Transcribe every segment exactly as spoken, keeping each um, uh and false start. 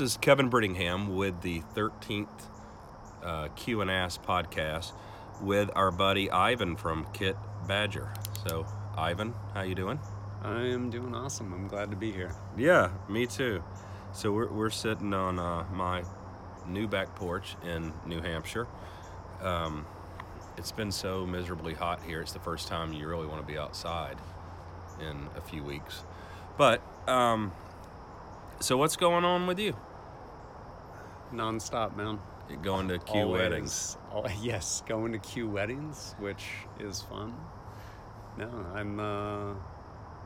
This is Kevin Brittingham with the thirteenth uh, Q and Ass podcast with our buddy Ivan from Kit Badger. So, Ivan, how you doing? I am doing awesome. I'm glad to be here. Yeah, me too. So we're we're sitting on uh, my new back porch in New Hampshire. Um, it's been so miserably hot here. It's the first time you really want to be outside in a few weeks. But um, so what's going on with you? Non-stop, man. You're going to Q Always. weddings. All, yes, going to Q weddings, which is fun. No, I'm. Uh...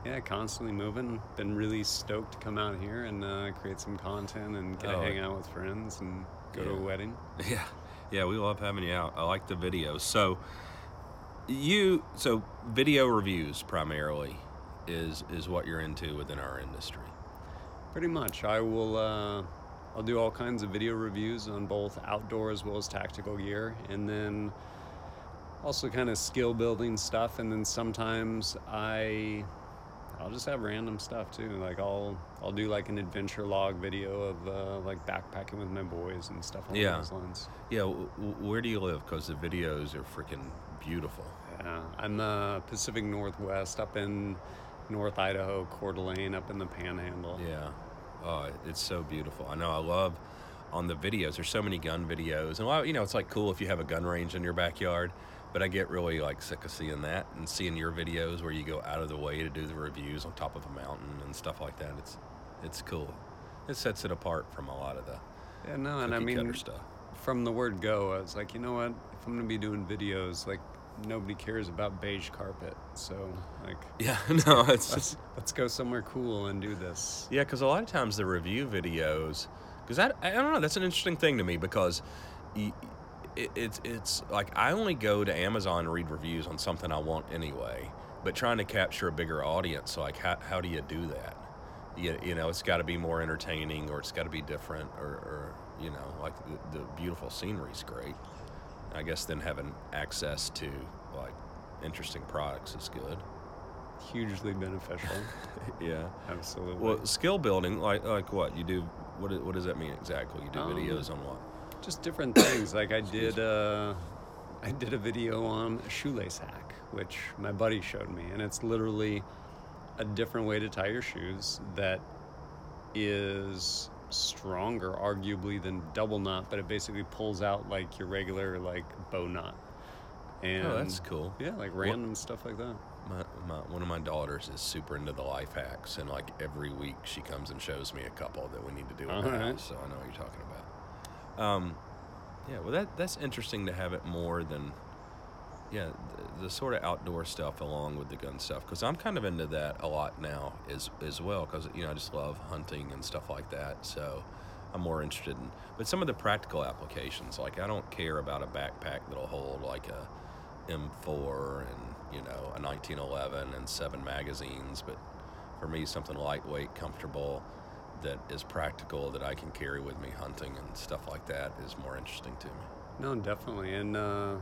Yeah, constantly moving. Been really stoked to come out here and uh, create some content and get oh, to hang out with friends and go yeah. to a wedding. Yeah, yeah, we love having you out. I like the videos. So you, so video reviews primarily is is what you're into within our industry. Pretty much. I will. Uh, I'll do all kinds of video reviews on both outdoor as well as tactical gear, and then also kind of skill building stuff. And then sometimes I. I'll just have random stuff too. Like I'll I'll do like an adventure log video of uh, like backpacking with my boys and stuff along yeah. those lines. Yeah. W- where do you live? Because the videos are freaking beautiful. Yeah. I'm uh, Pacific Northwest, up in North Idaho, Coeur d'Alene, up in the Panhandle. Yeah. Oh, it's so beautiful. I know. I love on the videos. There's so many gun videos, and a lot, you know, it's like cool if you have a gun range in your backyard. But I get really like sick of seeing that and seeing your videos where you go out of the way to do the reviews on top of a mountain and stuff like that. It's it's cool. It sets it apart from a lot of the yeah no and I mean stuff. From the word go, I was like, you know what? If I'm gonna be doing videos, like nobody cares about beige carpet, so like yeah no it's let's, just let's go somewhere cool and do this. Yeah, because a lot of times the review videos, because I I don't know, that's an interesting thing to me because. You, It, it's it's like I only go to Amazon and read reviews on something I want anyway, but trying to capture a bigger audience, like how how do you do that? You, you know, it's got to be more entertaining, or it's got to be different, or, or you know, like the, the beautiful scenery's great. I guess then having access to like interesting products is good. Hugely beneficial. Yeah, absolutely. Well, skill building, like like what you do, what what does that mean exactly? You do um, videos on what? Just different things. Like I did uh, I did a video on a shoelace hack, which my buddy showed me, and it's literally a different way to tie your shoes that is stronger arguably than double knot, but it basically pulls out like your regular like bow knot. And oh, that's cool. Yeah, like random what, stuff like that. My, my one of my daughters is super into the life hacks, and like every week she comes and shows me a couple that we need to do in the house, so I know what you're talking about. Um, yeah, well, that that's interesting to have it more than, yeah, the, the sort of outdoor stuff along with the gun stuff, because I'm kind of into that a lot now as as well, because, you know, I just love hunting and stuff like that, so I'm more interested in, but some of the practical applications, like I don't care about a backpack that'll hold like a M four and, you know, a nineteen eleven and seven magazines, but for me, something lightweight, comfortable, that is practical, that I can carry with me hunting and stuff like that is more interesting to me. No, definitely. And uh,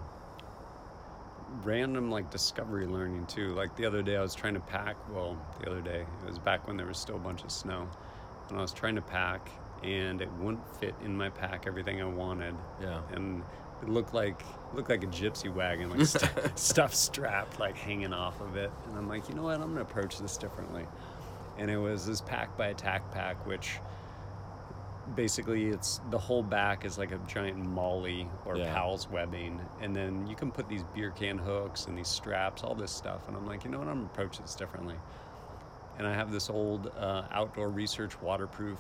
random like discovery learning too. Like the other day I was trying to pack, well, the other day, it was back when there was still a bunch of snow, and I was trying to pack and it wouldn't fit in my pack everything I wanted. Yeah. And it looked like looked like a gypsy wagon, like st- stuff strapped like hanging off of it. And I'm like, you know what, I'm gonna approach this differently. And it was this pack by attack pack, which basically it's the whole back is like a giant molly or yeah. Powell's webbing. And then you can put these beer can hooks and these straps, all this stuff. And I'm like, you know what, I'm going to approach this differently. And I have this old uh, outdoor research waterproof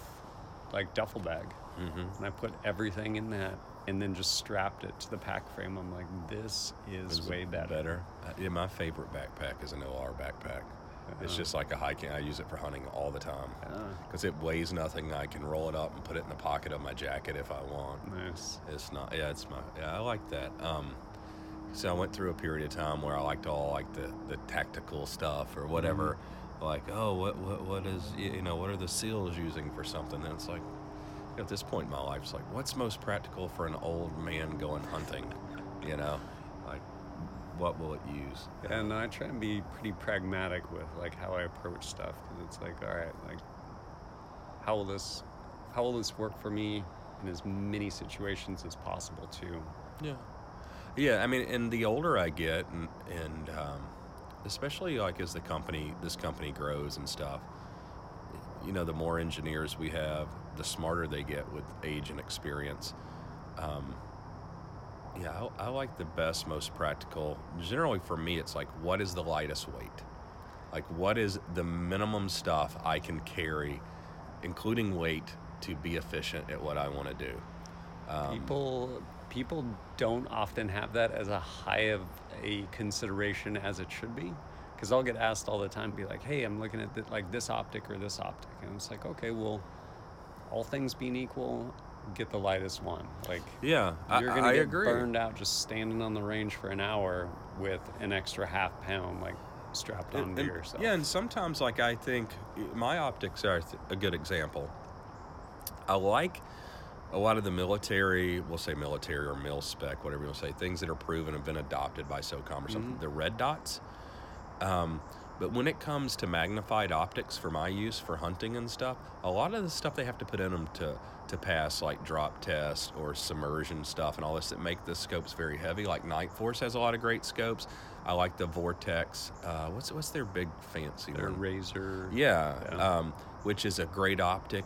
like duffel bag. Mm-hmm. And I put everything in that and then just strapped it to the pack frame. I'm like, this is this way better. better. Yeah, my favorite backpack is an O R backpack. It's just like a hiking. I use it for hunting all the time because yeah. it weighs nothing. I can roll it up and put it in the pocket of my jacket if I want. Nice. It's not. Yeah, it's my. Yeah, I like that. Um, so I went through a period of time where I liked all like the, the tactical stuff or whatever. Mm-hmm. Like, oh, what what what is you know what are the SEALs using for something? And it's like, you know, at this point in my life, it's like, what's most practical for an old man going hunting? You know. What will it use? And I try and be pretty pragmatic with like how I approach stuff, because it's like, all right, like how will this I will this work for me in as many situations as possible too. Yeah. Yeah, I mean, and the older I get, and, and um, especially like as the company, this company grows and stuff, you know, the more engineers we have, the smarter they get with age and experience. Um, yeah, I, I like the best, most practical. Generally for me, it's like, what is the lightest weight? Like, what is the minimum stuff I can carry, including weight, to be efficient at what I want to do? Um, people... People don't often have that as a high of a consideration as it should be, because I'll get asked all the time, be like, hey, I'm looking at th- like this optic or this optic. And it's like, okay, well, all things being equal, get the lightest one. Like, yeah, you're going to get agree. burned out just standing on the range for an hour with an extra half pound, like, strapped on to yourself. Yeah, and sometimes, like, I think my optics are a good example. I like... A lot of the military, we'll say military or mil-spec, whatever you'll say, things that are proven have been adopted by SOCOM or something, mm-hmm. the red dots. Um, but when it comes to magnified optics for my use for hunting and stuff, a lot of the stuff they have to put in them to, to pass, like drop test or submersion stuff and all this that make the scopes very heavy, like Nightforce has a lot of great scopes. I like the Vortex. Uh, what's what's their big fancy their one? Their Razor. Yeah, yeah. Um, which is a great optic.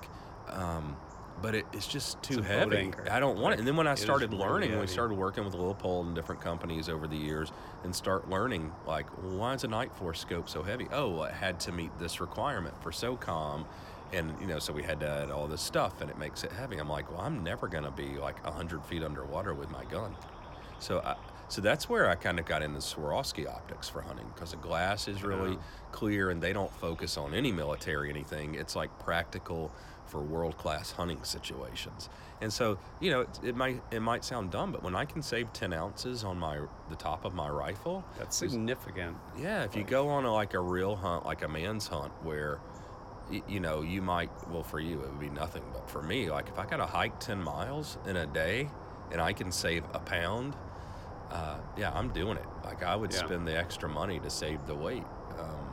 Um But it, it's just too it's heavy. Anchor. I don't want it. And then when I it started learning, really we started working with Lilpole and different companies over the years and start learning, like, why is a Nightforce scope so heavy? Oh, well, it had to meet this requirement for SOCOM. And, you know, so we had to add all this stuff, and it makes it heavy. I'm like, well, I'm never going to be, like, one hundred feet underwater with my gun. So I, so that's where I kind of got into Swarovski optics for hunting, because the glass is really yeah. clear, and they don't focus on any military anything. It's, like, practical for world-class hunting situations. And so, you know, it, it might it might sound dumb, but when I can save ten ounces on my the top of my rifle, that's significant. Yeah, if you go on a, like a real hunt, like a man's hunt, where y- you know you might, well, for you it would be nothing, but for me, like if I got to hike ten miles in a day and I can save a pound, uh, yeah, I'm doing it. Like I would yeah. spend the extra money to save the weight. Um,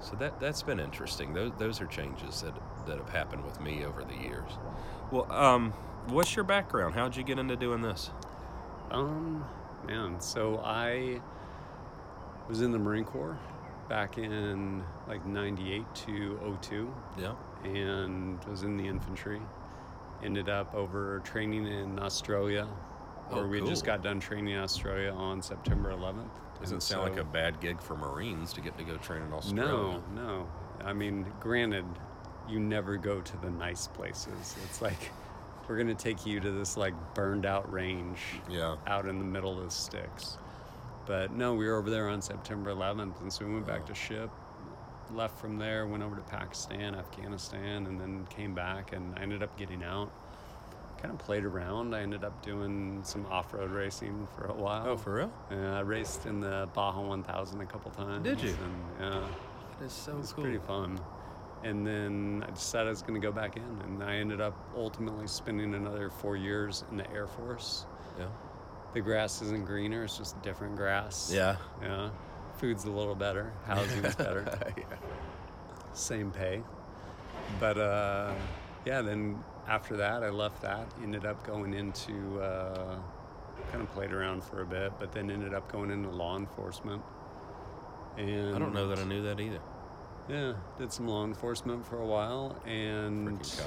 so that that's been interesting. Those those are changes that. that have happened with me over the years. Well, um, what's your background? How'd you get into doing this? Um, man, so I was in the Marine Corps back in like ninety-eight to oh two. Yeah. And was in the infantry. Ended up over training in Australia, oh, where we cool. just got done training in Australia on September eleventh. Doesn't and sound so, like a bad gig for Marines to get to go train in Australia. No, no. I mean, granted, you never go to the nice places. It's like, we're going to take you to this like burned out range yeah. out in the middle of the sticks. But no, we were over there on September eleventh. And so we went oh. back to ship, left from there, went over to Pakistan, Afghanistan, and then came back, and I ended up getting out, kind of played around. I ended up doing some off-road racing for a while. Oh, for real? Yeah, I raced in the Baja one thousand a couple times. Did you? And, yeah. That is so cool. It was cool. Pretty fun. And then I decided I was going to go back in, and I ended up ultimately spending another four years in the Air Force. Yeah. The grass isn't greener, it's just different grass. Yeah. Yeah. Food's a little better, housing's better. yeah. Same pay. But, uh, yeah, then after that, I left that, ended up going into, uh, kind of played around for a bit, but then ended up going into law enforcement. And I don't know that I knew that either. Yeah, did some law enforcement for a while, and freaking cops.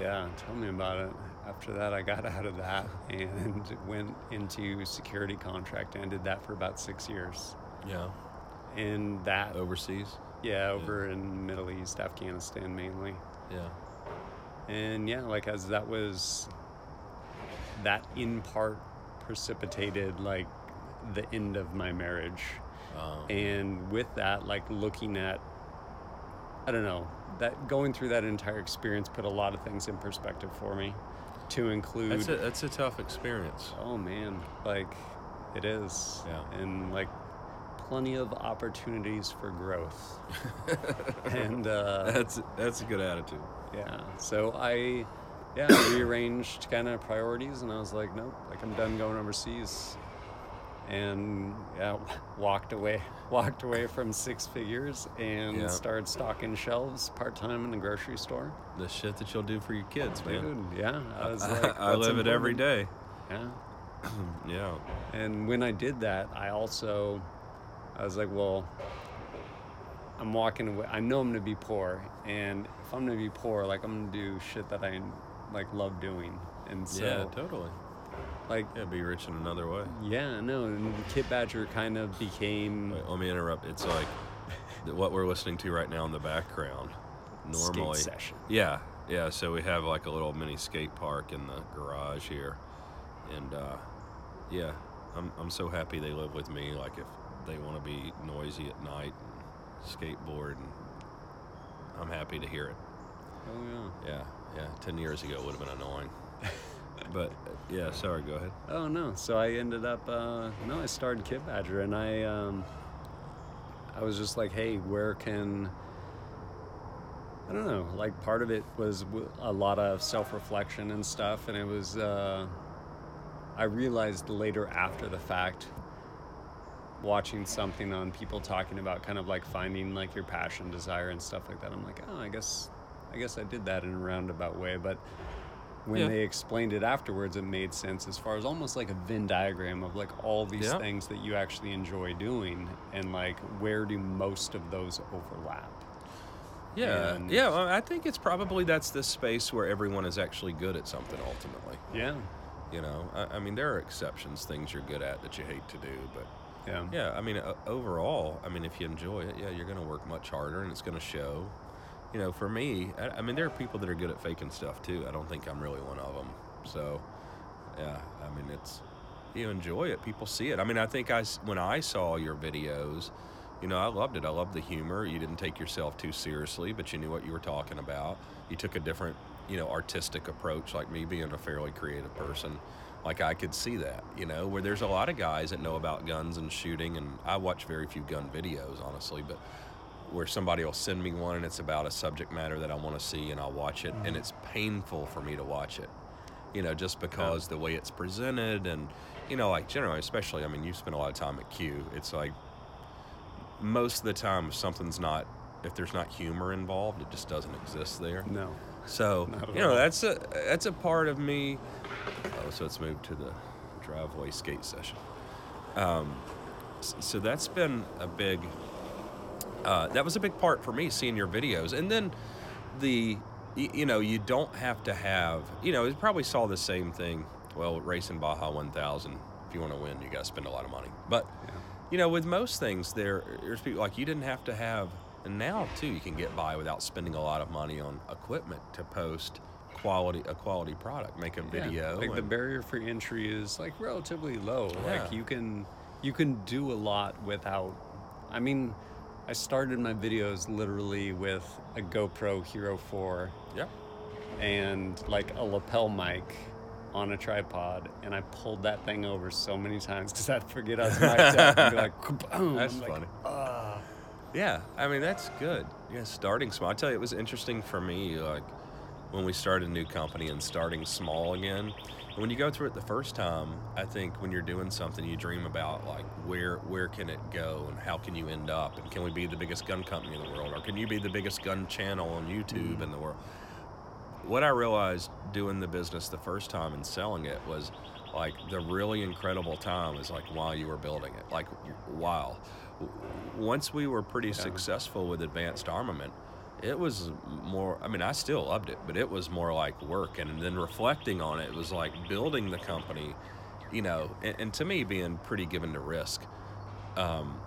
Yeah, tell me about it. After that, I got out of that and went into security contract, and did that for about six years. Yeah. And that overseas? Yeah, over yeah. in Middle East, Afghanistan mainly. Yeah. And yeah, like as that was, that in part precipitated like the end of my marriage, um, and with that, like looking at. I don't know, that going through that entire experience put a lot of things in perspective for me, to include... That's a, that's a tough experience. Oh, man. Like, it is. Yeah. And, like, plenty of opportunities for growth. and, uh... That's, that's a good attitude. Yeah. So I, yeah, rearranged kind of priorities, and I was like, nope, like, I'm done going overseas. and yeah, walked away walked away from six figures and yeah. started stocking shelves part-time in the grocery store. The shit that you'll do for your kids, oh, man. Dude, yeah. I, was I, like, I live important? It every day. Yeah. Yeah. And when I did that, I also, I was like, well, I'm walking away. I know I'm going to be poor. And if I'm going to be poor, like, I'm going to do shit that I, like, love doing. And so, yeah, totally. Like, yeah, be rich in another way. Yeah, no, and Kit Badger kind of became... Wait, let me interrupt. It's like what we're listening to right now in the background. Normally, skate session. Yeah, yeah, so we have, like, a little mini skate park in the garage here. And, uh, yeah, I'm I'm so happy they live with me. Like, if they want to be noisy at night and skateboard, and I'm happy to hear it. Oh, yeah. Yeah, yeah. Ten years ago would have been annoying. But, yeah, sorry, go ahead. Oh, no. So I ended up, uh, no, I started Kit Badger, and I, um, I was just like, hey, where can... I don't know. Like, part of it was a lot of self-reflection and stuff, and it was... Uh, I realized later after the fact, watching something on people talking about kind of like finding like your passion, desire, and stuff like that. I'm like, oh, I guess, I guess I did that in a roundabout way. But when yeah. they explained it afterwards, it made sense as far as almost like a Venn diagram of like all these yeah. things that you actually enjoy doing, and like where do most of those overlap? Yeah, and yeah. Well, I think it's probably that's the space where everyone is actually good at something ultimately. Yeah. You know, I, I mean, there are exceptions, things you're good at that you hate to do, but yeah, yeah. I mean, uh, overall, I mean, if you enjoy it, yeah, you're going to work much harder and it's going to show. You know, for me, I, I mean, there are people that are good at faking stuff too. I don't think I'm really one of them. So, yeah, I mean, it's, you enjoy it. People see it. I mean, I think I, when I saw your videos, you know, I loved it. I loved the humor. You didn't take yourself too seriously, but you knew what you were talking about. You took a different, you know, artistic approach, like me being a fairly creative person, like I could see that, you know, where there's a lot of guys that know about guns and shooting, and I watch very few gun videos, honestly, but where somebody will send me one and it's about a subject matter that I want to see, and I'll watch it, and it's painful for me to watch it, you know, just because yeah. the way it's presented, and, you know, like generally, especially, I mean, you spend a lot of time at Q, it's like most of the time if something's not, if there's not humor involved, it just doesn't exist there. No. So, you know, all. that's a that's a part of me. Oh, so it's moved to the driveway skate session. Um, so that's been a big, uh, that was a big part for me, seeing your videos. And then the, you, you know, you don't have to have, you know, you probably saw the same thing. Well, racing Baja one thousand, if you want to win, you got to spend a lot of money. But, yeah. you know, with most things, there, there's people like you didn't have to have. And now, too, you can get by without spending a lot of money on equipment to post quality a quality product, make a video. Yeah, like the barrier for entry is, like, relatively low. Yeah. Like, you can you can do a lot without... I mean, I started my videos literally with a GoPro Hero four yeah. and, like, a lapel mic on a tripod, and I pulled that thing over so many times because I'd forget I was mic'd up and be like, kaboom. That's I'm funny. Like, uh, yeah, I mean, that's good. Yeah, starting small. I tell you, it was interesting for me, like, when we started a new company and starting small again. When you go through it the first time, I think when you're doing something, you dream about, like, where where can it go and how can you end up? And can we be the biggest gun company in the world? Or can you be the biggest gun channel on YouTube mm-hmm. in the world? What I realized doing the business the first time and selling it was, like, the really incredible time is, like, while you were building it. Like, wow. Once we were pretty yeah. successful with advanced armament, it was more, I mean, I still loved it, but it was more like work. And then reflecting on it, it was like building the company, you know, and, and to me being pretty given to risk, um,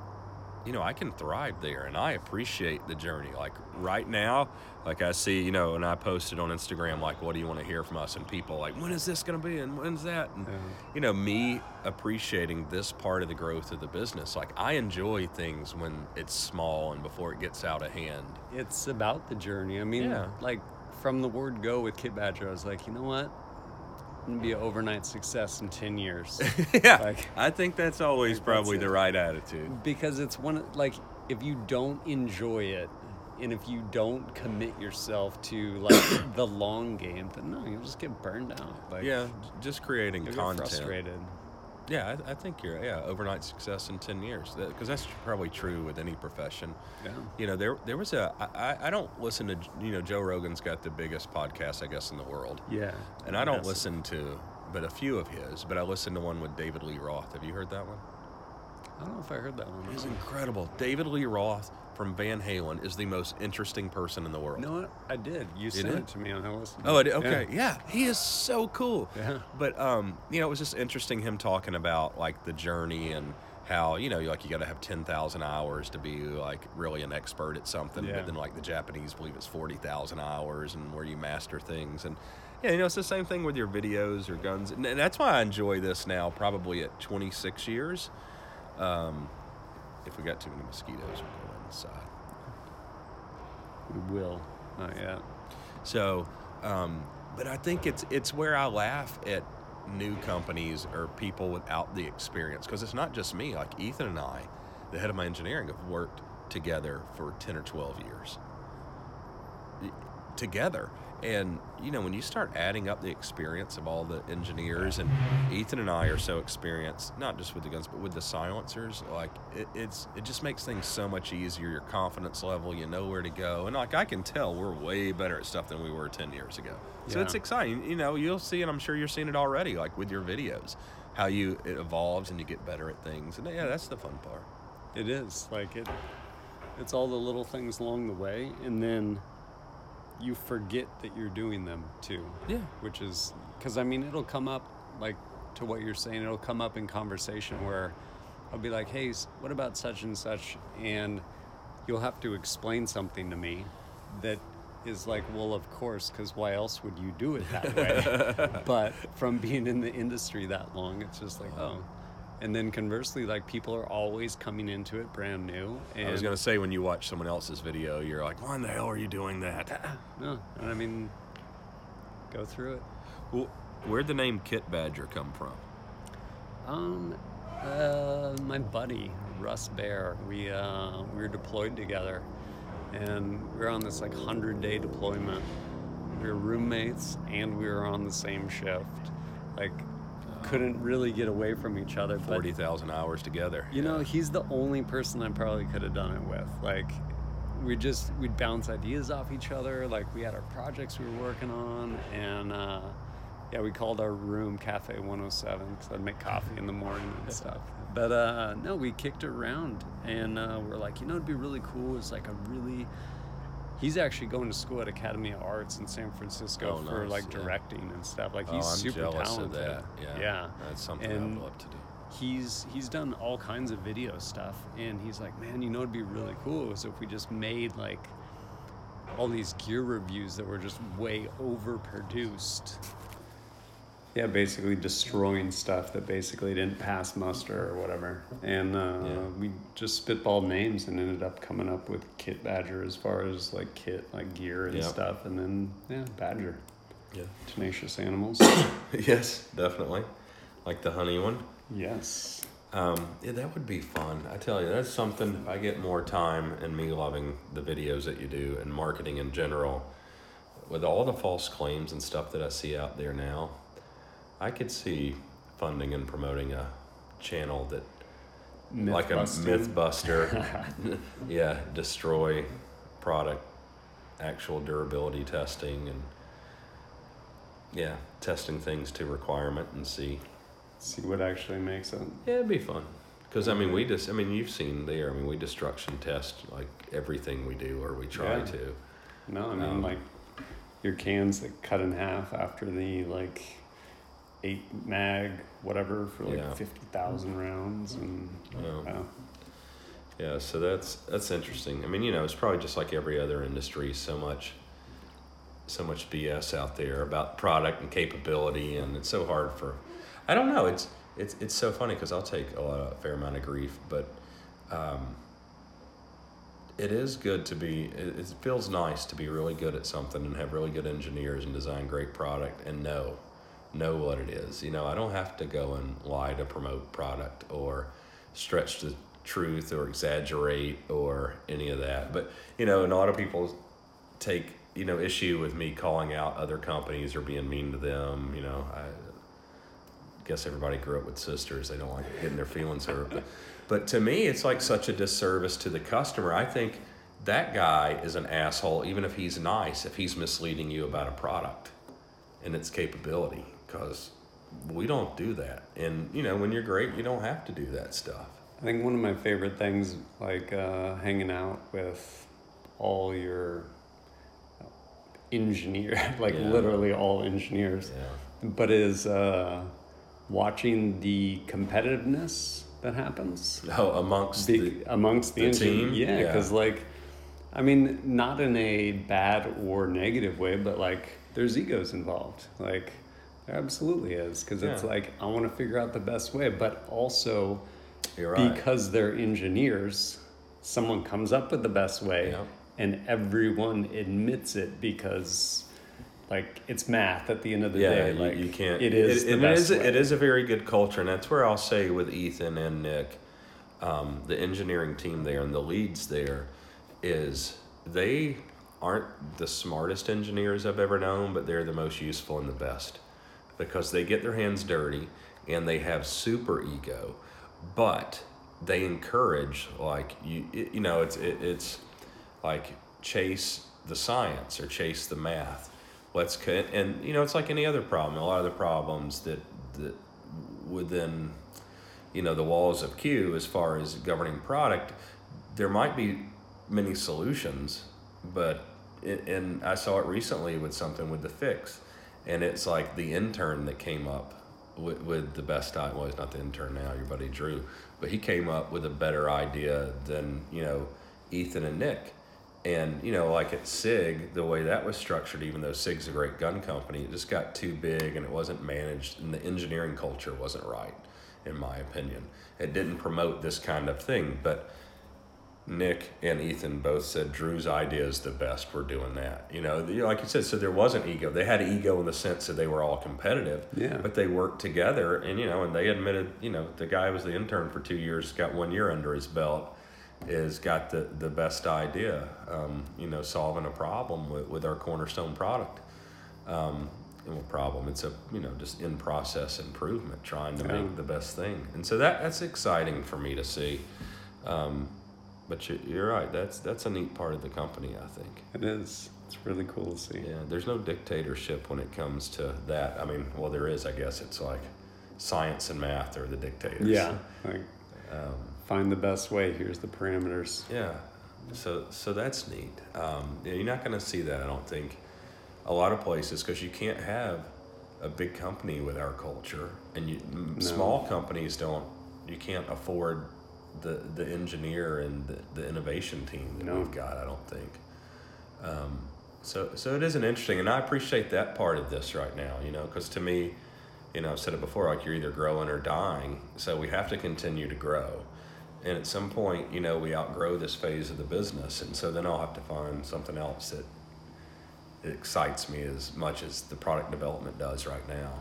you know, I can thrive there and I appreciate the journey. Like right now, like I see, you know, and I posted on Instagram, like, what do you want to hear from us? And people like, when is this going to be? And when's that? And, mm-hmm. you know, me appreciating this part of the growth of the business. Like I enjoy things when it's small and before it gets out of hand. It's about the journey. I mean, yeah. like from the word go with Kit Badger, I was like, you know what? I'm going to be an overnight success in ten years. yeah. Like, I think that's always like probably that's the right attitude. Because it's one, like, if you don't enjoy it, and if you don't commit yourself to, like, the long game, then no, you'll just get burned out. Like, yeah, just creating content. You'll get frustrated. Yeah, I, I think you're, yeah, overnight success in ten years. Because that, that's probably true with any profession. Yeah. You know, there there was a, I, I don't listen to, you know, Joe Rogan's got the biggest podcast, I guess, in the world. Yeah. And I don't yes. listen to, but a few of his, but I listened to one with David Lee Roth. Have you heard that one? I don't know if I heard that one. It was incredible. David Lee Roth from Van Halen is the most interesting person in the world. You know what? I did. You, you sent did? it to me on how I listened. Oh, I did? Okay. Yeah. yeah. He is so cool. Yeah. But, um, you know, it was just interesting him talking about, like, the journey and how, you know, like, you got to have ten thousand hours to be, like, really an expert at something. Yeah. But then, like, the Japanese believe it's forty thousand hours and where you master things. And, yeah, you know, it's the same thing with your videos or guns. And, and that's why I enjoy this now probably at twenty-six years. Um, if we got too many mosquitoes, we'll go inside. We will. Not yet. So, um, but I think it's it's where I laugh at new companies or people without the experience, because it's not just me. Like Ethan and I, the head of my engineering, have worked together for ten or twelve years. Together. And, you know, when you start adding up the experience of all the engineers, and Ethan and I are so experienced, not just with the guns, but with the silencers, like, it, it's, it just makes things so much easier. Your confidence level, you know where to go. And, like, I can tell we're way better at stuff than we were ten years ago. So yeah. It's exciting. You know, you'll see, and I'm sure you're seeing it already, like, with your videos, how you it evolves and you get better at things. And, yeah, that's the fun part. It is. Like, it. it's all the little things along the way. And then you forget that you're doing them too. Yeah. Which is, because I mean, it'll come up, like, to what you're saying, it'll come up in conversation where I'll be like, hey, what about such and such? And you'll have to explain something to me that is like, well, of course, because why else would you do it that way? But from being in the industry that long, it's just like, oh. oh. And then conversely, like, people are always coming into it brand new. And I was going to say, when you watch someone else's video, you're like, why in the hell are you doing that? No, and I mean, go through it. Well, where'd the name Kit Badger come from? Um, uh, my buddy, Russ Bear, we, uh, we were deployed together. And we were on this, like, one hundred day deployment. We were roommates, and we were on the same shift. Like, couldn't really get away from each other. forty thousand hours together. You yeah. know, he's the only person I probably could have done it with. Like, we just, we'd bounce ideas off each other. Like, we had our projects we were working on. And, uh, yeah, we called our room Cafe one oh seven because I'd make coffee in the morning and stuff. But, uh, no, we kicked around. And uh, we're like, you know, it'd be really cool. It's like a really... He's actually going to school at Academy of Arts in San Francisco oh, for nice. like yeah. directing and stuff. Like, he's oh, I'm super jealous talented. Of that. Yeah. yeah, that's something and I'd love to do. He's he's done all kinds of video stuff, and he's like, man, you know, it'd be really cool is if we just made like all these gear reviews that were just way overproduced. Yeah, basically destroying stuff that basically didn't pass muster or whatever. And uh, yeah. we just spitballed names and ended up coming up with Kit Badger as far as, like, kit, like, gear and yep. stuff. And then, yeah, Badger. Yeah. Tenacious animals. Yes, definitely. Like the honey one. Yes. Um, yeah, that would be fun. I tell you, that's something, if I get more time and me loving the videos that you do and marketing in general, with all the false claims and stuff that I see out there now, I could see funding and promoting a channel that, myth like busting. a myth buster, yeah, destroy product, actual durability testing, and yeah, testing things to requirement and see. See what actually makes it. Yeah, it'd be fun. Because, I mean, we just, I mean, you've seen there, I mean, we destruction test, like, everything we do, or we try yeah. to. No, I mean, um, like, your cans that cut in half after the, like, eight mag, whatever, for like yeah. fifty thousand rounds. And oh. wow. Yeah, so that's that's interesting. I mean, you know, it's probably just like every other industry, so much so much B S out there about product and capability, and it's so hard for, I don't know, it's it's it's so funny because I'll take a, lot of, a fair amount of grief, but um, it is good to be, it, it feels nice to be really good at something and have really good engineers and design great product and know. know what it is. You know, I don't have to go and lie to promote product or stretch the truth or exaggerate or any of that. But, you know, and a lot of people take, you know, issue with me calling out other companies or being mean to them. You know, I guess everybody grew up with sisters. They don't like getting their feelings hurt. But, but to me, it's like such a disservice to the customer. I think that guy is an asshole, even if he's nice, if he's misleading you about a product and its capability, because we don't do that. And, you know, when you're great, you don't have to do that stuff. I think one of my favorite things, like uh, hanging out with all your engineers, like yeah. literally all engineers, yeah. but is uh, watching the competitiveness that happens. Oh, amongst the, the, amongst the, the engine, team? Yeah, because yeah. like, I mean, not in a bad or negative way, but like there's egos involved. Like there absolutely is, because yeah. it's like, I want to figure out the best way, but also You're right. because they're engineers, someone comes up with the best way yeah. and everyone admits it because like it's math at the end of the yeah, day. Like you, you can't, it is, it, the it, best is way. It is a very good culture. And that's where I'll say with Ethan and Nick, um, the engineering team there and the leads there, is they aren't the smartest engineers I've ever known, but they're the most useful and the best because they get their hands dirty and they have super ego, but they encourage, like, you you know, it's it, it's like chase the science or chase the math. Let's cut. And, you know, it's like any other problem. A lot of the problems that, that within, you know, the walls of Q as far as governing product, there might be many solutions, but it, and I saw it recently with something with the fix, and it's like the intern that came up with, with the best idea. Well, he's not the intern now, your buddy Drew, but he came up with a better idea than, you know, Ethan and Nick. And, you know, like at SIG, the way that was structured, even though SIG's a great gun company, it just got too big and it wasn't managed, and the engineering culture wasn't right, in my opinion. It didn't promote this kind of thing, but Nick and Ethan both said Drew's idea is the best, we're doing that. You know, like you said, so there wasn't ego. They had ego in the sense that they were all competitive, yeah. but they worked together, and, you know, and they admitted, you know, the guy who was the intern for two years, got one year under his belt, is got the, the best idea, um, you know, solving a problem with, with our Cornerstone product. Um, well, problem, it's a, you know, just in process improvement, trying to yeah. make the best thing. And so that that's exciting for me to see. Um, But you're right. That's that's a neat part of the company, I think. It is. It's really cool to see. Yeah, there's no dictatorship when it comes to that. I mean, well, there is, I guess. It's like science and math are the dictators. Yeah. Like, um, find the best way. Here's the parameters. Yeah. So so that's neat. Um, you're not going to see that, I don't think, a lot of places, because you can't have a big company with our culture, and you, no. small companies don't. You can't afford the the engineer and the, the innovation team that no. we've got, I don't think. Um, so so it is an interesting, and I appreciate that part of this right now, you know, because to me, you know, I've said it before, like you're either growing or dying, so we have to continue to grow. And at some point, you know, we outgrow this phase of the business, and so then I'll have to find something else that excites me as much as the product development does right now.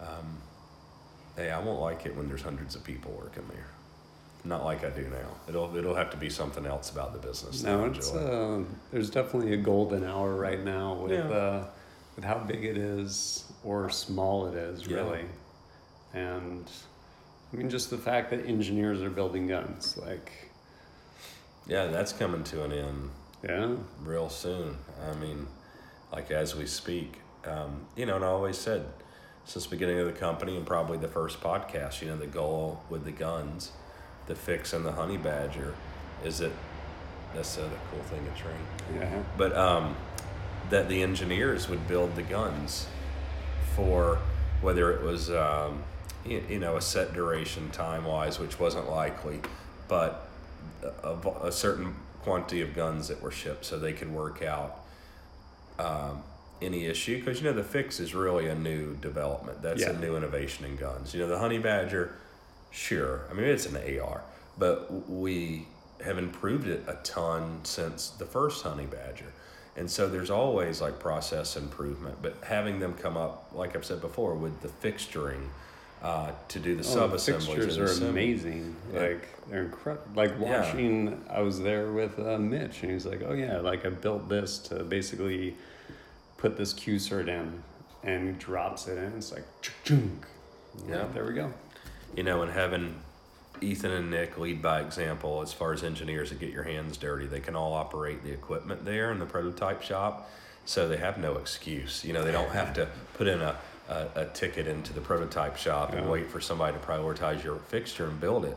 Um, hey, I won't like it when there's hundreds of people working there. Not like I do now. It'll it'll have to be something else about the business. No, it's uh, there's definitely a golden hour right now with yeah. uh, with how big it is or small it is, yeah. really. And I mean, just the fact that engineers are building guns, like yeah, that's coming to an end. Yeah, real soon. I mean, like as we speak, um, you know. And I always said, since the beginning of the company and probably the first podcast, you know, the goal with the guns, the Fix and the Honey Badger, is it that's a cool thing to train. Yeah. But um, that the engineers would build the guns for whether it was um, you, you know a set duration time wise, which wasn't likely, but a, a certain quantity of guns that were shipped, so they could work out um, any issue, because you know the Fix is really a new development. That's yeah. a new innovation in guns. You know the Honey Badger. Sure, I mean, it's an A R, but we have improved it a ton since the first Honey Badger. And so there's always like process improvement, but having them come up, like I've said before, with the fixturing uh, to do the oh, sub-assemblies. The fixtures are amazing. Yeah. Like, they're incredible. Like watching, yeah. I was there with uh, Mitch, and he was like, oh yeah, like I built this to basically put this Q cert in, and he drops it in, it's like, chunk. Yeah, there we go. You know, and having Ethan and Nick lead by example as far as engineers that get your hands dirty. They can all operate the equipment there in the prototype shop, so they have no excuse. You know, they don't have to put in a, a, a ticket into the prototype shop yeah. and wait for somebody to prioritize your fixture and build it.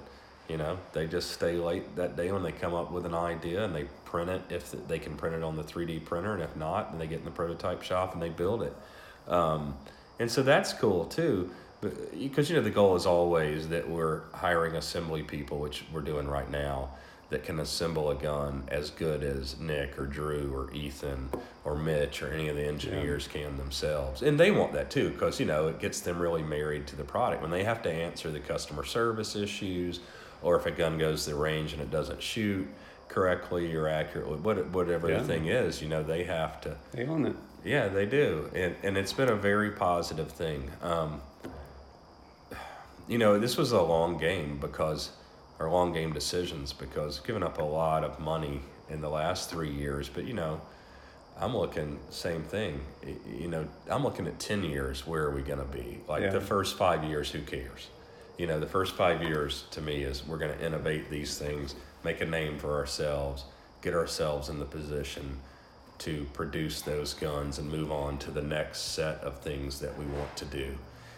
You know, they just stay late that day when they come up with an idea and they print it if they can print it on the three D printer, and if not, then they get in the prototype shop and they build it. Um, and so that's cool too, because, you know, the goal is always that we're hiring assembly people, which we're doing right now, that can assemble a gun as good as Nick or Drew or Ethan or Mitch or any of the engineers yeah. can themselves. And they want that too, because, you know, it gets them really married to the product. When they have to answer the customer service issues, or if a gun goes to the range and it doesn't shoot correctly or accurately, whatever yeah. the thing is, you know, they have to. They own it. Yeah, they do. And and it's been a very positive thing. Um, you know, this was a long game because, or long game decisions, because giving up a lot of money in the last three years, but, you know, I'm looking, same thing. You know, I'm looking at ten years, where are we going to be? Like yeah. the first five years, who cares? You know, the first five years to me is we're going to innovate these things, make a name for ourselves, get ourselves in the position to produce those guns and move on to the next set of things that we want to do.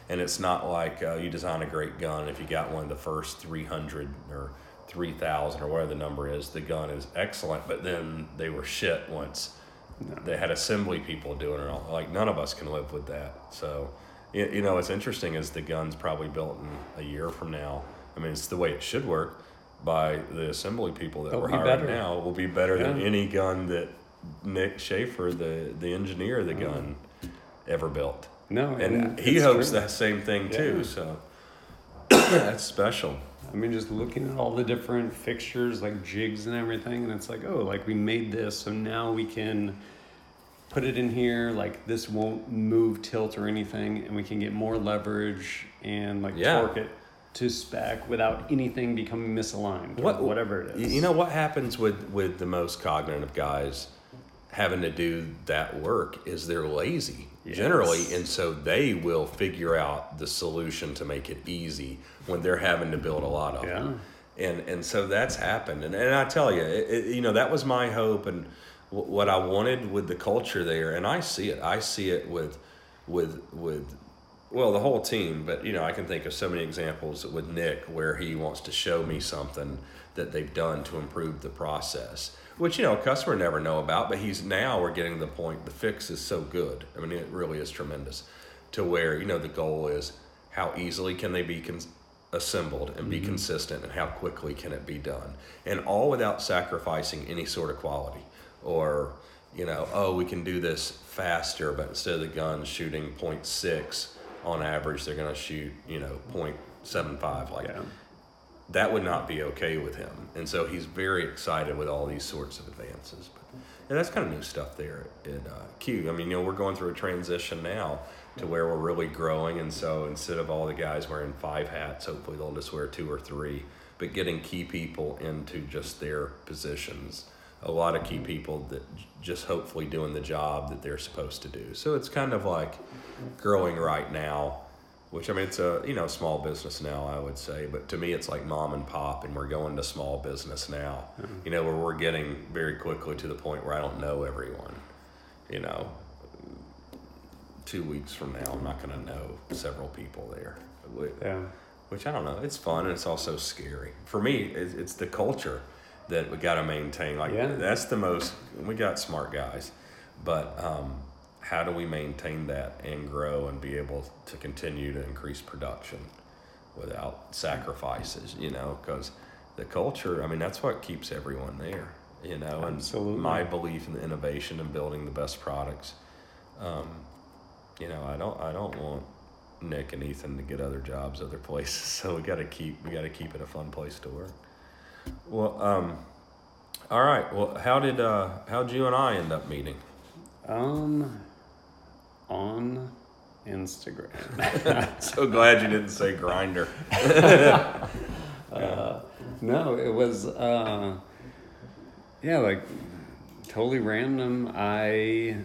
And it's not like uh, you design a great gun. If you got one of the first three hundred or three thousand or whatever the number is, the gun is excellent, but then they were shit once no. they had assembly people doing it all. Like, none of us can live with that. So, you know, what's interesting is the gun's probably built in a year from now. I mean, it's the way it should work by the assembly people that It'll we're hiring better. now will be better yeah. than any gun that Nick Schaefer, the, the engineer of the gun, oh. ever built. No, and he hopes true. that same thing yeah. too. So that's special. I mean, just looking at all the different fixtures, like jigs and everything, and it's like, oh, like we made this, so now we can put it in here. Like, this won't move, tilt, or anything, and we can get more leverage and like yeah. torque it to spec without anything becoming misaligned, what, or whatever it is. You know what happens with with the most cognitive guys having to do that work is they're lazy. Yes. Generally, and so they will figure out the solution to make it easy when they're having to build a lot of yeah. them. And and so that's happened. And and I tell you, it, it, you know, that was my hope and w- what I wanted with the culture there. And I see it. I see it with, with, with, well, the whole team. But, you know, I can think of so many examples with Nick where he wants to show me something that they've done to improve the process, which, you know, a customer never know about, but he's now we're getting to the point, the fix is so good. I mean, it really is tremendous to where, you know, the goal is how easily can they be con- assembled and be mm-hmm. consistent, and how quickly can it be done, and all without sacrificing any sort of quality or, you know, oh, we can do this faster, but instead of the gun shooting point six on average, they're going to shoot, you know, point seven five like yeah. That would not be okay with him. And so he's very excited with all these sorts of advances. But yeah, that's kind of new stuff there at, at uh, Q. I mean, you know, we're going through a transition now to where we're really growing. And so instead of all the guys wearing five hats, hopefully they'll just wear two or three. But getting key people into just their positions. A lot of key people that just hopefully doing the job that they're supposed to do. So it's kind of like growing right now. Which, I mean, it's a, you know, small business now, I would say. But to me, it's like mom and pop, and we're going to small business now. Mm-hmm. You know, where we're getting very quickly to the point where I don't know everyone. You know, two weeks from now, I'm not going to know several people there. Yeah. Which, I don't know. It's fun, and it's also scary. For me, it's the culture that we got to maintain. Like, yeah. that's the most, we got smart guys. But, um how do we maintain that and grow and be able to continue to increase production without sacrifices, you know, because the culture, I mean, that's what keeps everyone there, you know, and Absolutely. my belief in the innovation and building the best products. Um, you know, I don't, I don't want Nick and Ethan to get other jobs, other places. So we got to keep, we got to keep it a fun place to work. Well, um, all right. Well, how did, uh, how'd you and I end up meeting? Um, on Instagram. So glad you didn't say Grindr. uh, no, it was, uh, yeah, like totally random. I,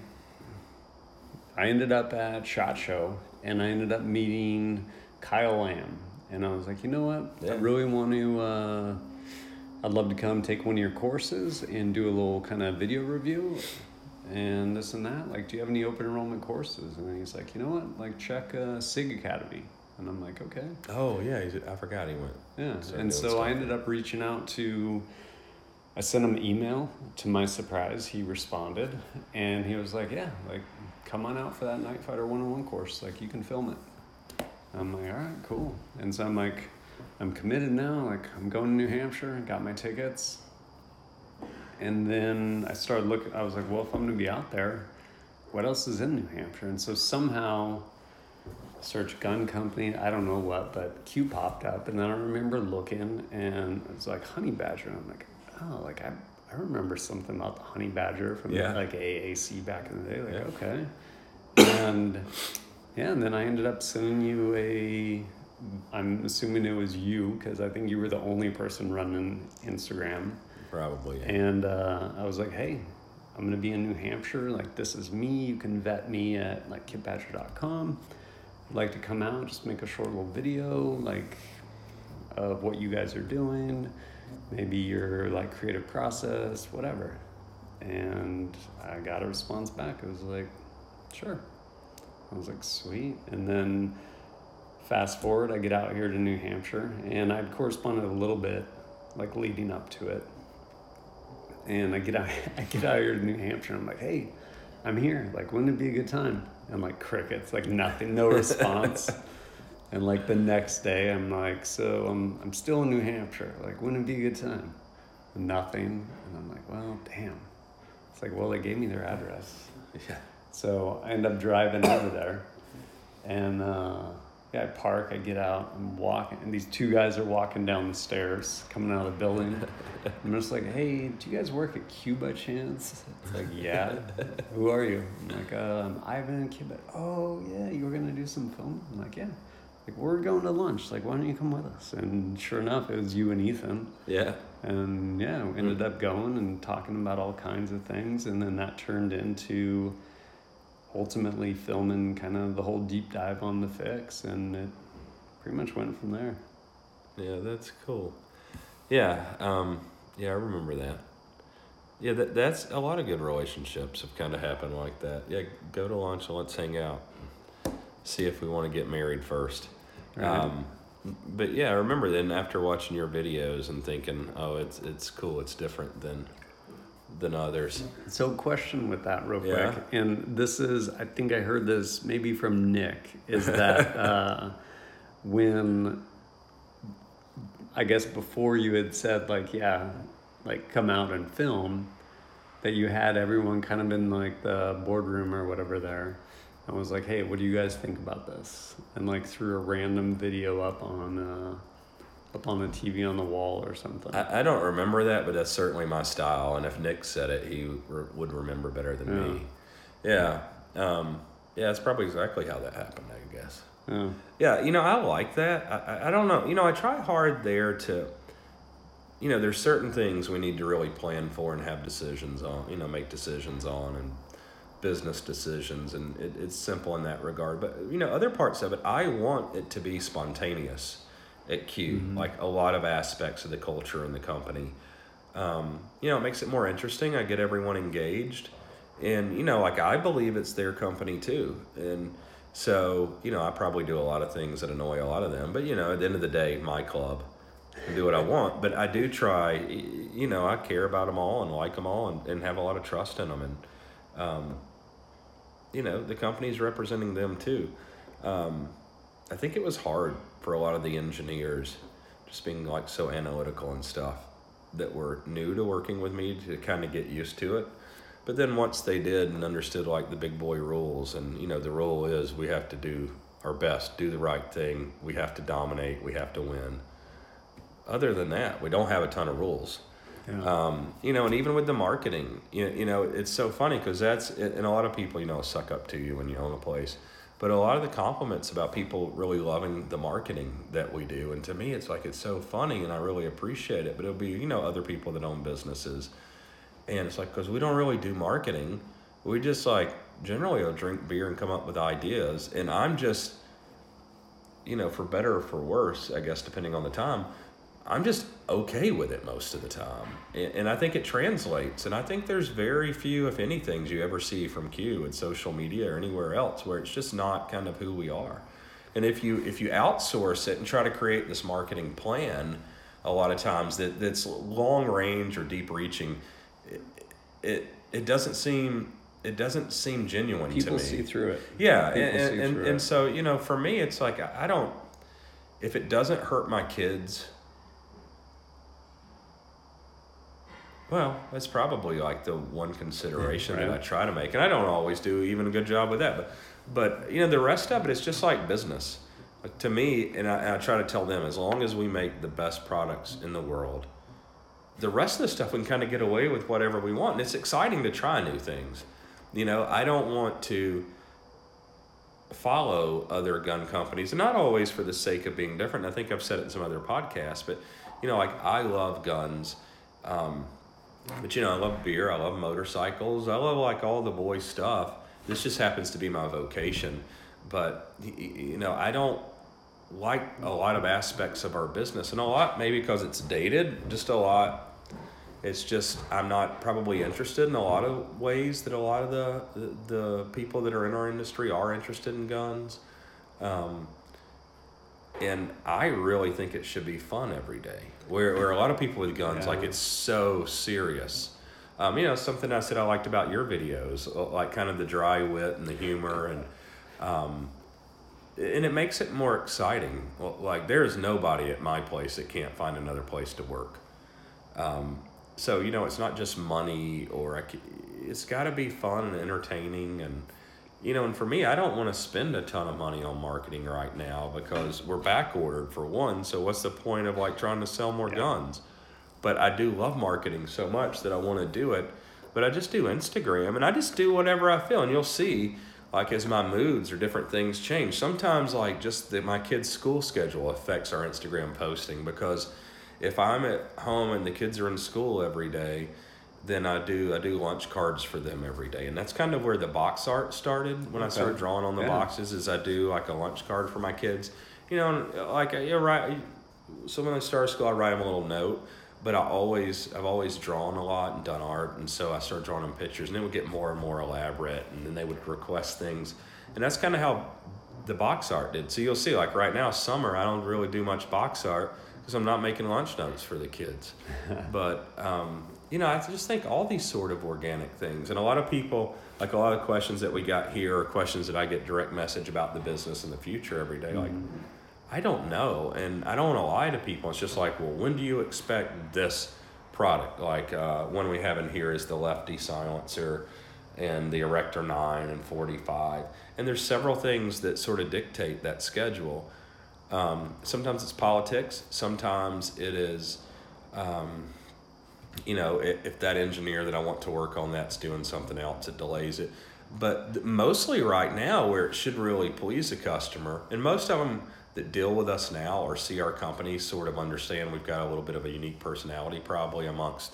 I ended up at SHOT Show, and I ended up meeting Kyle Lamb. And I was like, you know what? Yeah. I really want to, uh, I'd love to come take one of your courses and do a little kind of video review and this and that. Like, do you have any open enrollment courses? And then he's like, you know what? Like, check uh, SIG Academy. And I'm like, okay. Oh, yeah. I forgot he went. Yeah. So and so I ended up reaching out to, I sent him an email. To my surprise, he responded. And he was like, yeah, like, come on out for that Night Fighter one oh one course. Like, you can film it. I'm like, all right, cool. And so I'm like, I'm committed now. Like, I'm going to New Hampshire. I got my tickets. And then I started looking. I was like, well, if I'm going to be out there, what else is in New Hampshire? And so somehow, search gun company, I don't know what, but Q popped up. And then I remember looking, and it was like Honey Badger. And I'm like, oh, like I I remember something about the Honey Badger from yeah. like A A C back in the day. Like, yeah. okay. And... yeah, and then I ended up sending you a, I'm assuming it was you, because I think you were the only person running Instagram. Probably, yeah. And uh, I was like, hey, I'm going to be in New Hampshire. Like, this is me. You can vet me at, like, kit badger dot com. I'd like to come out, just make a short little video, like, of what you guys are doing, maybe your, like, creative process, whatever. And I got a response back. It was like, sure. I was like, sweet. And then fast forward, I get out here to New Hampshire, and I'd corresponded a little bit, like, leading up to it. And I get out, I get out here to New Hampshire, and I'm like, hey, I'm here. Like, wouldn't it be a good time? And, like, crickets, like, nothing, no response. And, like, the next day, I'm like, so I'm I'm still in New Hampshire. Like, wouldn't it be a good time? Nothing. And I'm like, well, damn. It's like, well, they gave me their address. Yeah. So I end up driving over there, and uh, yeah, I park, I get out, I'm walking, and these two guys are walking down the stairs, coming out of the building. I'm just like, hey, do you guys work at Q by chance? It's like, yeah. Who are you? I'm like, uh, I'm Ivan, Kit Badger. Oh, yeah, you were going to do some film? I'm like, yeah. Like, we're going to lunch. Like, why don't you come with us? And sure enough, it was you and Ethan. Yeah. And yeah, we ended mm. up going and talking about all kinds of things, and then that turned into... ultimately filming kind of the whole deep dive on the fix, and it pretty much went from there. Yeah, that's cool. Yeah, um, yeah, I remember that. Yeah, that that's a lot of good relationships have kind of happened like that. Yeah, go to lunch and let's hang out, see if we want to get married first. Right. Um, but yeah, I remember then after watching your videos and thinking, oh, it's it's cool, it's different than... than others. So question with that real quick, yeah. and this is, I think I heard this maybe from Nick, is that uh, when, I guess before you had said like, yeah, like come out and film, that you had everyone kind of in like the boardroom or whatever there, and was like, hey, what do you guys think about this? And like threw a random video up on uh, up on the T V on the wall or something. I, I don't remember that, but that's certainly my style. And if Nick said it, he re- would remember better than yeah. me. Yeah. Um, yeah, it's probably exactly how that happened, I guess. Yeah, yeah, you know, I like that. I, I don't know. You know, I try hard there to, you know, there's certain things we need to really plan for and have decisions on, you know, make decisions on and business decisions. And it, it's simple in that regard. But, you know, other parts of it, I want it to be spontaneous. At Q, mm-hmm. like a lot of aspects of the culture and the company, um, you know, it makes it more interesting. I get everyone engaged, and you know, like I believe it's their company too, and so you know, I probably do a lot of things that annoy a lot of them. But you know, at the end of the day, my club, I do what I want. But I do try, you know, I care about them all and like them all, and, and have a lot of trust in them, and um, you know, the company's representing them too. Um, I think it was hard for a lot of the engineers, just being like so analytical and stuff, that were new to working with me, to kind of get used to it. But then once they did and understood like the big boy rules, and you know, the rule is we have to do our best, do the right thing, we have to dominate, we have to win. Other than that, we don't have a ton of rules. Yeah. Um, you know, and even with the marketing, you, you know, it's so funny because that's, and a lot of people, you know, suck up to you when you own a place. But a lot of the compliments about people really loving the marketing that we do. And to me, it's like, it's so funny and I really appreciate it. But it'll be, you know, other people that own businesses. And it's like, because we don't really do marketing. We just like generally will drink beer and come up with ideas. And I'm just, you know, for better or for worse, I guess, depending on the time, I'm just okay with it most of the time. And, and I think it translates. And I think there's very few, if any, things you ever see from Q in social media or anywhere else where it's just not kind of who we are. And if you if you outsource it and try to create this marketing plan, a lot of times that, that's long range or deep reaching, it, it it doesn't seem it doesn't seem genuine to me. People see through it. Yeah, and and, and, and so, you know, for me, it's like I don't. If it doesn't hurt my kids, well, that's probably like the one consideration yeah, right. that I try to make, and I don't always do even a good job with that, but. But, you know, the rest of it is just like business. Like, to me, and I, and I try to tell them, as long as we make the best products in the world, the rest of the stuff we can kind of get away with whatever we want. And it's exciting to try new things. You know, I don't want to follow other gun companies, and not always for the sake of being different. I think I've said it in some other podcasts, but, you know, like, I love guns. Um, but, you know, I love beer. I love motorcycles. I love, like, all the boy stuff. This just happens to be my vocation, but, you know, I don't like a lot of aspects of our business, and a lot maybe because it's dated, just a lot. It's just I'm not probably interested in a lot of ways that a lot of the the, the people that are in our industry are interested in guns, um, and I really think it should be fun every day. Where where a lot of people with guns, yeah. like it's so serious. Um, you know, something I said I liked about your videos, like kind of the dry wit and the humor, and um, and it makes it more exciting. Like, there is nobody at my place that can't find another place to work. Um, so, you know, it's not just money, or I, it's got to be fun and entertaining. And, you know, and for me, I don't want to spend a ton of money on marketing right now because we're back ordered for one. So what's the point of like trying to sell more yeah. guns? But I do love marketing so much that I want to do it. But I just do Instagram, and I just do whatever I feel. And you'll see, like, as my moods or different things change. Sometimes, like, just the, my kids' school schedule affects our Instagram posting, because if I'm at home and the kids are in school every day, then I do I do lunch cards for them every day. And that's kind of where the box art started when okay. I started drawing on the yeah. boxes, is I do, like, a lunch card for my kids. You know, like, you write, so when they start school, I write them a little note. But I always, I've always drawn a lot and done art, and so I started drawing them pictures, and it would get more and more elaborate, and then they would request things, and that's kind of how the box art did. So you'll see, like right now, summer, I don't really do much box art because I'm not making lunch notes for the kids. But um, you know, I just think all these sort of organic things, and a lot of people, like a lot of questions that we got here are questions that I get direct message about the business in the future every day, like. Mm-hmm. I don't know, and I don't want to lie to people. It's just like, well, when do you expect this product? Like, uh, one we have in here is the Lefty Silencer and the Erector nine and forty-five. And there's several things that sort of dictate that schedule. Um, sometimes it's politics. Sometimes it is, um, you know, if, if that engineer that I want to work on that's doing something else, it delays it. But mostly right now, where it should really please the customer, and most of them that deal with us now or see our company sort of understand we've got a little bit of a unique personality probably amongst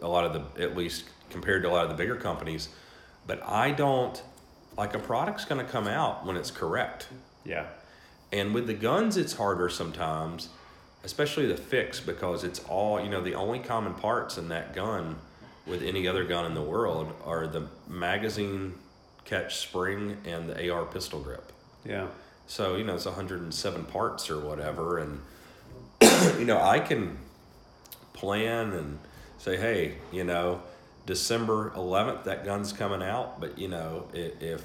a lot of the, at least compared to a lot of the bigger companies. But I don't, like, a product's going to come out when it's correct. Yeah. And with the guns, it's harder sometimes, especially the Fix, because it's all, you know, the only common parts in that gun with any other gun in the world are the magazine catch spring and the A R pistol grip. Yeah. So, you know, it's one hundred seven parts or whatever, and, you know, I can plan and say, hey, you know, December eleventh, that gun's coming out, but, you know, if, if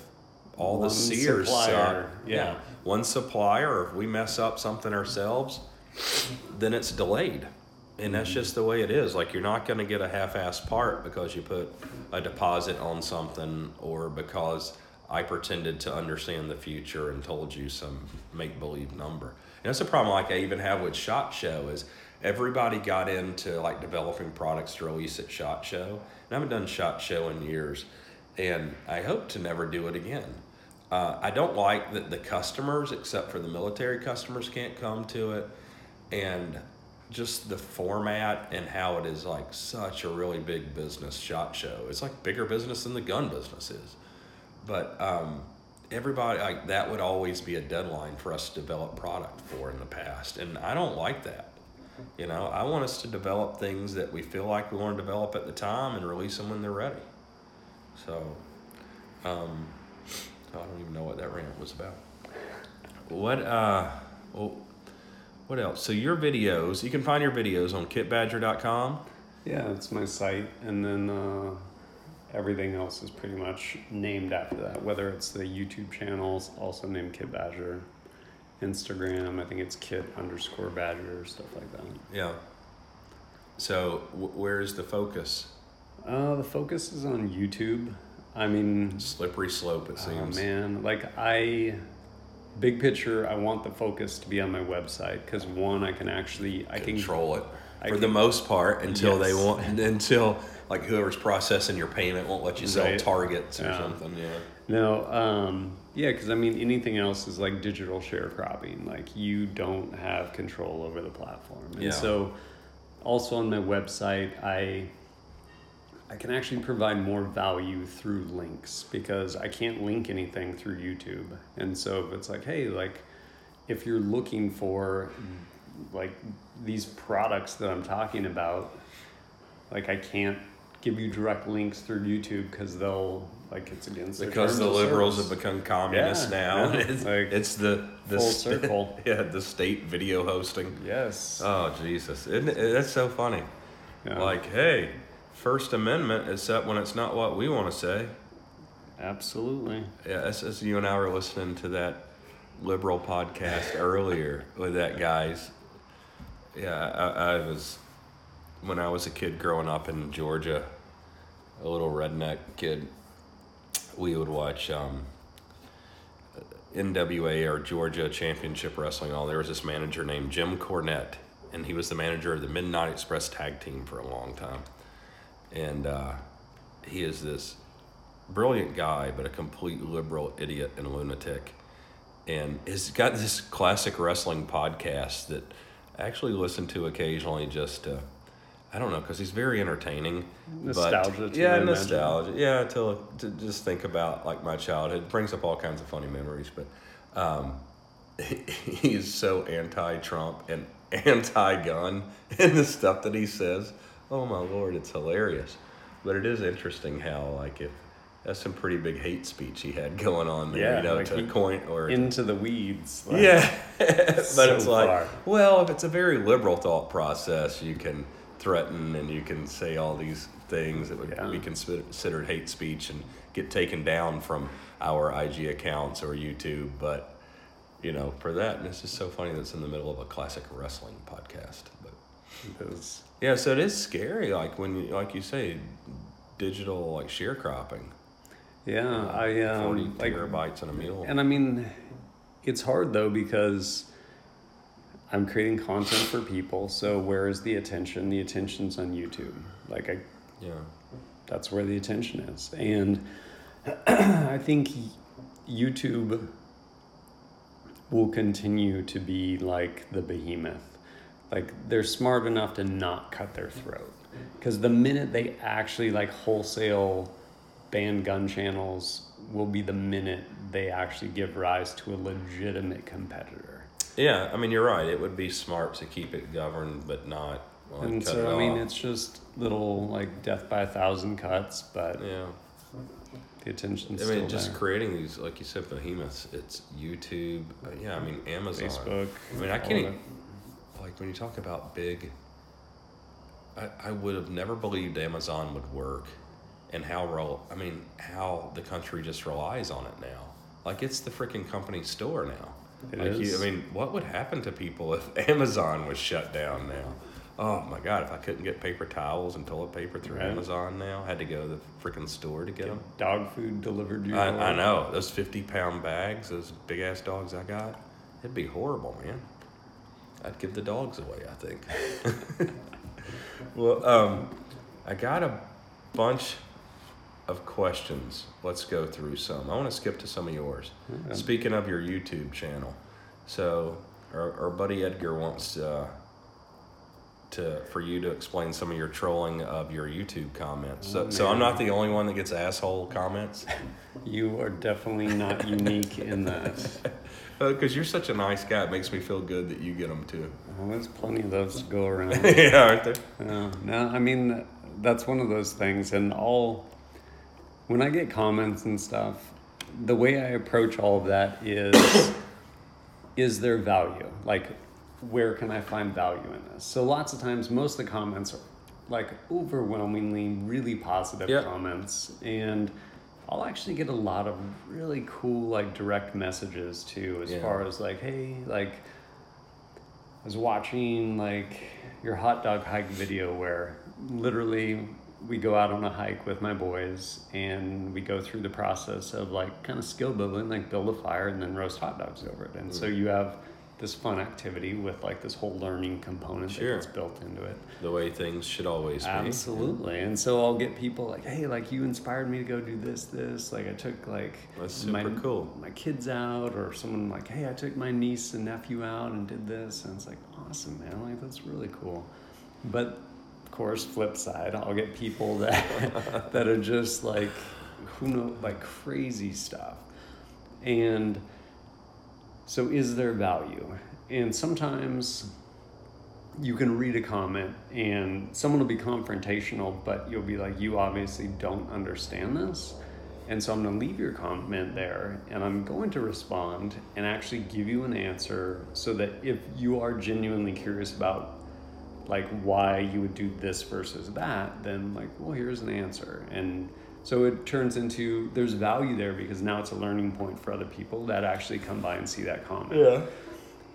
all one the sears supplier, suck, yeah. yeah, one supplier, or if we mess up something ourselves, then it's delayed. And that's just the way it is. Like, you're not going to get a half-assed part because you put a deposit on something, or because I pretended to understand the future and told you some make-believe number. And that's a problem, like, I even have with SHOT Show, is everybody got into, like, developing products to release at SHOT Show. And I haven't done SHOT Show in years, and I hope to never do it again. Uh, I don't like that the customers, except for the military customers, can't come to it. And just the format and how it is, like, such a really big business, SHOT Show. It's, like, bigger business than the gun business is. But um, everybody, like, that would always be a deadline for us to develop product for in the past, and I don't like that. You know, I want us to develop things that we feel like we want to develop at the time and release them when they're ready. So, um, I don't even know what that rant was about. What, uh, well, what else? So your videos, you can find your videos on kit badger dot com. Yeah, that's my site. And then uh, everything else is pretty much named after that, whether it's the YouTube channels, also named Kit Badger. Instagram, I think it's Kit underscore Badger, stuff like that. Yeah. So w- where is the focus? Uh, the focus is on YouTube. I mean... Slippery slope, it seems. Oh, man. Like, I... Big picture, I want the focus to be on my website because, one, I can actually... I Control can, it. I For can, the most part, until yes. they want... Until, like, whoever's processing your payment won't let you sell right. targets or yeah. something. Yeah. No, um... Yeah, because, I mean, anything else is like digital sharecropping. Like, you don't have control over the platform. And yeah. so, also on my website, I... I can actually provide more value through links because I can't link anything through YouTube. And so if it's like, hey, like if you're looking for like these products that I'm talking about, like I can't give you direct links through YouTube because they'll like it's against their because the liberals service. Have become communists yeah, now. Yeah. It's, like, it's the, the full st- circle. Yeah, the state video hosting. Yes. Oh Jesus, isn't it, that's so funny. Yeah. Like, hey. First Amendment, except when it's not what we want to say. Absolutely. Yeah, that's, that's, you and I were listening to that liberal podcast earlier with that guy's. Yeah, I, I was, when I was a kid growing up in Georgia, a little redneck kid, we would watch um, N W A or Georgia Championship Wrestling. All there was this manager named Jim Cornette, and he was the manager of the Midnight Express Tag Team for a long time. And uh, he is this brilliant guy, but a complete liberal idiot and lunatic. And he's got this classic wrestling podcast that I actually listen to occasionally just to, I don't know, because he's very entertaining. Nostalgia. But, to yeah, nostalgia. Imagine. Yeah, to, to just think about like my childhood. It brings up all kinds of funny memories. But um, he's so anti-Trump and anti-gun in the stuff that he says. Oh my Lord, it's hilarious. But it is interesting how, like, if that's some pretty big hate speech he had going on there, yeah, you know, like to coin or into the weeds. Like, yeah. But so it's like, far. Well, if it's a very liberal thought process, you can threaten and you can say all these things that would yeah. be considered hate speech and get taken down from our I G accounts or YouTube. But, you know, for that, and it's just so funny that it's in the middle of a classic wrestling podcast. But it is. Yeah, so it is scary, like when, you, like you say, digital like sharecropping. Yeah, I um, forty like, terabytes in a meal. And I mean, it's hard though because I'm creating content for people. So where is the attention? The attention's on YouTube. Like I, yeah, that's where the attention is. And I think YouTube will continue to be like the behemoth. Like, they're smart enough to not cut their throat. Because the minute they actually, like, wholesale ban gun channels will be the minute they actually give rise to a legitimate competitor. Yeah, I mean, you're right. It would be smart to keep it governed, but not, well, and cut so, it I off. mean, it's just little, like, death by a thousand cuts, but yeah. the attention's I mean, still just there. Creating these, like you said, behemoths. It's YouTube. Yeah, I mean, Amazon. Facebook. I mean, I can't even... Like, when you talk about big, I, I would have never believed Amazon would work and how, rel- I mean, how the country just relies on it now. Like, it's the freaking company store now. It like is. You, I mean, what would happen to people if Amazon was shut down now? Oh, my God, if I couldn't get paper towels and toilet paper through right. Amazon now, I had to go to the freaking store to get, get them. Dog food delivered to you. I, I know. Those fifty-pound bags, those big-ass dogs I got, it'd be horrible, man. I'd give the dogs away, I think. Well, um, I got a bunch of questions. Let's go through some. I want to skip to some of yours. Mm-hmm. Speaking of your YouTube channel, so our, our buddy Edgar wants uh, to for you to explain some of your trolling of your YouTube comments. So, so I'm not the only one that gets asshole comments. You are definitely not unique in that. Because uh, you're such a nice guy, it makes me feel good that you get them too. Well, there's plenty of those to go around. Yeah, aren't there? Uh, no, I mean, that's one of those things. And all, when I get comments and stuff, the way I approach all of that is, is there value? Like, where can I find value in this? So lots of times, most of the comments are like overwhelmingly really positive yep. comments. And I'll actually get a lot of really cool, like, direct messages too, as yeah. far as like, hey, like, I was watching like your hot dog hike video where literally we go out on a hike with my boys and we go through the process of like kind of skill building, like build a fire and then roast hot dogs over it. And mm. so you have this fun activity with like this whole learning component sure. that's built into it. The way things should always be. Absolutely. And so I'll get people like, hey, like you inspired me to go do this, this. Like I took like that's super my, cool. my kids out, or someone like, hey, I took my niece and nephew out and did this. And it's like, awesome, man. Like that's really cool. But of course, flip side, I'll get people that that are just like, who knows, like crazy stuff. And so is there value? And sometimes you can read a comment and someone will be confrontational, but you'll be like, you obviously don't understand this. And so I'm going to leave your comment there and I'm going to respond and actually give you an answer so that if you are genuinely curious about like why you would do this versus that, then like, well, here's an answer. And so it turns into, there's value there because now it's a learning point for other people that actually come by and see that comment. Yeah.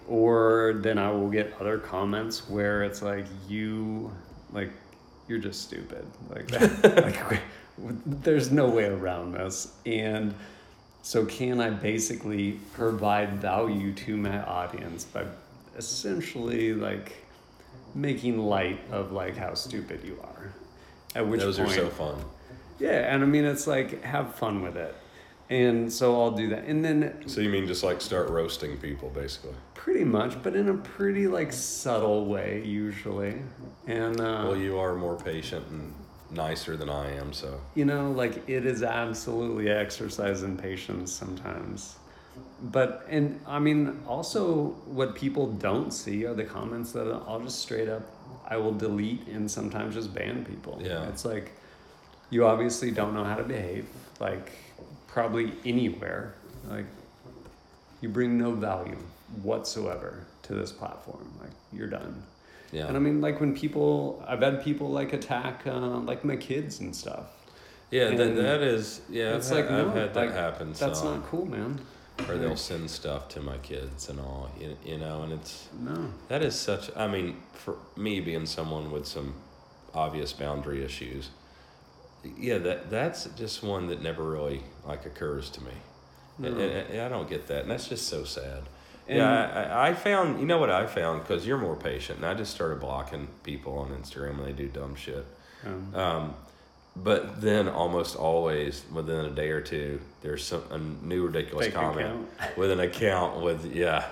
Or then I will get other comments where it's like, you, like, you're just stupid. Like, that, like there's no way around this. And so can I basically provide value to my audience by essentially, like, making light of, like, how stupid you are? At which Those point, are so fun. Yeah, and I mean, it's like, have fun with it. And so I'll do that. And then... So you mean just like start roasting people, basically? Pretty much, but in a pretty like subtle way, usually. And uh, well, you are more patient and nicer than I am, so... You know, like it is absolutely exercise in patience sometimes. But, and I mean, also what people don't see are the comments that I'll just straight up, I will delete and sometimes just ban people. Yeah. It's like... You obviously don't know how to behave, like probably anywhere. Like you bring no value whatsoever to this platform. Like you're done. Yeah. And I mean, like when people, I've had people like attack uh, like my kids and stuff. Yeah, and that that is. Yeah, it's I've like had, no, I've had that like, happen. That's so. Not cool, man. Or they'll send stuff to my kids and all, you, you know, and it's no. That is such. I mean, for me being someone with some obvious boundary issues. Yeah, that that's just one that never really, like, occurs to me. No. And, and, and I don't get that, and that's just so sad. And yeah, I, I found, you know what I found? Because you're more patient, and I just started blocking people on Instagram when they do dumb shit. Um, um, but then almost always, within a day or two, there's some a new ridiculous comment with an account with, yeah,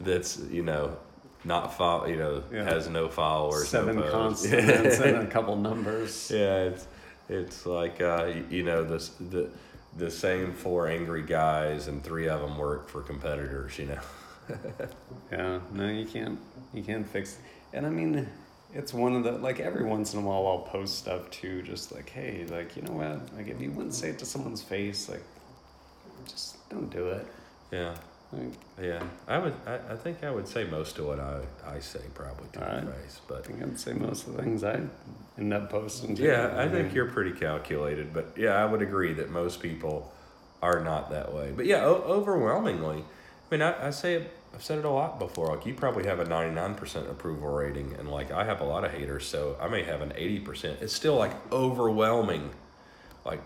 that's, you know... Not follow, you know, yeah. has no followers. Seven no consonants and a couple numbers. Yeah, it's it's like uh, you know the the the same four angry guys and three of them work for competitors. You know. Yeah, no, you can't you can't fix. And I mean, it's one of the like every once in a while I'll post stuff too, just like hey, like you know what, like if you wouldn't say it to someone's face, like just don't do it. Yeah. Yeah, I would. I, I think I would say most of what I, I say probably to right. your face, but I think I'd say most of the things I end up posting. To yeah, I think you're pretty calculated, but yeah, I would agree that most people are not that way. But yeah, o- overwhelmingly, I mean, I, I say it, I've said it a lot before. Like you probably have a ninety-nine percent approval rating, and like I have a lot of haters, so I may have an eighty percent. It's still like overwhelming, like.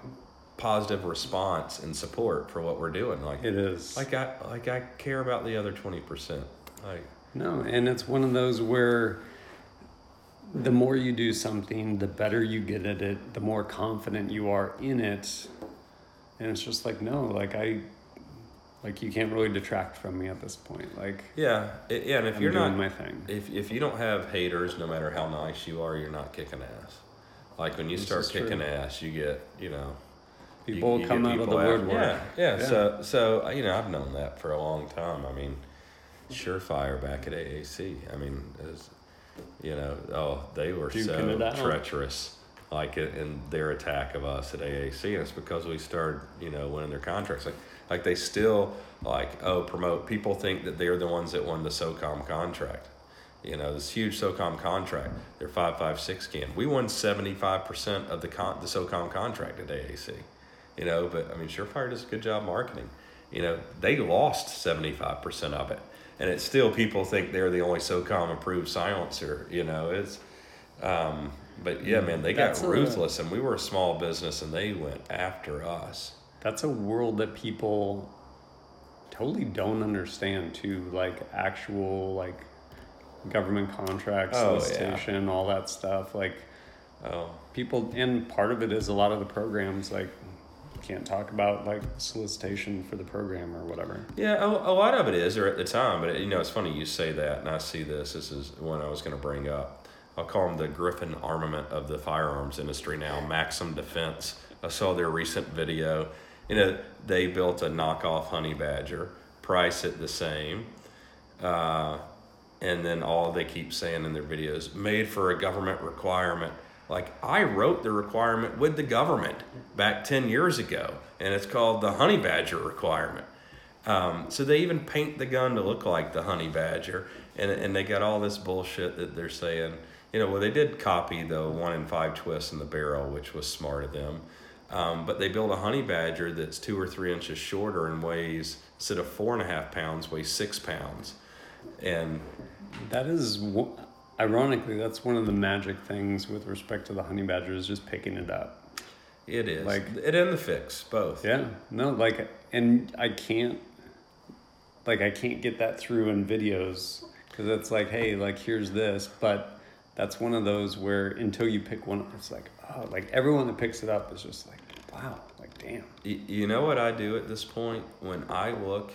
Positive response and support for what we're doing. Like it is. Like I like I care about the other twenty percent. Like no, and it's one of those where the more you do something, the better you get at it, the more confident you are in it. And it's just like no, like I Like, you can't really detract from me at this point. Like, yeah, it, yeah. And if I'm you're doing not my thing, if if you don't have haters, no matter how nice you are, you're not kicking ass. Like, when you this start kicking true. ass, you get you know people you, you come people out of the woodwork. Yeah, yeah, yeah. So so you know, I've known that for a long time. I mean, Surefire back at A A C. I mean, it was, you know, oh, they were Duke so treacherous. Like, in their attack of us at A A C, and it's because we started, you know, winning their contracts. Like, like they still, like, oh, promote. People think that they're the ones that won the SOCOM contract. You know, this huge SOCOM contract, their five five six scan. We won seventy-five percent of the con- the SOCOM contract at A A C. You know, but, I mean, Surefire does a good job marketing. You know, they lost seventy-five percent of it. And it's still, people think they're the only SOCOM-approved silencer. You know, it's... Um, But yeah, man, they got ruthless, and we were a small business, and they went after us. That's a world that people totally don't understand, too. Like, actual, like, government contracts, solicitation, all that stuff. Like, oh, people, and part of it is a lot of the programs, like, can't talk about, like, solicitation for the program or whatever. Yeah, a, a lot of it is, or at the time. But, you know, it's funny you say that, and I see this. This is one I was going to bring up. I'll call them the Griffin Armament of the firearms industry now, Maxim Defense. I saw their recent video. You know, they built a knockoff Honey Badger, price it the same. Uh, and then all they keep saying in their videos, made for a government requirement. Like, I wrote the requirement with the government back ten years ago, and it's called the Honey Badger requirement. Um, so they even paint the gun to look like the Honey Badger, and and they got all this bullshit that they're saying. You know, well, they did copy the one in five twist in the barrel, which was smart of them. Um, but they built a Honey Badger that's two or three inches shorter and weighs, instead of four and a half pounds, weighs six pounds. And that is, ironically, that's one of the magic things with respect to the Honey Badger, is just picking it up. It is. Like, it and the Fix, both. Yeah. No, like, and I can't, like, I can't get that through in videos, because it's like, hey, like, here's this, but... That's one of those where until you pick one, it's like, oh, like everyone that picks it up is just like, wow, like, damn. You, you know what I do at this point? When I look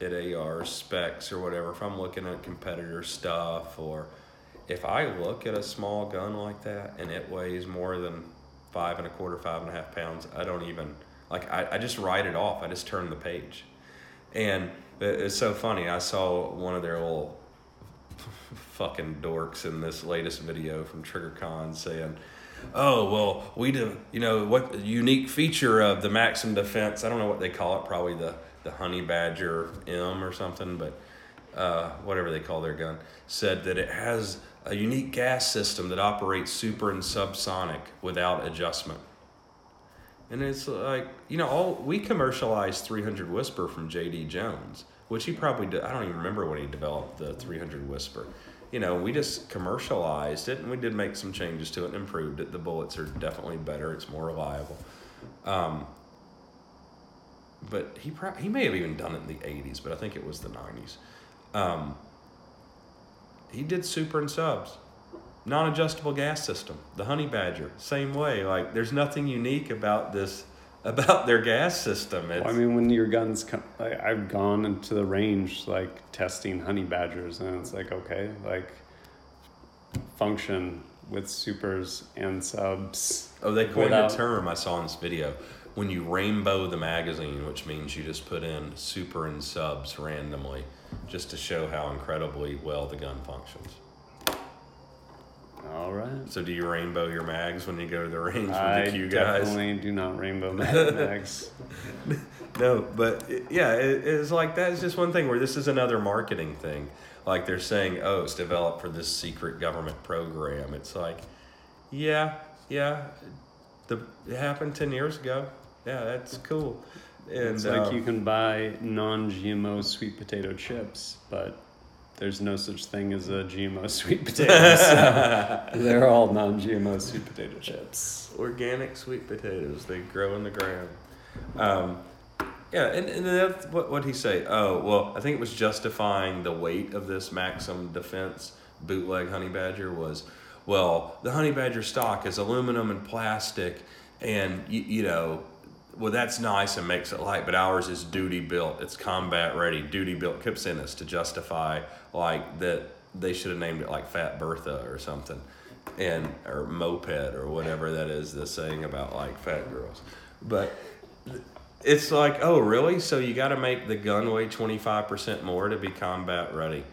at A R specs or whatever, if I'm looking at competitor stuff, or if I look at a small gun like that and it weighs more than five and a quarter, five and a half pounds, I don't even, like, I, I just write it off. I just turn the page. And it's so funny. I saw one of their little fucking dorks in this latest video from TriggerCon saying, oh, well, we do, you know, what unique feature of the Maxim Defense, I don't know what they call it, probably the, the Honey Badger M or something, but uh, whatever they call their gun, said that it has a unique gas system that operates super and subsonic without adjustment. And it's like, you know, all we commercialized three hundred Whisper from J D. Jones, which he probably did. I don't even remember when he developed the three hundred Whisper. You know, we just commercialized it, and we did make some changes to it and improved it. The bullets are definitely better. It's more reliable. Um, but he pro- he may have even done it in the eighties, but I think it was the nineties. Um, he did super and subs. Non-adjustable gas system. The Honey Badger, same way. Like, there's nothing unique about this, about their gas system. It's... Well, I mean, when your guns come, like, I've gone into the range, like, testing Honey Badgers, and it's like, okay, like, function with supers and subs. Oh, they coined without... a term I saw in this video. When you rainbow the magazine, which means you just put in super and subs randomly, just to show how incredibly well the gun functions. All right. So do you rainbow your mags when you go to the range I with the Q guys? I definitely do not rainbow my mags. No, but it, yeah, it, it's like that's just one thing where this is another marketing thing. Like they're saying, oh, it's developed for this secret government program. It's like, yeah, yeah, the, it happened ten years ago. Yeah, that's cool. And it's like um, you can buy non-G M O sweet potato chips, but... There's no such thing as a G M O sweet potato. So they're all non-G M O sweet potato chips. Organic sweet potatoes. They grow in the ground. Um, yeah, and, and that's what what'd he say? Oh, well, I think it was justifying the weight of this Maxim Defense bootleg Honey Badger was, well, the Honey Badger stock is aluminum and plastic, and, you, you know, well, that's nice and makes it light, but ours is duty built. It's combat ready, duty built. Kept saying this to justify like that they should have named it like Fat Bertha or something, and or moped or whatever that is, the saying about like fat girls. But it's like, oh really? So you got to make the gun weigh twenty-five percent more to be combat ready.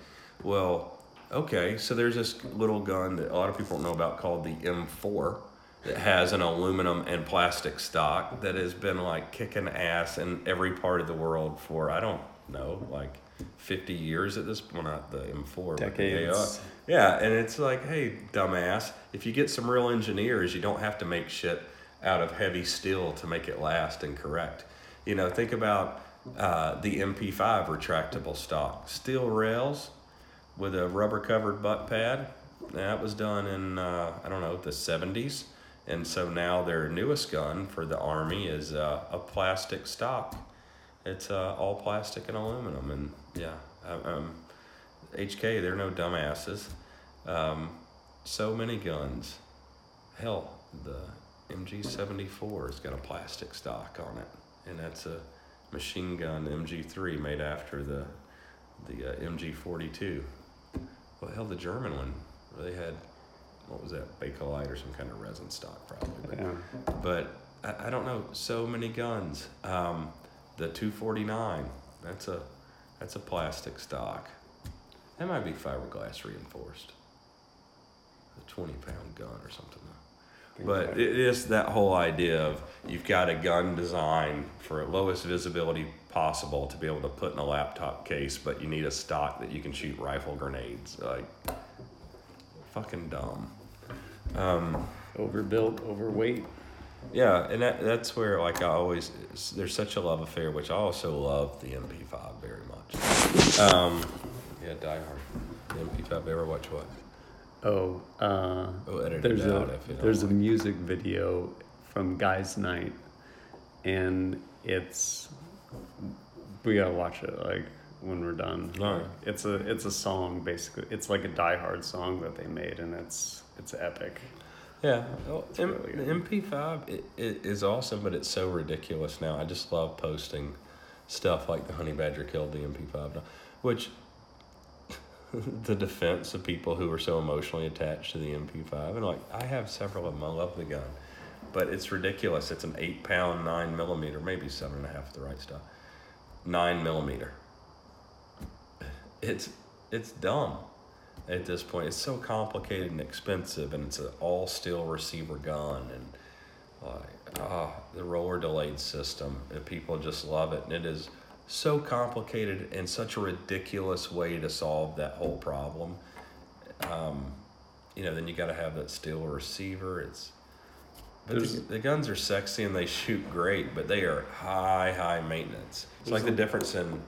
Well, okay, so there's this little gun that a lot of people don't know about called the M four that has an aluminum and plastic stock that has been like kicking ass in every part of the world for, I don't know, like fifty years at this point. Well, not the M four, decades. But yeah, and it's like, hey, dumbass, if you get some real engineers, you don't have to make shit out of heavy steel to make it last and correct. You know, think about uh, the M P five retractable stock. Steel rails with a rubber-covered butt pad. That was done in, uh, I don't know, the seventies. And so now their newest gun for the Army is uh, a plastic stock. It's uh, all plastic and aluminum. And yeah, um, H K, they're no dumbasses. Um, so many guns. Hell, the M G seventy-four has got a plastic stock on it. And that's a machine gun M G three made after the the uh, M G forty-two. Well, hell, the German one, they had, what was that, Bakelite or some kind of resin stock probably. But, yeah. but I, I don't know, so many guns. Um, the two forty-nine, that's a that's a plastic stock. That might be fiberglass reinforced. A twenty-pound gun or something. But so. It is that whole idea of you've got a gun designed for lowest visibility possible to be able to put in a laptop case, but you need a stock that you can shoot rifle grenades. Like, fucking dumb. Um, Overbuilt, overweight. Yeah, and that, that's where, like, I always, there's such a love affair, which I also love the M P five very much. Um, yeah, Die Hard. The M P five, ever watch what? Oh, uh, oh there's, a, there's like. a music video from Guys Night, and it's, we gotta watch it, like, when we're done. All right. It's a it's a song, basically. It's like a Die Hard song that they made, and it's it's epic. Yeah. Well, it's M- really the M P five it, it is awesome, but it's so ridiculous now. I just love posting stuff like the Honey Badger killed the M P five, which... the defense of people who are so emotionally attached to the M P five. And like, I have several of them. I love the gun. But it's ridiculous. It's an eight pound, nine millimeter, maybe seven and a half, the right stuff. Nine millimeter. It's, it's dumb at this point. It's so complicated and expensive, and it's an all steel receiver gun. And like, ah, the roller delayed system. People just love it. And it is so complicated and such a ridiculous way to solve that whole problem. Um, you know, then you got to have that steel receiver. It's but the, the guns are sexy and they shoot great, but they are high, high maintenance. It's like the difference in,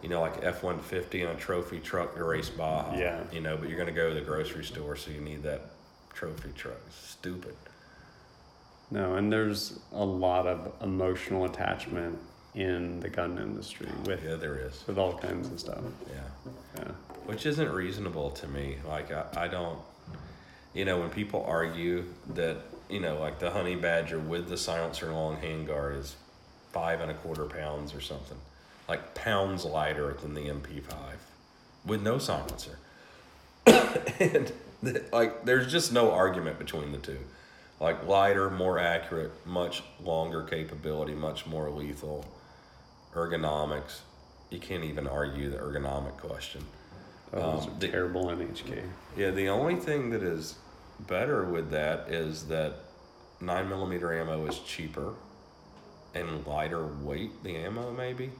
you know, like F one fifty and a trophy truck to race Baja. Yeah. You know, but you're going to go to the grocery store, so you need that trophy truck. It's stupid. No, and there's a lot of emotional attachment in the gun industry with yeah there is with all kinds of stuff yeah yeah which isn't reasonable to me. Like I, I don't, you know, when people argue that, you know, like the Honey Badger with the silencer and long handguard is five and a quarter pounds or something, like pounds lighter than the M P five with no silencer, and like there's just no argument between the two. Like lighter, more accurate, much longer capability, much more lethal. Ergonomics, you can't even argue the ergonomic question. Oh, um, the, terrible in H K. Yeah, the only thing that is better with that is that nine millimeter ammo is cheaper and lighter weight, the ammo maybe.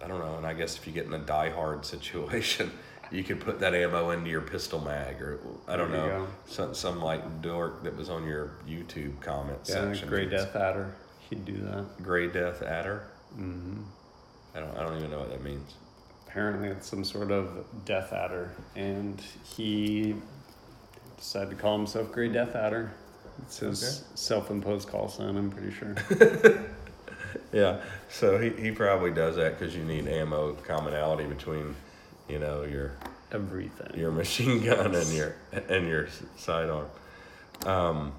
I don't know, and I guess if you get in a die-hard situation, you could put that ammo into your pistol mag, or I don't know, some, some like dork that was on your YouTube comment yeah, section. Gray Death Adder, he'd do that. Gray Death Adder. Mm-hmm. I don't. I don't even know what that means. Apparently, it's some sort of Death Adder, and he decided to call himself Gray Death Adder. It's his okay. self-imposed call sign. I'm pretty sure. Yeah. So he he probably does that because you need ammo commonality between, you know, your everything, your machine gun, yes, and your and your sidearm. Um,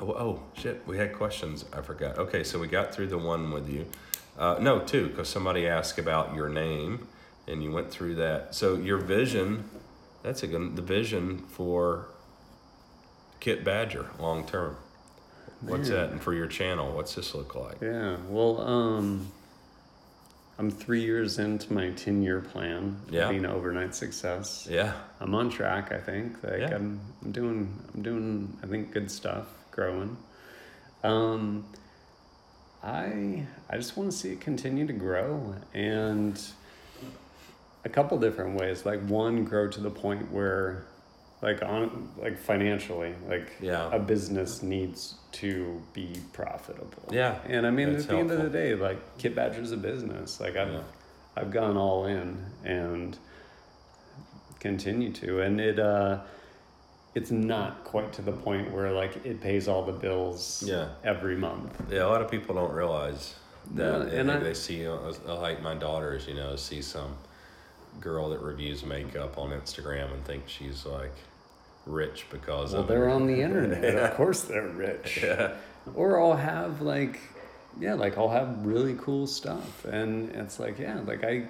Oh, oh, shit, we had questions. I forgot. Okay, so we got through the one with you. Uh, no, two, because somebody asked about your name, and you went through that. So your vision, that's a good, the vision for Kit Badger long term. What's yeah. that? And for your channel, what's this look like? Yeah, well, um, I'm three years into my ten-year plan of yeah. being an overnight success. Yeah. I'm on track, I think. Like yeah. I'm, I'm doing, I'm doing, I think, good stuff. Growing. Um, I I just want to see it continue to grow, and a couple different ways. Like one, grow to the point where, like on like financially, like yeah. a business needs to be profitable. Yeah, and I mean at the helpful. end of the day, like Kit Badger's a business. Like I've yeah. I've gone all in and continue to, and it. Uh, It's not quite to the point where like it pays all the bills yeah. every month. Yeah, a lot of people don't realize that. Yeah, and I, they see, like my daughters, you know, see some girl that reviews makeup on Instagram and think she's like rich because well, of they're it. on the internet. yeah. Of course they're rich. Yeah. Or I'll have like, yeah, like I'll have really cool stuff. And it's like, yeah, like I...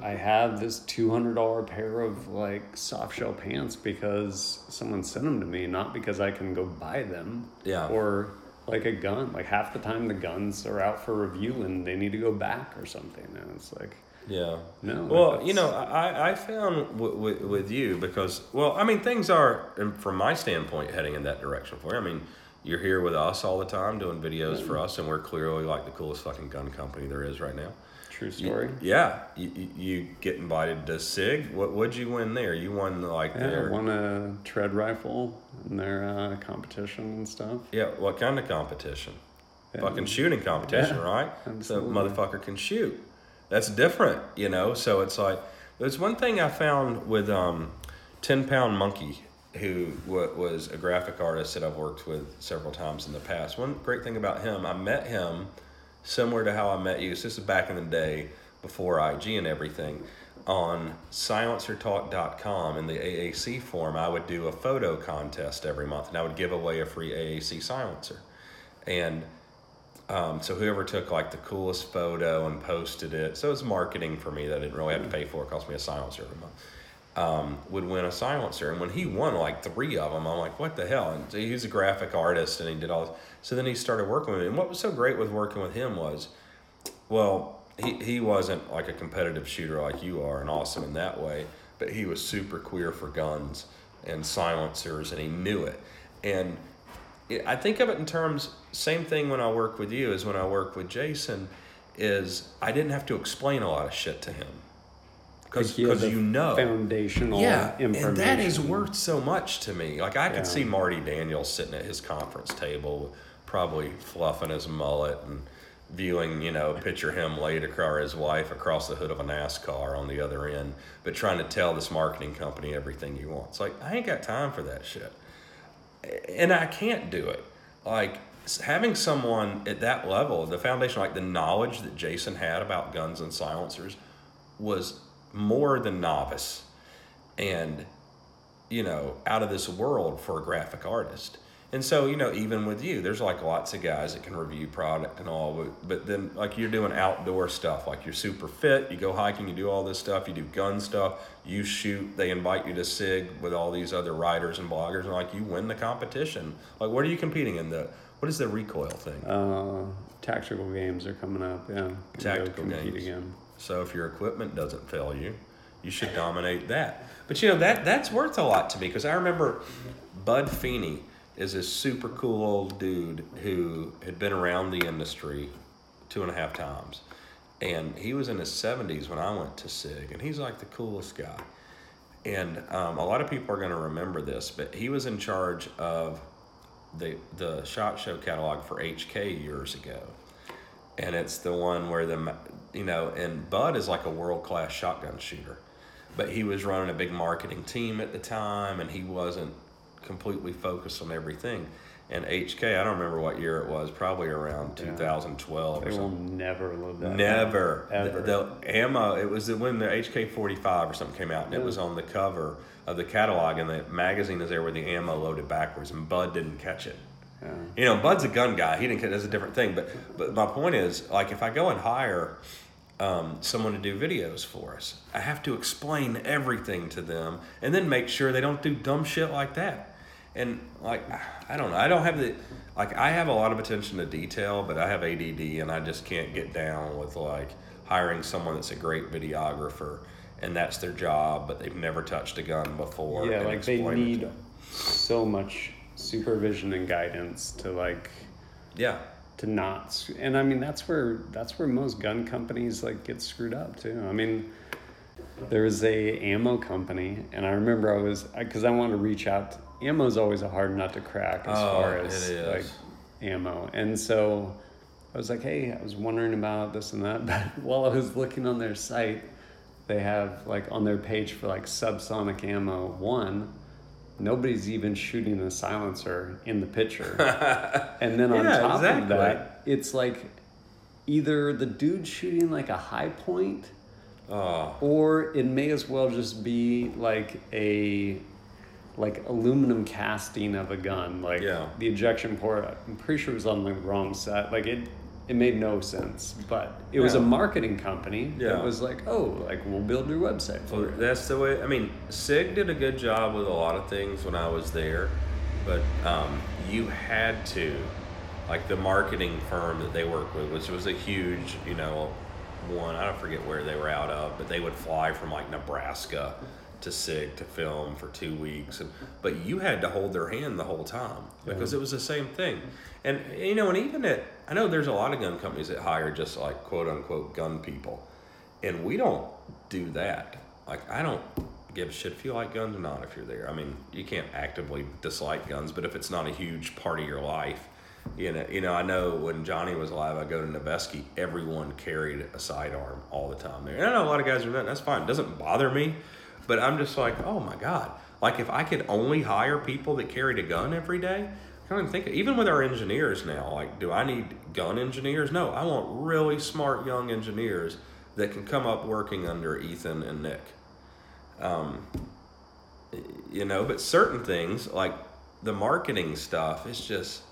I have this two hundred dollars pair of like soft shell pants because someone sent them to me, not because I can go buy them. Yeah. Or like a gun, like half the time the guns are out for review and they need to go back or something. And it's like, yeah, no. Well, you know, I, I found w- w- with you because, well, I mean, things are from my standpoint heading in that direction for you. I mean, you're here with us all the time doing videos yeah. for us, and we're clearly like the coolest fucking gun company there is right now. True story. You, yeah, you, you, you get invited to SIG. What would you win there? You won like yeah, their. I won a tread rifle in their uh, competition and stuff. Yeah, what kind of competition? Yeah. Fucking shooting competition, yeah, right? Absolutely. So motherfucker can shoot. That's different, you know. So it's like there's one thing I found with um, Ten Pound Monkey, who was a graphic artist that I've worked with several times in the past. One great thing about him, I met him. Similar to how I met you, so this is back in the day before I G and everything, on silencer talk dot com in the A A C forum, I would do a photo contest every month, and I would give away a free A A C silencer. And um, so whoever took like the coolest photo and posted it, so it's marketing for me that I didn't really have to pay for, it cost me a silencer every month, um, would win a silencer. And when he won like three of them, I'm like, what the hell? And he was a graphic artist, and he did all this. So then he started working with me. And what was so great with working with him was, well, he, he wasn't like a competitive shooter like you are and awesome in that way, but he was super queer for guns and silencers, and he knew it. And it, I think of it in terms, same thing when I work with you as when I work with Jason, is I didn't have to explain a lot of shit to him. Because you know. Foundational yeah, information. And that is worth so much to me. Like I could yeah. see Marty Daniels sitting at his conference table probably fluffing his mullet and viewing, you know, picture him laid across his wife across the hood of a NASCAR on the other end, but trying to tell this marketing company everything you want. It's like, I ain't got time for that shit. And I can't do it. Like having someone at that level, the foundation, like the knowledge that Jason had about guns and silencers was more than novice and, you know, out of this world for a graphic artist. And so, you know, even with you, there's like lots of guys that can review product and all, but, but then like you're doing outdoor stuff, like you're super fit, you go hiking, you do all this stuff, you do gun stuff, you shoot, they invite you to SIG with all these other writers and bloggers, and like you win the competition. Like what are you competing in? The what is the recoil thing? Uh, tactical games are coming up, yeah. Tactical go compete games. Again. So if your equipment doesn't fail you, you should dominate that. But, you know, that that's worth a lot to me because I remember Bud Feeney is this super cool old dude who had been around the industry two and a half times. And he was in his seventies when I went to SIG, and he's like the coolest guy. And um, a lot of people are going to remember this, but he was in charge of the the SHOT Show catalog for H K years ago. And it's the one where the... You know, and Bud is like a world-class shotgun shooter, but he was running a big marketing team at the time, and he wasn't completely focused on everything. And H K, I don't remember what year it was, probably around two thousand twelve yeah. or something. They will never live that. Never. Ever. The, the ammo, it was when the H K forty-five or something came out, and it was on the cover of the catalog, and the magazine is there with the ammo loaded backwards, and Bud didn't catch it. Yeah. You know, Bud's a gun guy. He didn't catch it. That's a different thing. But, but my point is, like, if I go and hire um, someone to do videos for us, I have to explain everything to them and then make sure they don't do dumb shit like that. And, like, I don't know. I don't have the, like, I have a lot of attention to detail, but I have A D D, and I just can't get down with, like, hiring someone that's a great videographer, and that's their job, but they've never touched a gun before. Yeah, like, they need so much supervision and guidance to, like, yeah, to not, and, I mean, that's where, that's where most gun companies, like, get screwed up, too. I mean... There was a ammo company, and I remember I was, because I, I wanted to reach out. Ammo is always a hard nut to crack as oh, far as like ammo. And so I was like, hey, I was wondering about this and that. But while I was looking on their site, they have like on their page for like subsonic ammo one, nobody's even shooting the silencer in the picture. And then yeah, on top exactly. of that, it's like either the dude shooting like a high point. Oh. Or it may as well just be like a like aluminum casting of a gun, like yeah. the ejection port. I'm pretty sure it was on the wrong side. Like it, it made no sense. But it yeah. was a marketing company yeah. that was like, oh, like we'll build your website for well, it. That's the way. I mean, SIG did a good job with a lot of things when I was there, but um, you had to, like the marketing firm that they worked with, which was a huge, you know. One, I don't forget where they were out of, but they would fly from like Nebraska to SIG to film for two weeks. And, but you had to hold their hand the whole time because yeah. it was the same thing. And, you know, and even at, I know there's a lot of gun companies that hire just like quote unquote gun people. And we don't do that. Like, I don't give a shit if you like guns or not if you're there. I mean, you can't actively dislike guns, but if it's not a huge part of your life, You know, you know. I know when Johnny was alive, I go to Nevesky, everyone carried a sidearm all the time there. And I know a lot of guys are that. That's fine. It doesn't bother me. But I'm just like, oh, my God. Like, if I could only hire people that carried a gun every day, I don't even think, even with our engineers now, like, do I need gun engineers? No, I want really smart young engineers that can come up working under Ethan and Nick. Um, you know, but certain things, like the marketing stuff, it's just...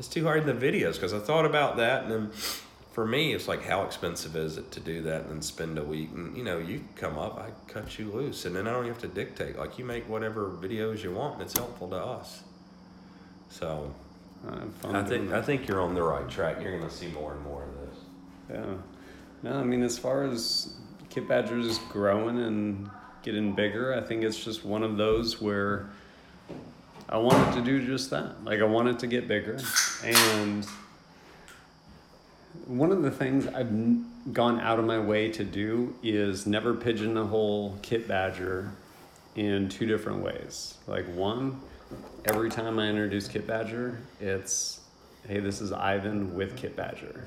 It's too hard in the videos because I thought about that, and then for me, it's like, how expensive is it to do that and then spend a week? And you know, you come up, I cut you loose, and then I don't have to dictate. Like, you make whatever videos you want, and it's helpful to us. So, I think I think you're on the right track. You're going to see more and more of this. Yeah. No, I mean, as far as Kit Badger is growing and getting bigger, I think it's just one of those where. I wanted to do just that. Like, I wanted to get bigger. And one of the things I've gone out of my way to do is never pigeonhole Kit Badger in two different ways. Like, one, every time I introduce Kit Badger, it's, hey, this is Ivan with Kit Badger.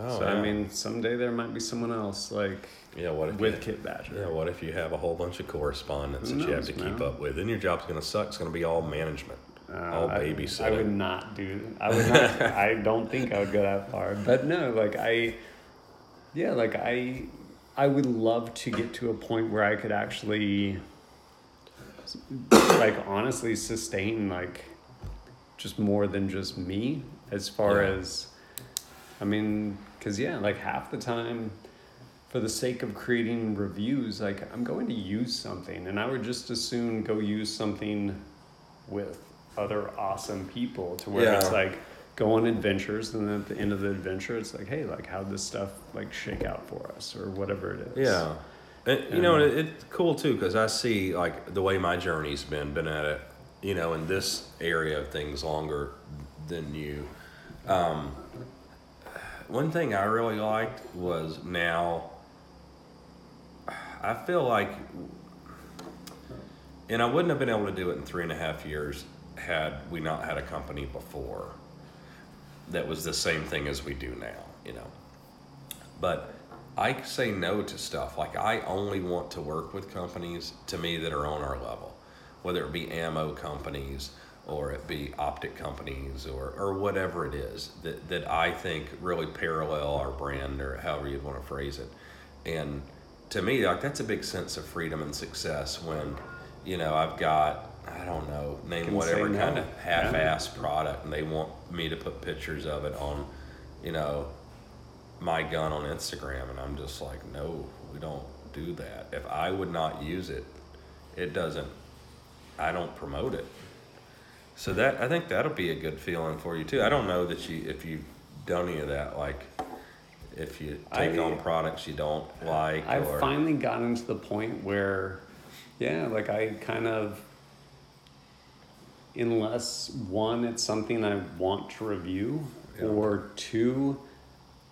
Oh, so, yeah. I mean, someday there might be someone else, like, yeah, what if with you, Kit Badger. Yeah, what if you have a whole bunch of correspondence Who that knows, you have to man. keep up with? Then your job's going to suck. It's going to be all management, uh, all babysitting. I, I would not do that. I would not. I don't think I would go that far. But no, like, I, yeah, like, I, I would love to get to a point where I could actually, like, honestly sustain, like, just more than just me as far yeah. as... I mean, because, yeah, like, half the time, for the sake of creating reviews, like, I'm going to use something, and I would just as soon go use something with other awesome people to where yeah. it's, like, go on adventures, and then at the end of the adventure, it's like, hey, like, how'd this stuff, like, shake out for us, or whatever it is. Yeah. And, you um, know, it, it's cool, too, because I see, like, the way my journey's been, been at it, you know, in this area of things longer than you, um... One thing I really liked was now, I feel like, and I wouldn't have been able to do it in three and a half years had we not had a company before that was the same thing as we do now, you know. But I say no to stuff. Like, I only want to work with companies, to me, that are on our level. whether it be ammo companies or it be optic companies or, or whatever it is that, that I think really parallel our brand, or however you want to phrase it. And to me, like, that's a big sense of freedom and success when, you know, I've got, I don't know, name whatever no. kind of half-assed yeah. product, and they want me to put pictures of it on, you know, my gun on Instagram, and I'm just like, no, we don't do that. If I would not use it, it doesn't, I don't promote it. So that, I think that'll be a good feeling for you too. I don't know that you, if you've done any of that, like if you take I, on products you don't like. I've or... finally gotten to the point where, yeah, like I kind of, unless one, it's something I want to review, yeah. or two,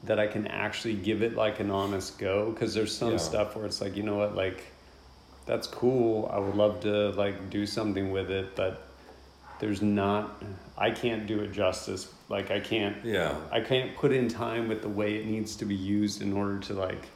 that I can actually give it like an honest go. Cause there's some yeah. stuff where it's like, you know what, like that's cool. I would love to like do something with it, but there's not, I can't do it justice. Like I can't, yeah. I can't put in time with the way it needs to be used in order to like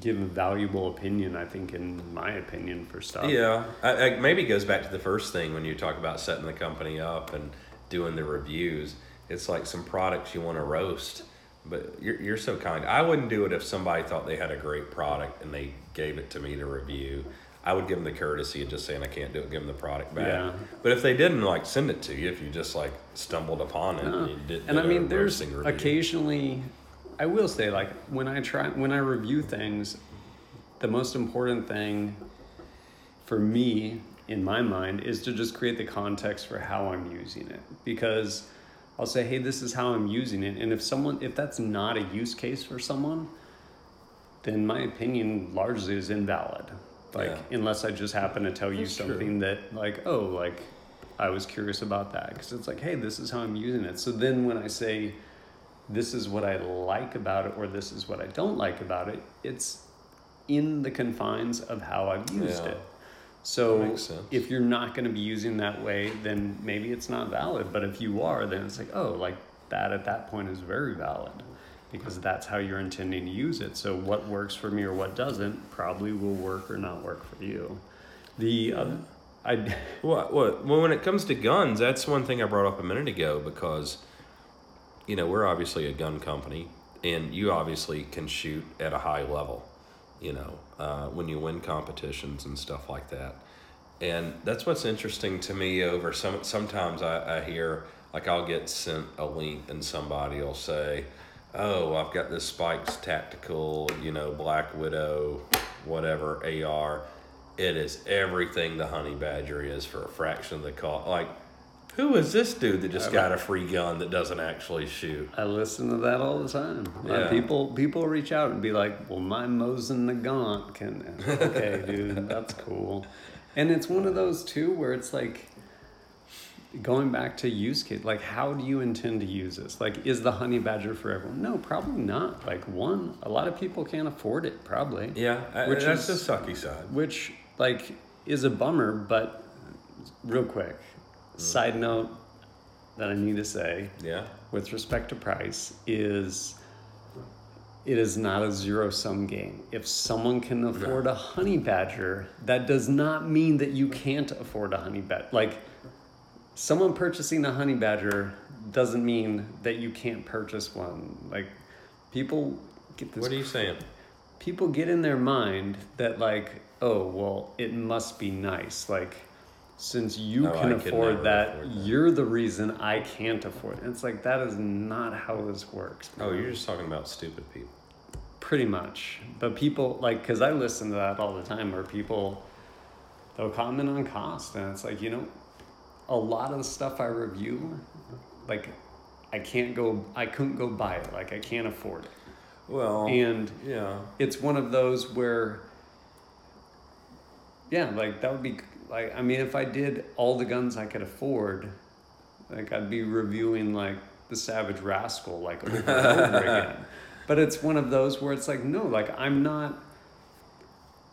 give a valuable opinion, I think, in my opinion, for stuff. Yeah, I, I, maybe it goes back to the first thing when you talk about setting the company up and doing the reviews. It's like some products you want to roast, but you're, you're so kind. I wouldn't do it if somebody thought they had a great product and they gave it to me to review. I would give them the courtesy of just saying I can't do it, give them the product back. Yeah. But if they didn't, like, send it to you, if you just, like, stumbled upon it. Uh, and you did, and did I mean, there's review. Occasionally... I will say, like, when I try, when I review things, the most important thing for me, in my mind, is to just create the context for how I'm using it. Because I'll say, hey, this is how I'm using it. And if someone, if that's not a use case for someone, then my opinion largely is invalid. Like, yeah. unless I just happen to tell you that's something true. That, like, oh, like, I was curious about that. Because it's like, hey, this is how I'm using it. So then when I say... this is what I like about it, or this is what I don't like about it, it's in the confines of how I've used yeah. it. So if you're not going to be using that way, then maybe it's not valid. But if you are, then it's like, oh, like that at that point is very valid because that's how you're intending to use it. So what works for me or what doesn't probably will work or not work for you. The uh, I well, well, when it comes to guns, that's one thing I brought up a minute ago because... you know, we're obviously a gun company, and you obviously can shoot at a high level, you know, uh, when you win competitions and stuff like that. And that's what's interesting to me over some, sometimes I, I hear, like I'll get sent a link and somebody will say, oh, I've got this Spikes Tactical, you know, Black Widow, whatever, A R. It is everything the Honey Badger is for a fraction of the cost. Like, who is this dude that just got a free gun that doesn't actually shoot? I listen to that all the time. Yeah. People people reach out and be like, well, my Mosin Nagant can... okay, dude, that's cool. And it's one of those, too, where it's like, going back to use case, like, how do you intend to use this? Like, is the Honey Badger for everyone? No, probably not. Like, one, a lot of people can't afford it, probably. Yeah, I, which that's is, the sucky side. Which, like, is a bummer, but real quick. Side note that I need to say, yeah, with respect to price, is it is not a zero-sum game. If someone can afford a Honey Badger, that does not mean that you can't afford a Honey Badger. Like, someone purchasing a Honey Badger doesn't mean that you can't purchase one. Like, people get this... What are you saying? People get in their mind that, like, oh, well, it must be nice, like... since you no, can afford that, afford that, you're the reason I can't afford it. And it's like, that is not how this works. Man. Oh, you're just talking about stupid people. Pretty much. But people, like, because I listen to that all the time, where people, they'll comment on cost. And it's like, you know, a lot of the stuff I review, like, I can't go, I couldn't go buy it. Like, I can't afford it. Well, and yeah, it's one of those where, yeah, like, that would be... like, I mean, if I did all the guns I could afford, like, I'd be reviewing, like, the Savage Rascal, like, over and over again. But it's one of those where it's like, no, like, I'm not,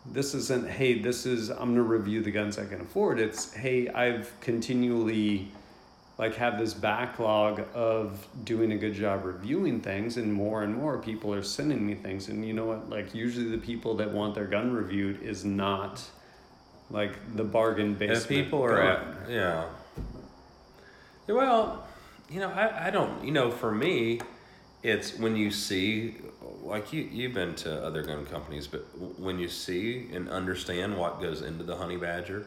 this isn't, hey, this is, I'm going to review the guns I can afford. It's, hey, I've continually, like, have this backlog of doing a good job reviewing things, and more and more people are sending me things. And you know what, like, usually the people that want their gun reviewed is not... like the bargain basement. If people are at, yeah. Well, you know, I, I don't, you know, for me, it's when you see, like you, you've been to other gun companies, but when you see and understand what goes into the Honey Badger,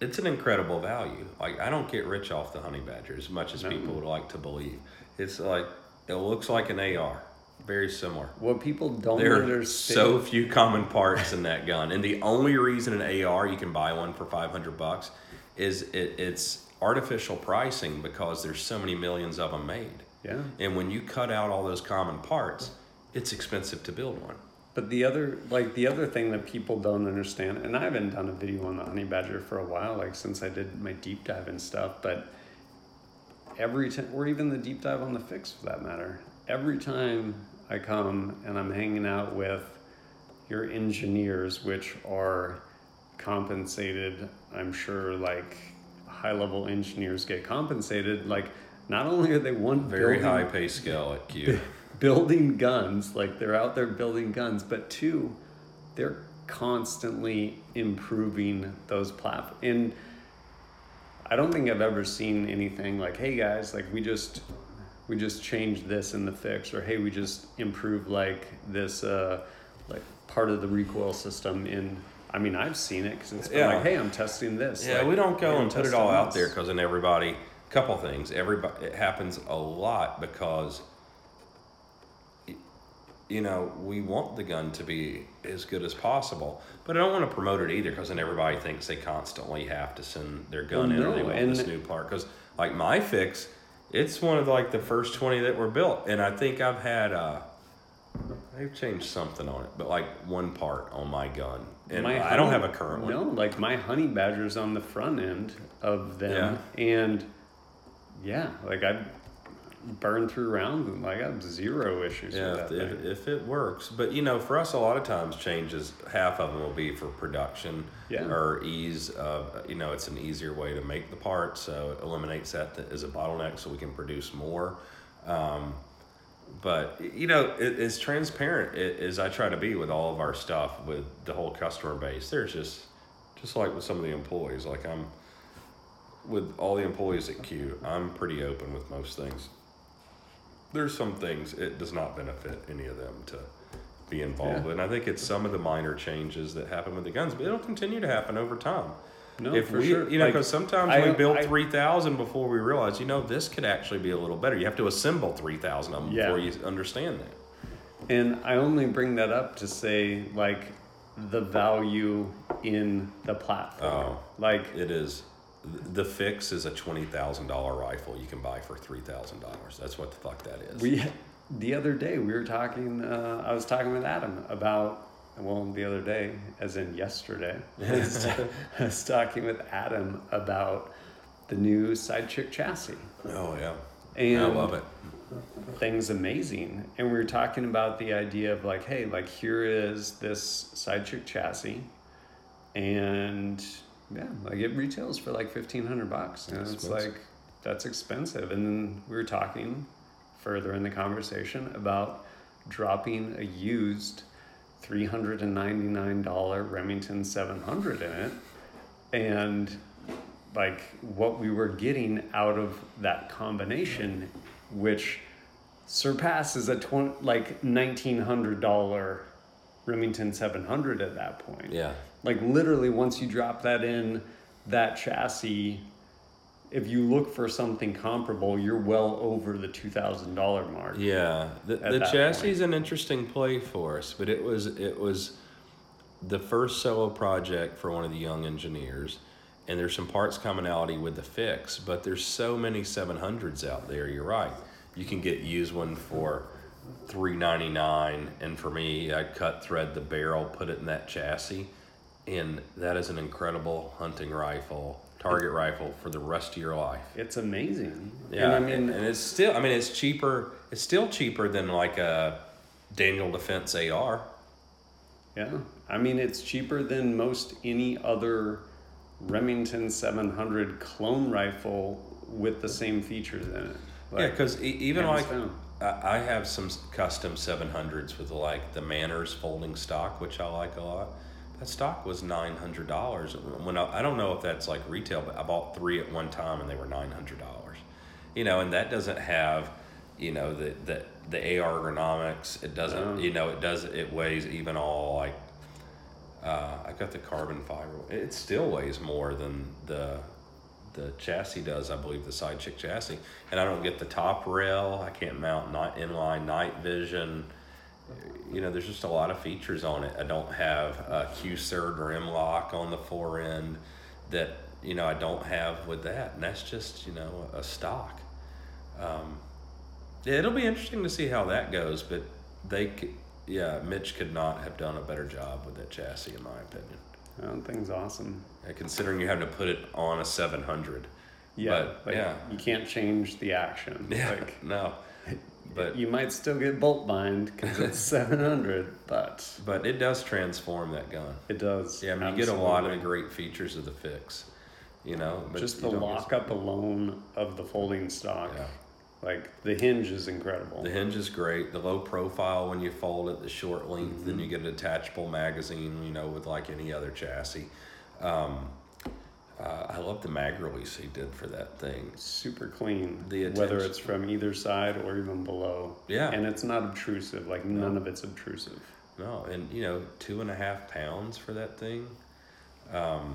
it's an incredible value. Like, I don't get rich off the Honey Badger as much as no. people would like to believe. It's like, it looks like an A R. Very similar. What people don't there understand. There are so few common parts in that gun. And the only reason an A R you can buy one for five hundred bucks is it, it's artificial pricing because there's so many millions of them made. Yeah. And when you cut out all those common parts, it's expensive to build one. But the other, like the other thing that people don't understand, and I haven't done a video on the Honey Badger for a while, like since I did my deep dive and stuff, but every time, or even the deep dive on the Fix for that matter, every time I come and I'm hanging out with your engineers, which are compensated, I'm sure, like high-level engineers get compensated, like not only are they one very high pay scale at Q building guns, like they're out there building guns, but two, they're constantly improving those platforms. And I don't think I've ever seen anything like, hey guys, like we just we just changed this in the Fix, or hey, we just improved like this uh like part of the recoil system in. I mean, I've seen it because it's been yeah. like, hey, I'm testing this. Yeah, like, we don't go hey, and put it all out there because in everybody, a couple things, everybody, it happens a lot because, you know, we want the gun to be as good as possible, but I don't want to promote it either because then everybody thinks they constantly have to send their gun well, in no, or they want and this new part. Because, like, my Fix, it's one of, like, the first twenty that were built, and I think I've had, uh, they've changed something on it, but, like, one part on my gun. And my I honey, don't have a current one. No, like my Honey Badger's on the front end of them. Yeah. And yeah, like I burn through rounds and like I have zero issues yeah, with that. Yeah, if, if it works. But you know, for us, a lot of times changes, half of them will be for production yeah. or ease of, you know, it's an easier way to make the part. So it eliminates that as a bottleneck so we can produce more. Um, But, you know, it, it's transparent it, as I try to be with all of our stuff, with the whole customer base. There's just, just like with some of the employees, like I'm, with all the employees at Q, I'm pretty open with most things. There's some things it does not benefit any of them to be involved yeah. in. I think it's some of the minor changes that happen with the guns, but it'll continue to happen over time. No, if for we, sure. You know, because like, sometimes I, we build three thousand before we realize, you know, this could actually be a little better. You have to assemble three thousand of them yeah. before you understand that. And I only bring that up to say, like, the value in the platform. Oh, like it is. The Fix is a twenty thousand dollars rifle you can buy for three thousand dollars. That's what the fuck that is. We The other day we were talking, uh, I was talking with Adam about, well, the other day, as in yesterday, I was, I was talking with Adam about the new Sidechick chassis. Oh, yeah. And I love it. Things amazing. And we were talking about the idea of like, hey, like here is this Sidechick chassis. And yeah, like it retails for like fifteen hundred bucks. And that's it's expensive. Like, that's expensive. And then we were talking further in the conversation about dropping a used three hundred ninety-nine dollars Remington seven hundred in it, and like what we were getting out of that combination, which surpasses a twenty like nineteen hundred dollars Remington seven hundred at that point. Yeah, like literally once you drop that in, that chassis, if you look for something comparable, you're well over the two thousand dollars mark. Yeah, the, the chassis is an interesting play for us, but it was it was the first solo project for one of the young engineers, and there's some parts commonality with the Fix, but there's so many seven hundreds out there, you're right. You can get used one for three ninety-nine, and for me, I cut thread the barrel, put it in that chassis, and that is an incredible hunting rifle. Target rifle for the rest of your life. It's amazing. Yeah, and I mean, and, and it's still. I mean, it's cheaper. It's still cheaper than like a Daniel Defense A R. Yeah, I mean, it's cheaper than most any other Remington seven hundred clone rifle with the same features in it. Like, yeah, because even like I have some custom seven hundreds with like the Manners folding stock, which I like a lot. that stock was nine hundred dollars. When I, I don't know if that's like retail, but I bought three at one time and they were nine hundred dollars. You know, and that doesn't have, you know, the the, the A R ergonomics. It doesn't, um, you know, it does, it weighs even all like, uh, I got the carbon fiber. It still weighs more than the the chassis does, I believe, the side chick chassis. And I don't get the top rail. I can't mount night, inline night vision. You know, there's just a lot of features on it. I don't have a Q-Surd or M-Lock on the fore end that, you know, I don't have with that. And that's just, you know, a stock. Um, yeah, it'll be interesting to see how that goes. But they, could, yeah, Mitch could not have done a better job with that chassis, in my opinion. Oh, that thing's awesome. Yeah, considering you have to put it on a seven hundred. Yeah, but, like, yeah. You can't change the action. Yeah, like, no. But you might still get bolt bind because it's seven hundred, but but it does transform that gun. It does. Yeah, I mean, absolutely. You get a lot of the great features of the Fix, you know. But just the lockup alone of the folding stock, yeah. Like the hinge is incredible. The hinge is great. The low profile when you fold it, the short length, mm-hmm. Then you get a detachable magazine, you know, with like any other chassis. Um, Uh, I love the mag release he did for that thing. Super clean, the whether it's from either side or even below. Yeah. And it's not obtrusive. Like, no. None of it's obtrusive. No, and, you know, two and a half pounds for that thing. Um,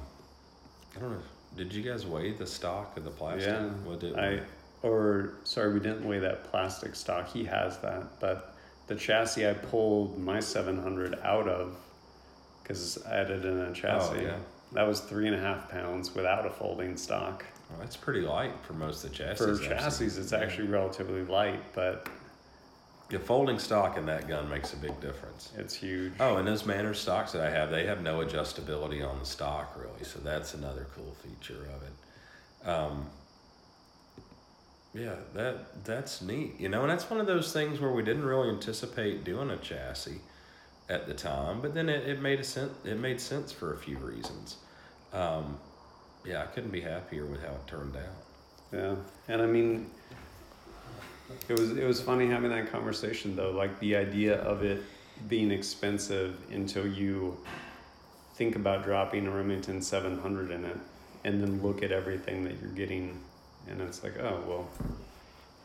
I don't know. Did you guys weigh the stock of the plastic? Yeah. What did I, or, sorry, we didn't weigh that plastic stock. He has that. But the chassis I pulled my seven hundred out of because I had it in a chassis. Oh, yeah. That was three and a half pounds without a folding stock. Well, that's pretty light for most of the chassis. For chassis, it's yeah. actually relatively light, but... The folding stock in that gun makes a big difference. It's huge. Oh, and those Manor stocks that I have, they have no adjustability on the stock, really, so that's another cool feature of it. Um, yeah, that that's neat. You know, and that's one of those things where we didn't really anticipate doing a chassis at the time, but then it, it made a sense. It made sense for a few reasons. Um, yeah, I couldn't be happier with how it turned out. Yeah, and I mean, it was it was funny having that conversation though. Like the idea of it being expensive until you think about dropping a Remington seven hundred in it, and then look at everything that you're getting, and it's like, oh well,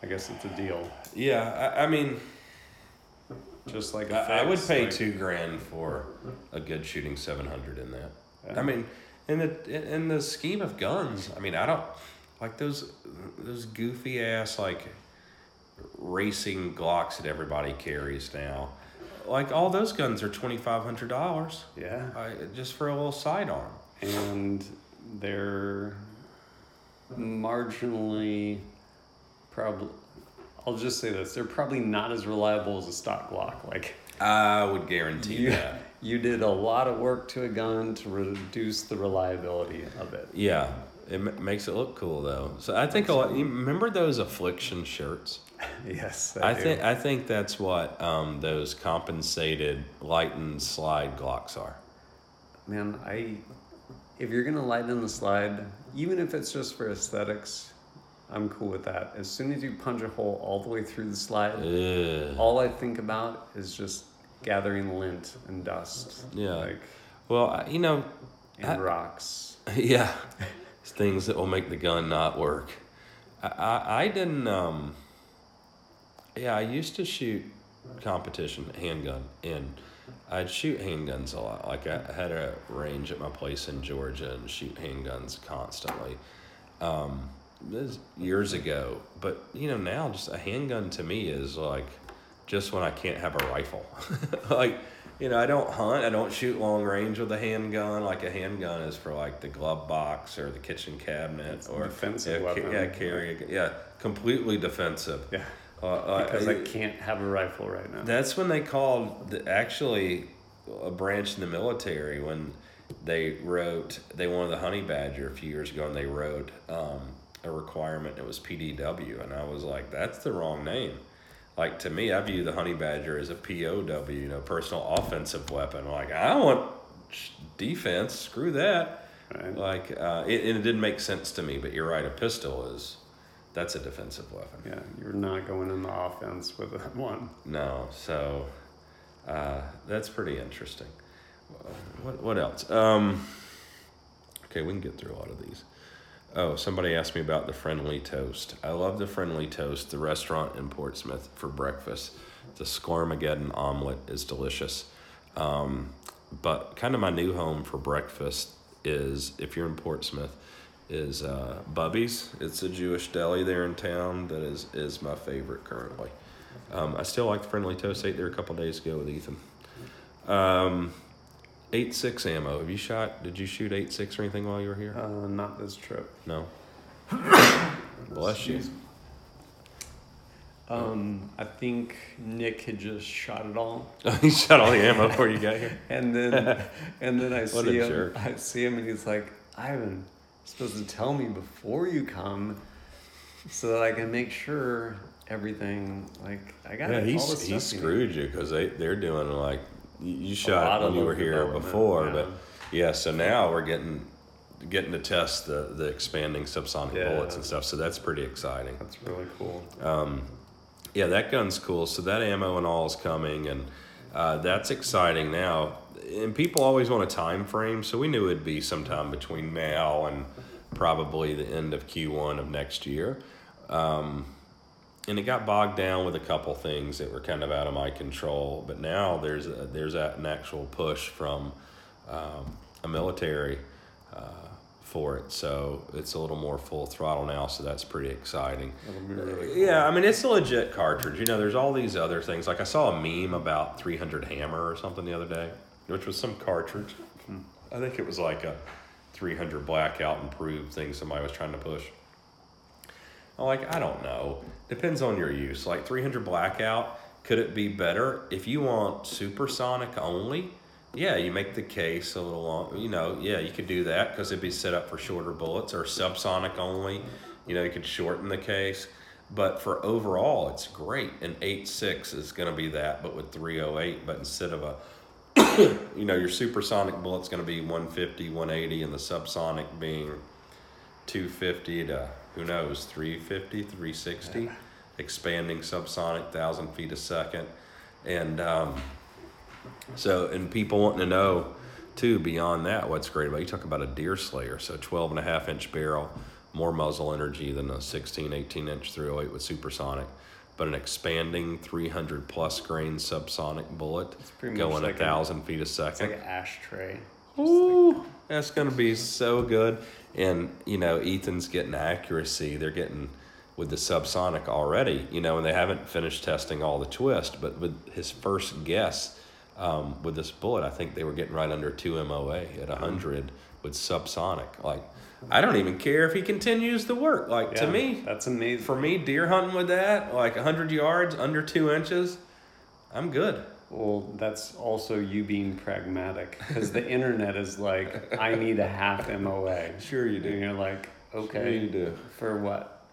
I guess it's a deal. Yeah, I, I mean. Just like a I, I would pay like, two grand for a good shooting seven hundred in that. Yeah. I mean, in the in the scheme of guns, I mean, I don't like those those goofy ass like racing Glocks that everybody carries now. Like all those guns are twenty-five hundred dollars. Yeah, I, just for a little sidearm, and they're marginally probably. I'll just say this. They're probably not as reliable as a stock Glock. Like I would guarantee you, that. You did a lot of work to a gun to reduce the reliability of it. Yeah. It m- makes it look cool, though. So I think a lot... You remember those Affliction shirts? Yes, I, I do. Think, I think that's what um, those compensated light and slide Glocks are. Man, I... If you're going to lighten the slide, even if it's just for aesthetics... I'm cool with that. As soon as you punch a hole all the way through the slide, Ugh. All I think about is just gathering lint and dust. Yeah. Like, well, you know. And I, rocks. Yeah. Things that will make the gun not work. I, I, I didn't. Um, yeah, I used to shoot competition handgun, and I'd shoot handguns a lot. Like, I had a range at my place in Georgia and shoot handguns constantly. Um, This years ago, but you know, now just a handgun to me is like just when I can't have a rifle. Like, you know, I don't hunt, I don't shoot long range with a handgun. Like a handgun is for like the glove box or the kitchen cabinet. It's or defensive yeah, weapon. Yeah, carry. Yeah, completely defensive. Yeah, uh, because I, I can't have a rifle right now. That's when they called the, actually a branch in the military when they wrote they wanted the Honey Badger a few years ago, and they wrote. Um, a requirement. It was P D W, and I was like, that's the wrong name. Like, to me, I view the Honey Badger as a P O W, you know, personal offensive weapon. Like, I want defense, screw that. Right. Like, uh, it, and it didn't make sense to me, but you're right, a pistol is, that's a defensive weapon. Yeah, you're not going in the offense with that one. No, so uh, that's pretty interesting. What what else? Um, okay, we can get through a lot of these. Oh, somebody asked me about the friendly toast. I love the friendly toast, the restaurant in Portsmouth for breakfast. The Scarmageddon omelet is delicious. Um, but kind of my new home for breakfast is, if you're in Portsmouth, is uh, Bubby's. It's a Jewish deli there in town that is, is my favorite currently. Um, I still like the friendly toast. I ate there a couple days ago with Ethan. Um, eight six ammo. Have you shot? Did you shoot eight six or anything while you were here? Uh, not this trip. No. Bless you. Um, I think Nick had just shot it all. He shot all the ammo before you got here. And then, and then I what see him. Jerk. I see him, and he's like, "Ivan, you're supposed to tell me before you come, so that I can make sure everything." Like I got yeah, all this stuff. He screwed you because they they're doing like. You shot it when you were here before, yeah. but yeah, so now we're getting getting to test the, the expanding subsonic yeah. bullets and stuff, so that's pretty exciting. That's really cool. Um, yeah, that gun's cool, so that ammo and all is coming, and uh, that's exciting now. And people always want a time frame, so we knew it'd be sometime between now and probably the end of Q one of next year. Um And it got bogged down with a couple things that were kind of out of my control. But now there's a, there's a, an actual push from um, a military uh, for it. So it's a little more full throttle now, so that's pretty exciting. Really cool. Yeah, I mean, it's a legit cartridge. You know, there's all these other things. Like I saw a meme about three hundred Hammer or something the other day, which was some cartridge. I think it was like a three hundred Blackout improved thing somebody was trying to push. Like, I don't know. Depends on your use. Like three hundred Blackout, could it be better? If you want supersonic only, yeah, you make the case a little long. You know, yeah, you could do that because it'd be set up for shorter bullets, or subsonic only. You know, you could shorten the case. But for overall, it's great. And eight six is going to be that, but with three oh eight. But instead of a, you know, your supersonic bullet's going to be one fifty, one eighty, and the subsonic being two fifty to... who knows, three fifty, three sixty, yeah. Expanding subsonic, one thousand feet a second. And um, so, and people wanting to know, too, beyond that, what's great about it. You talk about a deer slayer, so twelve and a half inch barrel, more muzzle energy than a sixteen, eighteen inch three oh eight with supersonic, but an expanding three hundred plus grain subsonic bullet going like one thousand feet a second. It's like an ashtray. Ooh, that's going to be so good. And, you know, Ethan's getting accuracy. They're getting with the subsonic already, you know, and they haven't finished testing all the twist. But with his first guess um, with this bullet, I think they were getting right under two M O A at one hundred with subsonic. Like, I don't even care if he continues the work. Like, yeah, to me, that's amazing. For me, deer hunting with that, like one hundred yards, under two inches, I'm good. Well, that's also you being pragmatic, because the internet is like, I need a half M O A. Sure you do. And you're like, okay. Sure you do. For what?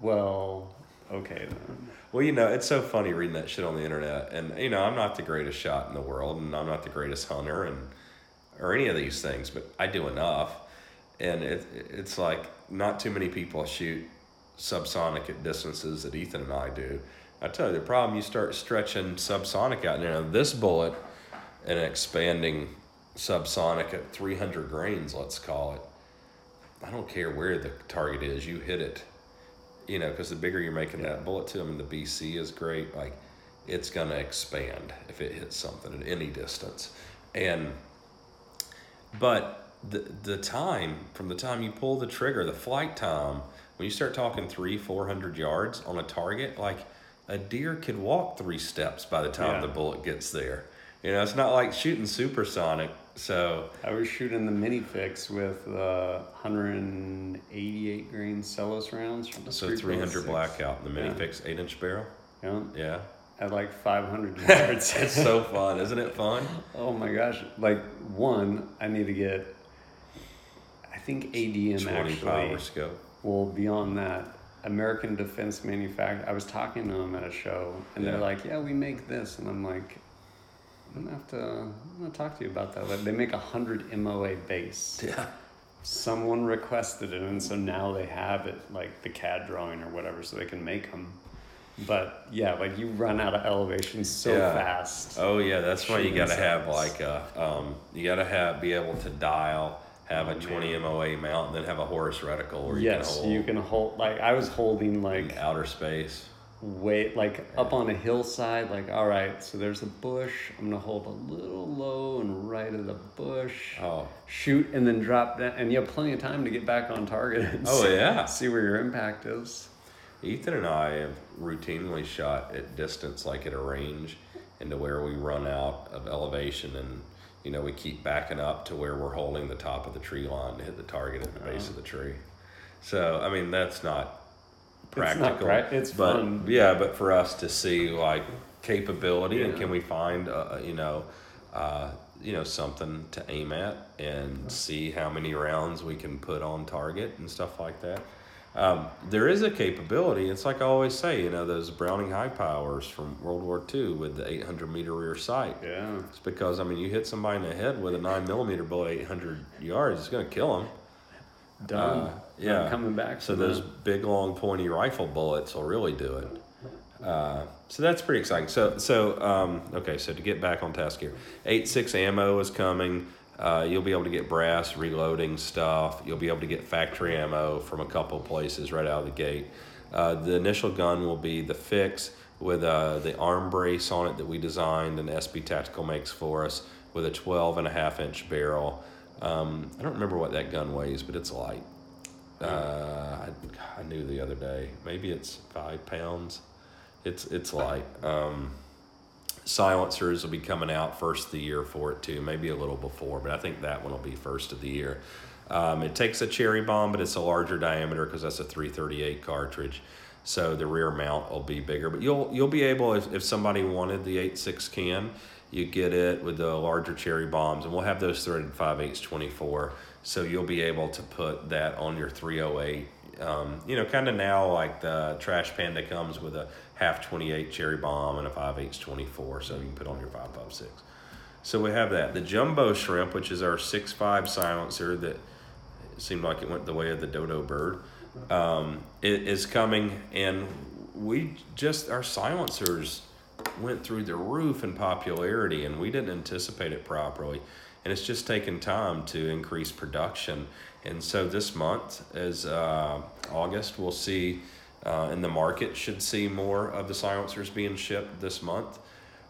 Well, okay then. Well, you know, it's so funny reading that shit on the internet. And, you know, I'm not the greatest shot in the world, and I'm not the greatest hunter, and or any of these things, but I do enough. And it it's like not too many people shoot subsonic at distances that Ethan and I do. I tell you, the problem, you start stretching subsonic out, and you know, this bullet and expanding subsonic at three hundred grains, let's call it. I don't care where the target is, you hit it. You know, because the bigger you're making yeah. that bullet to, I mean, the B C is great. Like, it's going to expand if it hits something at any distance. And, but the the time, from the time you pull the trigger, the flight time, when you start talking three, four hundred yards on a target, like, a deer could walk three steps by the time yeah. the bullet gets there. You know, it's not like shooting supersonic. So I was shooting the Mini Fix with uh, one hundred eighty-eight grain Celos rounds. From the so three hundred Blackout, the Mini yeah. Fix eight inch barrel? Yeah. Yeah. At like five hundred yards. It's so fun. Isn't it fun? Oh, my gosh. Like, one, I need to get, I think A D M actually. twenty-five hour scope. Well, beyond that. American Defense Manufacturer. I was talking to them at a show, and yeah. they're like, "Yeah, we make this," and I'm like, "I'm gonna have to, I'm gonna talk to you about that." Like, they make a hundred M O A base. Yeah. Someone requested it, and so now they have it, like the C A D drawing or whatever, so they can make them. But yeah, like you run out of elevation so yeah. fast. Oh yeah, that's why you gotta have like a um, you gotta have be able to dial, have a twenty M O A mount, and then have a Horus reticle where you yes, can hold. You can hold. Like I was holding like outer space. Wait, like up on a hillside. Like all right, so there's a bush. I'm gonna hold a little low and right of the bush. Oh. Shoot and then drop down, and you have plenty of time to get back on target. Oh yeah. See where your impact is. Ethan and I have routinely shot at distance, like at a range, and to where we run out of elevation, and you know we keep backing up to where we're holding the top of the tree line to hit the target at the base oh. of the tree. So I mean that's not practical. It's, not pra- it's but, fun. Yeah, but for us to see like capability yeah. and can we find uh, you know uh, you know something to aim at and oh. see how many rounds we can put on target and stuff like that. Um, there is a capability. It's like I always say, you know, those Browning high powers from World War Two with the eight hundred meter rear sight. Yeah. It's because, I mean, you hit somebody in the head with a nine millimeter bullet eight hundred yards, it's going to kill them. Done. Uh, yeah. I'm coming back. So those that. big, long, pointy rifle bullets will really do it. Uh, so that's pretty exciting. So, so um, okay, so to get back on task here, eight point six ammo is coming. Uh, you'll be able to get brass, reloading stuff. You'll be able to get factory ammo from a couple places right out of the gate. Uh, the initial gun will be the Fix with uh, the arm brace on it that we designed and S B Tactical makes for us with a twelve and a half inch barrel. Um, I don't remember what that gun weighs, but it's light. Uh, I, I knew the other day. Maybe it's five pounds. It's it's light. Um, Silencers will be coming out first of the year for it too, maybe a little before, but I think that one will be first of the year. Um, it takes a cherry bomb, but it's a larger diameter because that's a three thirty-eight cartridge, so the rear mount will be bigger. But you'll you'll be able, if, if somebody wanted the eight point six can, you get it with the larger cherry bombs, and we'll have those threaded five eighths twenty-four, so you'll be able to put that on your three oh eight. Um, you know, kind of now like the Trash Panda comes with a half twenty-eight cherry bomb and a five eighths twenty-four, so you can put on your five five six. So we have that. The Jumbo Shrimp, which is our six five silencer that seemed like it went the way of the dodo bird, um, it is coming, and we just, our silencers went through the roof in popularity, and we didn't anticipate it properly. And it's just taken time to increase production. And so this month, as uh, August, we'll see, uh, and the market should see more of the silencers being shipped this month.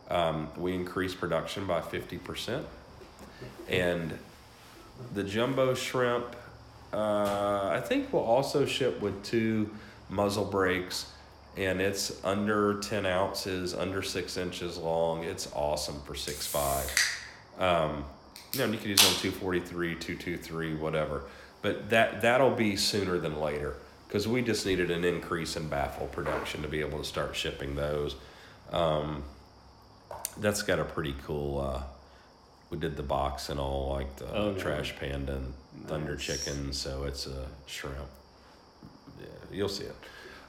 Um, we increased production by fifty percent. And the Jumbo Shrimp, uh, I think we'll also ship with two muzzle brakes, and it's under ten ounces, under six inches long. It's awesome for six five. Um, You know, you could use on two forty-three, two twenty-three, whatever. But that, that'll be sooner than later because we just needed an increase in baffle production to be able to start shipping those. Um, that's got a pretty cool... Uh, we did the box and all, like the oh, yeah. Trash Panda and nice. Thunder Chicken, so it's a shrimp. Yeah, you'll see it.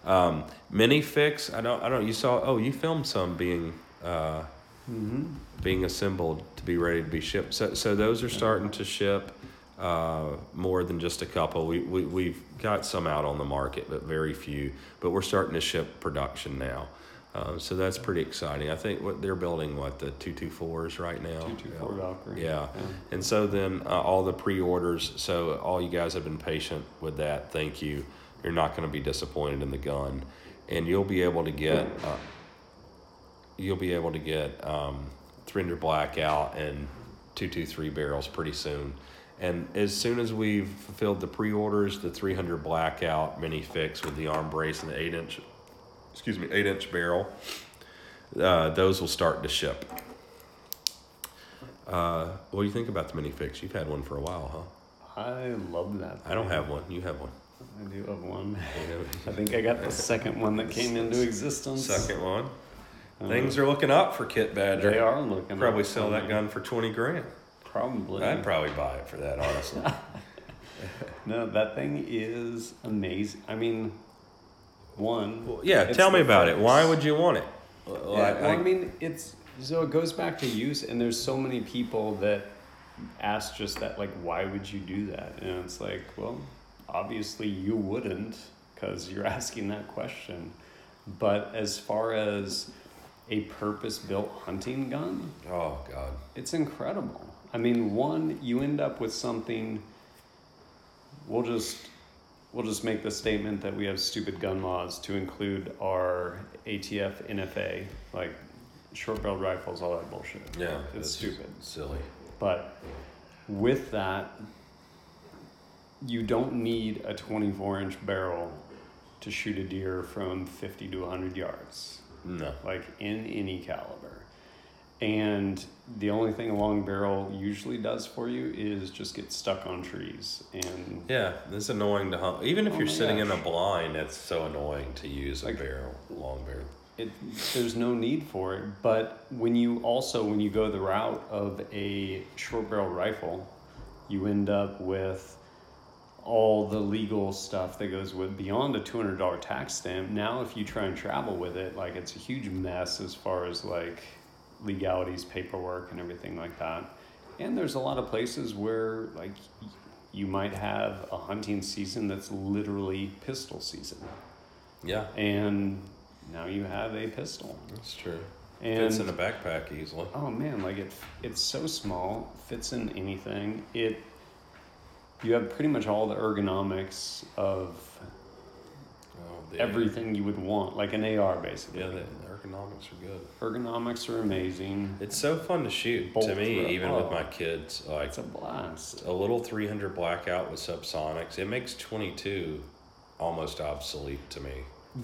Um, Mini Fix, I don't... I don't. You saw... Oh, you filmed some being... Uh, Mm-hmm. being assembled to be ready to be shipped. So so those are starting to ship uh, more than just a couple. We, we, we've got some out on the market, but very few. But we're starting to ship production now. Uh, so that's pretty exciting. I think what they're building, what, the two twenty-fours right now? two twenty-four Valkyrie. Yeah. Yeah. yeah. And so then uh, all the pre-orders, so all you guys have been patient with that. Thank you. You're not going to be disappointed in the gun. And you'll be able to get... Uh, you'll be able to get um, three hundred Blackout and two twenty-three barrels pretty soon. And as soon as we've fulfilled the pre-orders, the three hundred Blackout Mini Fix with the arm brace and the eight inch, excuse me, eight inch barrel, uh, those will start to ship. Uh, what do you think about the Mini Fix? You've had one for a while, huh? I love that thing. I don't have one. You have one. I do have one. I think I got the second one that came into existence. Second one. Things are looking up for Kit Badger. They are looking probably up. Probably sell that gun for twenty grand. Probably. I'd probably buy it for that, honestly. No, that thing is amazing. I mean, one. Well, yeah, tell me about it. Why would you want it? Well, yeah, I, I, well, I mean, it's so it goes back to use, and there's so many people that ask just that, like, why would you do that? And it's like, well, obviously you wouldn't because you're asking that question. But as far as a purpose-built hunting gun, oh god, it's incredible. I mean, one, you end up with something. We'll just we'll just make the statement that we have stupid gun laws to include our A T F, N F A, like short-barreled rifles, all that bullshit. Yeah, it's, it's stupid, silly. But with that, you don't need a twenty-four inch barrel to shoot a deer from fifty to one hundred yards. No. Like in any caliber. And the only thing a long barrel usually does for you is just get stuck on trees. And yeah, it's annoying to hunt. Even if oh you're sitting gosh. in a blind, it's so annoying to use a like, barrel, long barrel. It, there's no need for it. But when you also, when you go the route of a short barrel rifle, you end up with all the legal stuff that goes with beyond a two hundred dollars tax stamp. Now, if you try and travel with it, like it's a huge mess as far as like legalities, paperwork, and everything like that. And there's a lot of places where like you might have a hunting season that's literally pistol season. Yeah. And now you have a pistol. That's true. And fits in a backpack easily. Oh man, like it, it's so small, fits in anything. It, You have pretty much all the ergonomics of oh, the everything A R. You would want, like an A R basically. Yeah, the ergonomics are good. Ergonomics are amazing. It's so fun to shoot. Bolt to me, even oh, with my kids, like it's a blast. A little three hundred Blackout with subsonics, it makes twenty-two almost obsolete to me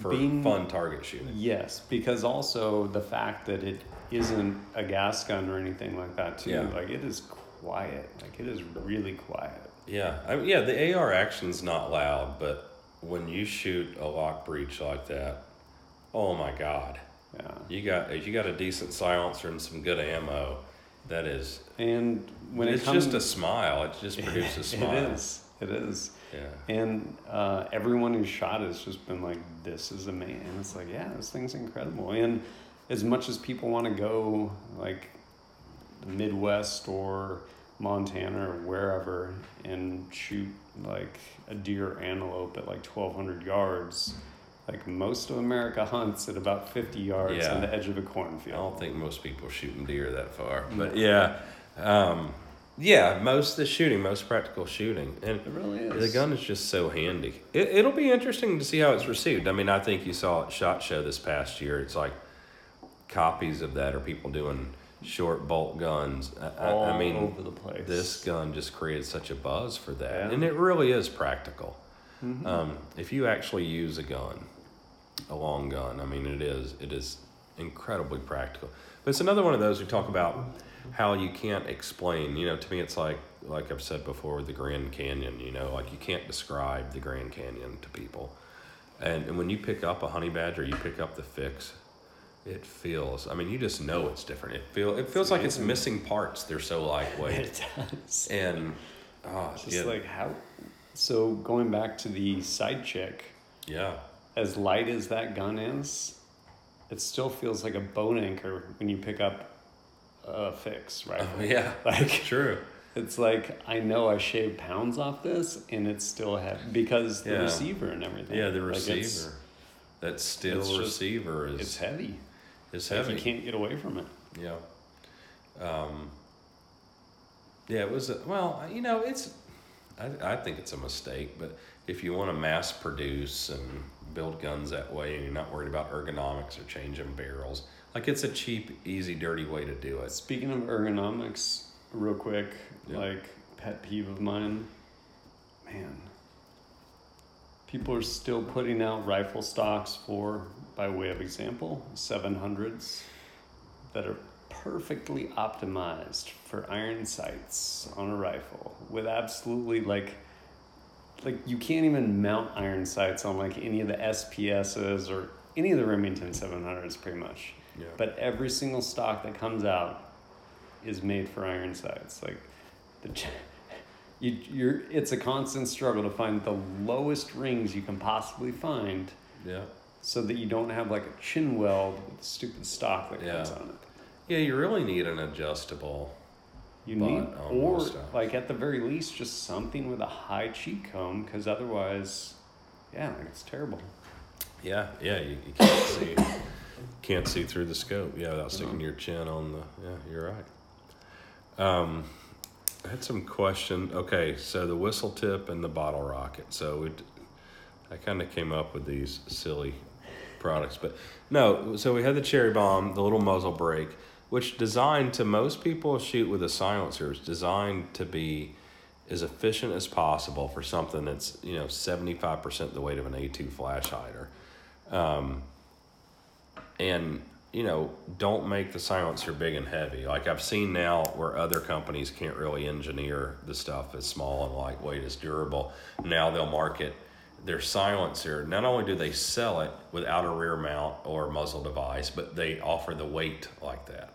for Being, fun target shooting. Yes, because also the fact that it isn't a gas gun or anything like that too. Yeah. Like it is quiet. Like it is really quiet. Yeah, I mean, yeah. The A R action's not loud, but when you shoot a lock breech like that, oh my god! Yeah, you got you got a decent silencer and some good ammo. That is, and when it's it comes, just a smile, it just produces it, smiles. It is, it is. Yeah, and uh, everyone who shot has just been like, "This is amazing." It's like, yeah, this thing's incredible. And as much as people want to go like the Midwest or Montana or wherever and shoot like a deer antelope at like twelve hundred yards, like most of America hunts at about fifty yards on yeah. the edge of a cornfield. I don't think most people shooting deer that far, but yeah um, yeah most of the shooting most practical shooting, and it really is. The gun is just so handy. It, it'll be interesting to see how it's received. I mean, I think you saw at SHOT Show this past year, it's like copies of that or people doing short bolt guns. I, All I mean, over the place. This gun just created such a buzz for that, yeah. and it really is practical. Mm-hmm. Um, if you actually use a gun, a long gun, I mean, it is it is incredibly practical. But it's another one of those we talk about how you can't explain. You know, to me, it's like like I've said before with the Grand Canyon. You know, like you can't describe the Grand Canyon to people, and and when you pick up a Honey Badger, you pick up the Fix. It feels, I mean, you just know it's different. It feel, it feels it's like amazing. It's missing parts. They're so lightweight. It does. And, oh, it's just yeah. like how, so going back to the side chick. Yeah. As light as that gun is, it still feels like a bone anchor when you pick up a Fix, right? Oh, yeah. Like, true. It's like, I know I shaved pounds off this and it's still heavy because the yeah. receiver and everything. Yeah, the receiver. Like that steel just, receiver is. It's heavy. It's heavy. You can't get away from it. Yeah. Um, yeah, it was, a, well, you know, it's, I, I think it's a mistake, but if you want to mass produce and build guns that way and you're not worried about ergonomics or changing barrels, like it's a cheap, easy, dirty way to do it. Speaking of ergonomics, real quick, yeah. like pet peeve of mine, man, people are still putting out rifle stocks for, by way of example, seven hundreds that are perfectly optimized for iron sights on a rifle with absolutely like, like you can't even mount iron sights on like any of the S P S's or any of the Remington seven hundreds pretty much. Yeah. But every single stock that comes out is made for iron sights. Like the You, you're, it's a constant struggle to find the lowest rings you can possibly find. Yeah. So that you don't have like a chin weld with the stupid stock that yeah. comes on it. Yeah, you really need an adjustable. You need, or like at the very least, just something with a high cheek cone, because otherwise, yeah, like it's terrible. Yeah, yeah, you, you can't see can't see through the scope. Yeah, without sticking mm-hmm. your chin on the. Yeah, you're right. Um, I had some question. Okay, so the whistle tip and the bottle rocket. So we, I kind of came up with these silly products, but no. So we had the cherry bomb, the little muzzle brake, which designed to most people shoot with a silencer. It's designed to be as efficient as possible for something that's, you know, seventy-five percent the weight of an A two flash hider. Um, and, you know, don't make the silencer big and heavy. Like I've seen now where other companies can't really engineer the stuff as small and lightweight as durable. Now they'll market their silencer. Not only do they sell it without a rear mount or muzzle device, but they offer the weight like that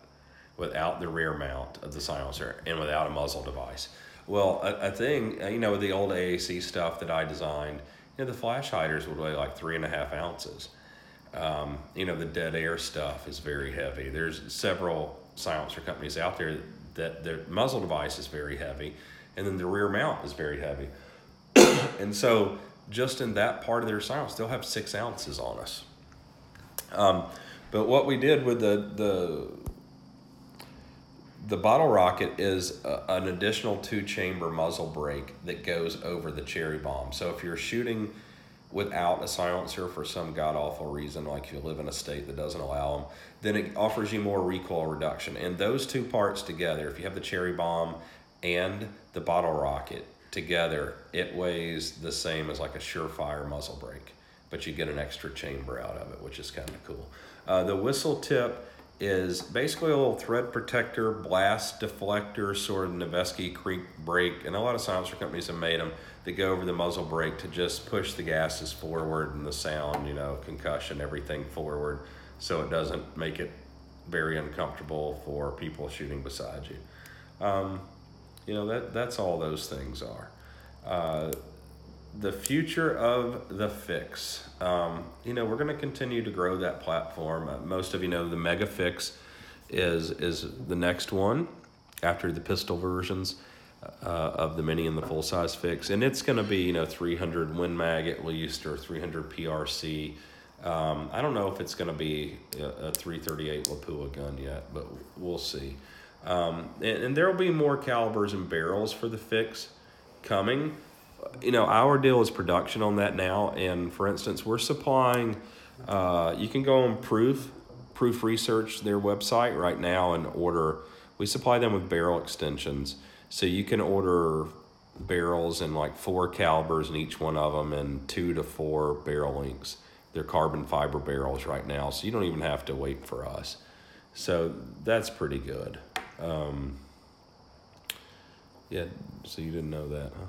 without the rear mount of the silencer and without a muzzle device. Well, a, a thing, you know, with the old A A C stuff that I designed, you know, the flash hiders would weigh like three and a half ounces. Um, you know, the dead air stuff is very heavy. There's several silencer companies out there that their muzzle device is very heavy, and then the rear mount is very heavy. And so just in that part of their silence, they'll have six ounces on us. Um, but what we did with the the, the bottle rocket is a, an additional two-chamber muzzle brake that goes over the cherry bomb. So if you're shooting without a silencer for some god-awful reason, like you live in a state that doesn't allow them, then it offers you more recoil reduction. And those two parts together, if you have the cherry bomb and the bottle rocket together, it weighs the same as like a Surefire muzzle brake, but you get an extra chamber out of it, which is kind of cool. Uh, the whistle tip is basically a little thread protector, blast deflector, sort of Nevesky Creek brake, and a lot of silencer companies have made them that go over the muzzle brake to just push the gases forward and the sound, you know, concussion, everything forward, so it doesn't make it very uncomfortable for people shooting beside you. Um, You know, that that's all those things are. Uh, the future of the Fix. Um, you know, we're going to continue to grow that platform. Uh, most of you know the Mega Fix is is the next one after the pistol versions uh, of the Mini and the full-size Fix. And it's going to be, you know, three hundred WinMag at least, or three hundred P R C. Um, I don't know if it's going to be a, a three thirty-eight Lapua gun yet, but we'll see. Um, and, and there will be more calibers and barrels for the Fix coming. You know, our deal is production on that now. And for instance, we're supplying, uh, you can go on Proof, Proof Research, their website right now, and order. We supply them with barrel extensions. So you can order barrels in like four calibers in each one of them, and two to four barrel links. They're carbon fiber barrels right now. So you don't even have to wait for us. So that's pretty good. Um, yeah, so you didn't know that, huh?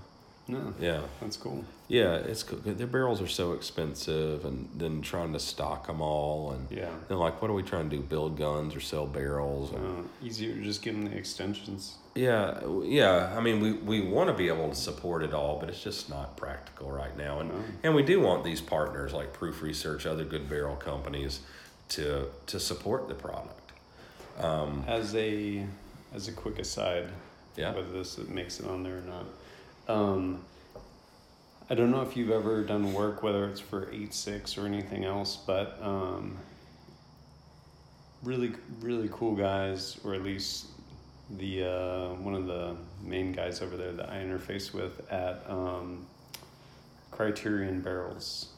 No. Yeah. That's cool. Yeah, it's cool. Their barrels are so expensive, and then trying to stock them all, and yeah, then like, what are we trying to do, build guns or sell barrels? Uh, easier to just give them the extensions. Yeah, yeah. I mean, we, we want to be able to support it all, but it's just not practical right now. And, no. and we do want these partners like Proof Research, other good barrel companies, to to support the product. Um, as a as a quick aside, yeah. whether this makes it on there or not, um, I don't know if you've ever done work, whether it's for eight six or anything else, but um, really really cool guys, or at least the uh, one of the main guys over there that I interface with at um, Criterion Barrels.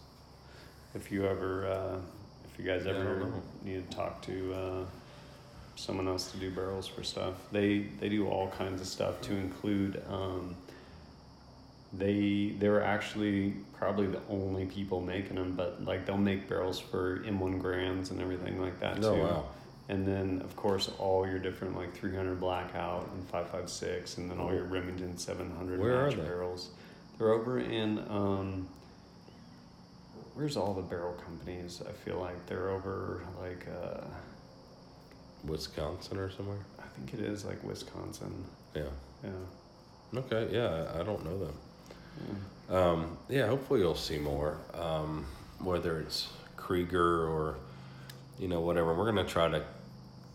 If you ever, uh, if you guys ever yeah, need to talk to. Uh, someone else to do barrels for stuff. They they do all kinds of stuff, to include um, they they were actually probably the only people making them, but like they'll make barrels for M one Grands and everything like that oh, too. Wow. And then of course all your different like three hundred Blackout and five five six, and then all your Remington seven hundred Where match barrels. They're over in um, where's all the barrel companies? I feel like they're over like uh Wisconsin or somewhere? I think it is like Wisconsin. Yeah. Yeah. Okay, yeah, I don't know them. Yeah, um, yeah hopefully you'll see more, um, whether it's Krieger or, you know, whatever. We're going to try to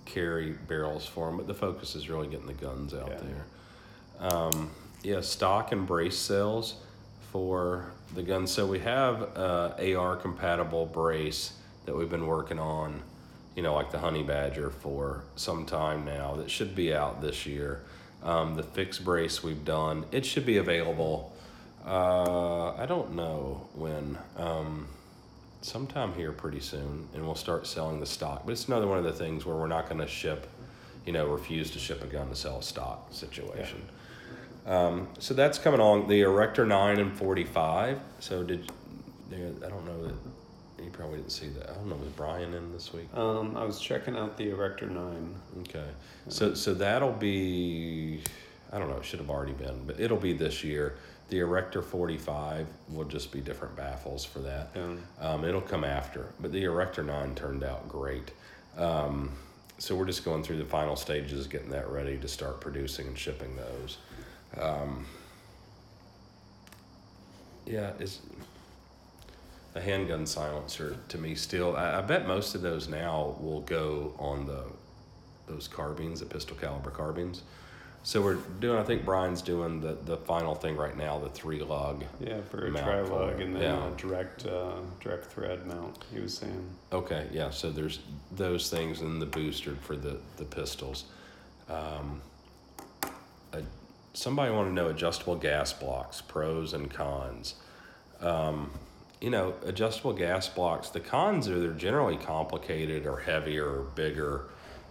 carry barrels for them, but the focus is really getting the guns out yeah. there. Um, yeah, stock and brace sales for the gun. So we have a AR compatible brace that we've been working on, you know, like the Honey Badger, for some time now. That should be out this year. Um, the Fix brace we've done, it should be available, uh, I don't know when, um, sometime here pretty soon, and we'll start selling the stock. But it's another one of the things where we're not going to ship, you know, refuse to ship a gun to sell a stock situation. Yeah. Um, so that's coming on. The Erector nine and forty-five. So did, I don't know that. You probably didn't see that. I don't know, was Brian in this week? Um, I was checking out the Erector nine. Okay. So so that'll be, I don't know, it should have already been, but it'll be this year. The Erector forty-five will just be different baffles for that. Yeah. Um, it'll come after. But the Erector nine turned out great. Um, so we're just going through the final stages, getting that ready to start producing and shipping those. Um, yeah, it's... The handgun silencer, to me, still, I, I bet most of those now will go on the those carbines, the pistol caliber carbines. So we're doing, I think Brian's doing the, the final thing right now, the three lug. Yeah, for a tri lug and then yeah. a direct uh, direct thread mount. He was saying. Okay, yeah. So there's those things and the booster for the the pistols. Um, a, somebody wanted to know adjustable gas blocks, pros and cons. Um, You know, adjustable gas blocks, the cons are they're generally complicated or heavier or bigger.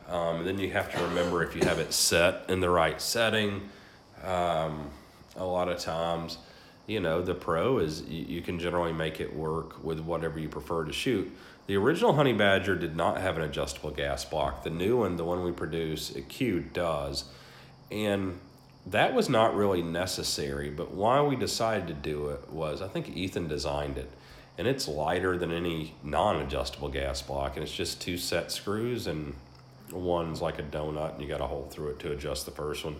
Um, and then you have to remember if you have it set in the right setting. Um, a lot of times, you know, the pro is you, you can generally make it work with whatever you prefer to shoot. The original Honey Badger did not have an adjustable gas block. The new one, the one we produce at Q, does. And that was not really necessary, but why we decided to do it was I think Ethan designed it, and it's lighter than any non-adjustable gas block, and it's just two set screws, and one's like a donut, and you got a hole through it to adjust the first one,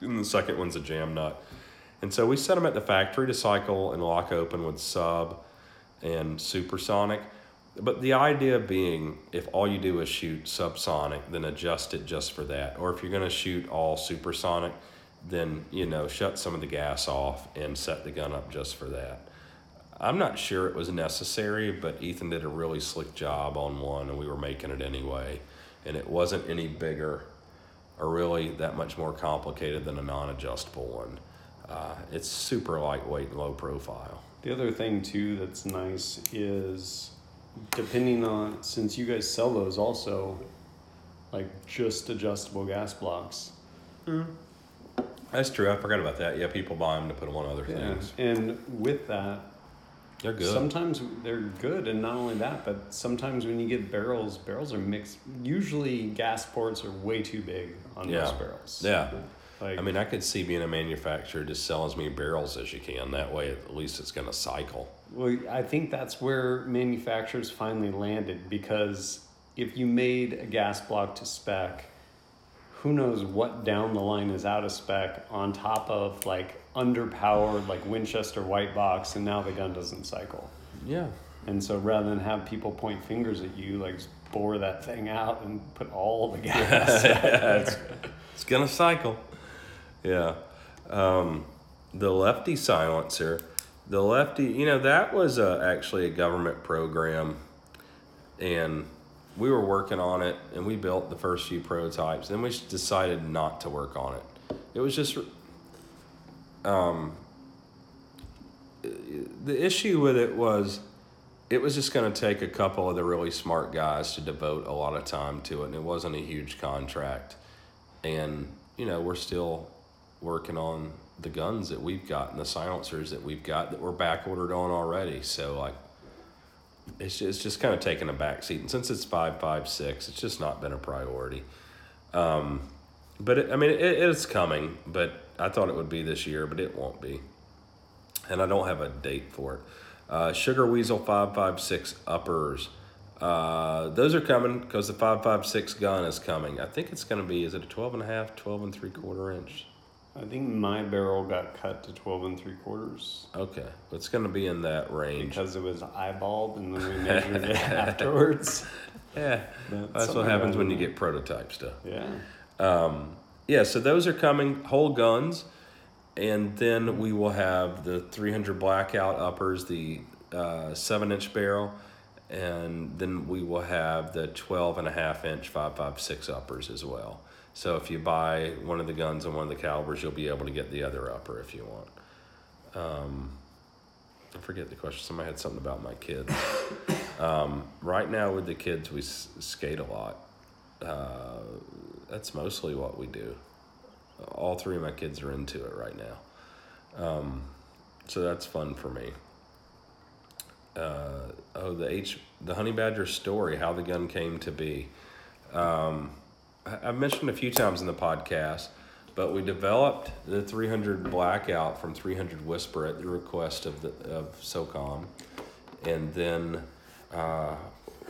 and the second one's a jam nut. And so we set them at the factory to cycle and lock open with sub and supersonic, but the idea being if all you do is shoot subsonic, then adjust it just for that. Or if you're going to shoot all supersonic, then, you know, shut some of the gas off and set the gun up just for that. I'm not sure it was necessary, but Ethan did a really slick job on one, and we were making it anyway. And it wasn't any bigger or really that much more complicated than a non-adjustable one. Uh, it's super lightweight and low profile. The other thing, too, that's nice is... Depending on, since you guys sell those also, like just adjustable gas blocks. Mm. That's true. I forgot about that. Yeah, people buy them to put them on other yeah. things. And with that, they're good. Sometimes they're good, and not only that, but sometimes when you get barrels, barrels are mixed. Usually, gas ports are way too big on yeah. most barrels. Yeah. Like, I mean, I could see being a manufacturer just sell as many barrels as you can. That way, at least it's going to cycle. Well, I think that's where manufacturers finally landed, because if you made a gas block to spec, who knows what down the line is out of spec on top of like underpowered, like Winchester white box, and now the gun doesn't cycle. Yeah. And so rather than have people point fingers at you, like bore that thing out and put all the gas yeah, out there. It's, it's going to cycle. Yeah. Um, the Lefty Silencer. The Lefty, you know, that was a, actually a government program, and we were working on it, and we built the first few prototypes. Then we decided not to work on it. It was just, um, the issue with it was it was just going to take a couple of the really smart guys to devote a lot of time to it, and it wasn't a huge contract. And, you know, we're still working on the guns that we've got and the silencers that we've got that we're back ordered on already. So like, it's just, it's just kind of taking a back seat. And since it's five five six, it's just not been a priority. Um, but it, I mean, it, it's coming, but I thought it would be this year, but it won't be. And I don't have a date for it. Uh, Sugar Weasel five five six uppers. Uh, those are coming because the five five six gun is coming. I think it's going to be, is it a twelve and a half, twelve and three quarter inch? I think my barrel got cut to twelve and three quarters. Okay. It's going to be in that range. Because it was eyeballed and then we measured it afterwards. Yeah. That's, That's what happens when you get prototype stuff. Yeah. Um, yeah, so those are coming, whole guns. And then we will have the three hundred Blackout uppers, the uh, seven inch barrel, and then we will have the twelve and a half inch five five six uppers as well. So if you buy one of the guns and one of the calibers, you'll be able to get the other upper if you want. Um, I forget the question. Somebody had something about my kids. Um, right now with the kids, we s skate a lot. Uh, that's mostly what we do. All three of my kids are into it right now. Um, so that's fun for me. Uh, oh, the H, the Honey Badger story, how the gun came to be. Um, I've mentioned a few times in the podcast, but we developed the three hundred Blackout from three hundred Whisper at the request of the of SOCOM. And then uh,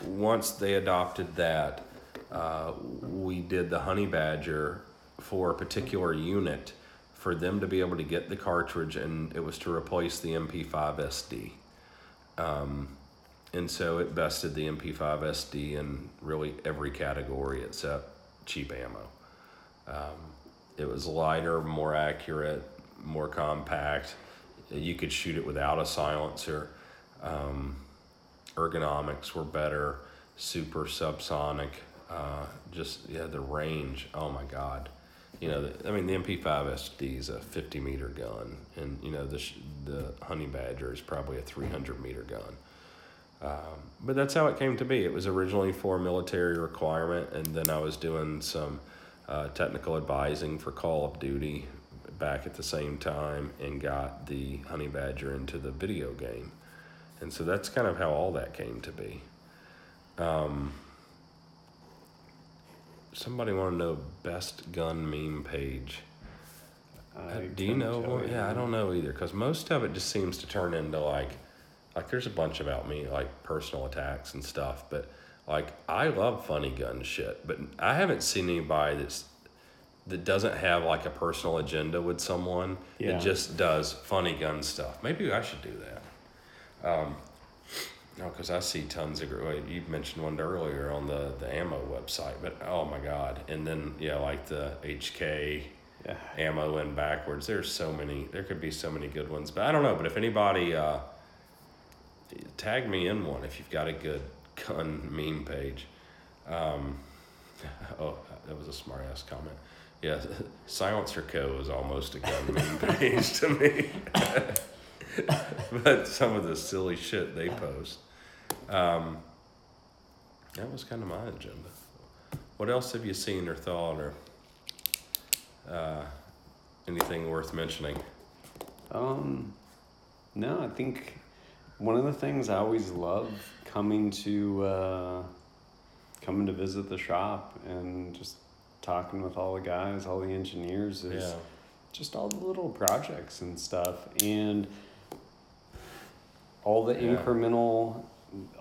once they adopted that, uh, we did the Honey Badger for a particular unit for them to be able to get the cartridge, and it was to replace the M P five S D. Um, and so it bested the M P five S D in really every category except cheap ammo. Um, it was lighter, more accurate, more compact. You could shoot it without a silencer. Um, ergonomics were better, super subsonic. Uh, just, yeah, the range, oh my God. You know, the, I mean, the M P five S D is a fifty meter gun, and you know, the sh the Honey Badger is probably a three hundred meter gun. Um, but that's how it came to be. It was originally for a military requirement, and then I was doing some uh, technical advising for Call of Duty back at the same time, and got the Honey Badger into the video game, and so that's kind of how all that came to be. Um, Somebody want to know best gun meme page. I Do you know? Yeah, I don't know either, because most of it just seems to turn into like, like there's a bunch about me, like personal attacks and stuff, but like I love funny gun shit, but I haven't seen anybody that's, that doesn't have like a personal agenda with someone. Yeah. It just does funny gun stuff. Maybe I should do that. Um, No, because I see tons of, you mentioned one earlier on the, the ammo website, but oh my God. And then, yeah, like the H K yeah. ammo in backwards. There's so many, there could be so many good ones, but I don't know. But if anybody, uh, tag me in one if you've got a good gun meme page. Um, oh, that was a smart ass comment. Yeah, Silencer Co. is almost a gun meme page to me. But some of the silly shit they post. Um, that was kind of my agenda. What else have you seen or thought, or uh, anything worth mentioning? Um, no, I think one of the things I always love coming to uh, coming to visit the shop and just talking with all the guys, all the engineers, is yeah. just all the little projects and stuff, and all the yeah. incremental,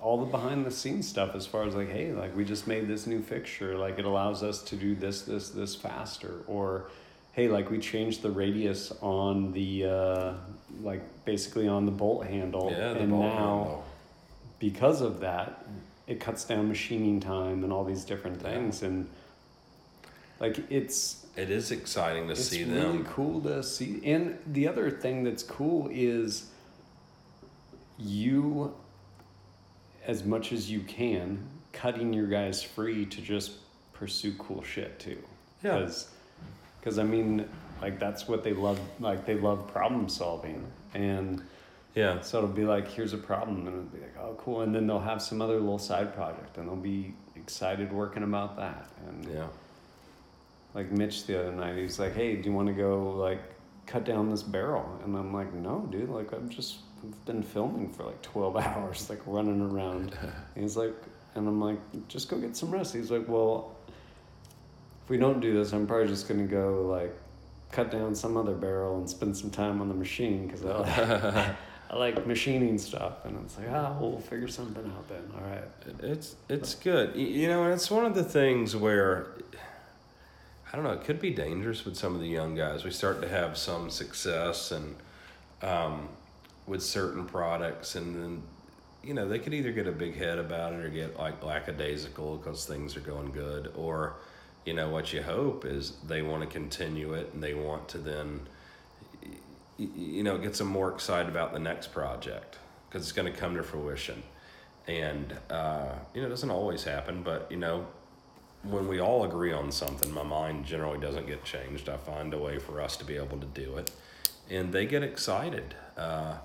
all the behind the scenes stuff, as far as like, hey, like we just made this new fixture, like it allows us to do this, this, this faster, or hey, like we changed the radius on the, uh, like basically on the bolt handle. Yeah, the and bolt now handle. Because of that, it cuts down machining time and all these different things. Yeah. And like it's, it is exciting to see them. It's really cool to see. And the other thing that's cool is you, as much as you can, cutting your guys free to just pursue cool shit too. Yeah. Because, I mean, like that's what they love. Like they love problem solving. And yeah, so it'll be like, here's a problem. And it'll be like, oh, cool. And then they'll have some other little side project and they'll be excited working about that. And yeah. Like Mitch the other night, he's like, hey, do you want to go like cut down this barrel? And I'm like, no, dude, like I've just been filming for like twelve hours, like running around. And he's like, and I'm like, just go get some rest. He's like, well, if we don't do this, I'm probably just going to go like cut down some other barrel and spend some time on the machine, because I, like, I like machining stuff. And it's like, ah, we'll figure something out then. All right. It's, it's so good. You know, and it's one of the things where, I don't know, it could be dangerous with some of the young guys. We start to have some success and um, with certain products, and then, you know, they could either get a big head about it or get like lackadaisical because things are going good, or, you know, what you hope is they want to continue it and they want to then, you know, it gets them more excited about the next project because it's going to come to fruition. And, uh, you know, it doesn't always happen, but, you know, when we all agree on something, my mind generally doesn't get changed. I find a way for us to be able to do it. And they get excited, uh,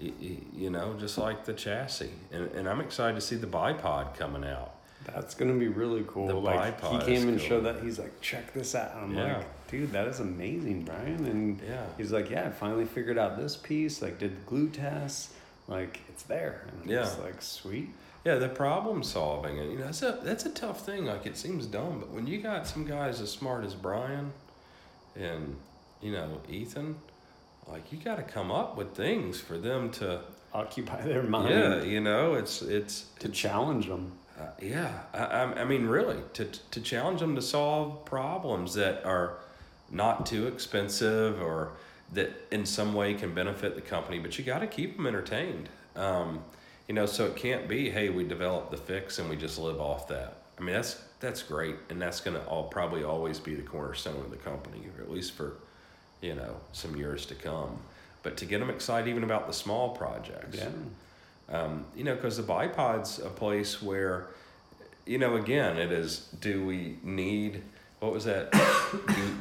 y- y- you know, just like the chassis. And, and I'm excited to see the bipod coming out. That's going to be really cool. The like, bipod he came and cool. showed that. He's like, check this out. And I'm yeah. like, dude, that is amazing, Brian. And yeah. he's like, yeah, I finally figured out this piece. Like, did the glue tests. Like, it's there. And yeah. it's like, sweet. Yeah, the problem solving. And, you know, that's a, that's a tough thing. Like, it seems dumb. But when you got some guys as smart as Brian and, you know, Ethan, like, you got to come up with things for them to occupy their mind. Yeah, you know, it's... it's to it's, challenge them. Uh, yeah. I, I mean, really, to to challenge them to solve problems that are not too expensive or... that in some way can benefit the company, but you got to keep them entertained. Um, you know, so it can't be, hey, we developed the fix and we just live off that. I mean, that's that's great, and that's going to all probably always be the cornerstone of the company, or at least for, you know, some years to come. But to get them excited even about the small projects. Yeah. Um, you know, because the bipod's a place where, you know, again, it is, do we need, what was that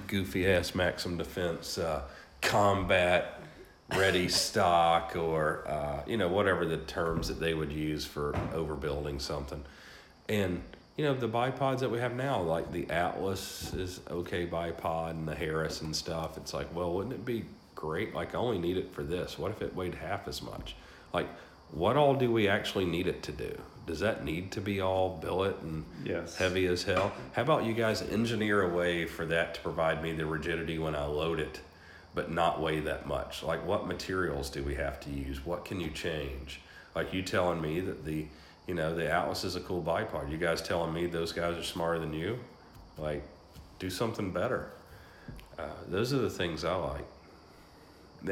goofy-ass Maxim Defense, uh, combat ready stock, or uh you know, whatever the terms that they would use for overbuilding something. And you know, the bipods that we have now, like the Atlas is okay bipod and the Harris and stuff, it's like, well, wouldn't it be great, like, I only need it for this. What if it weighed half as much? Like, what all do we actually need it to do? Does that need to be all billet and yes. heavy as hell? How about you guys engineer a way for that to provide me the rigidity when I load it, but not weigh that much? Like, what materials do we have to use? What can you change? Like, you telling me that the, you know, the Atlas is a cool bipod. You guys telling me those guys are smarter than you? Like, do something better. Uh, those are the things I like.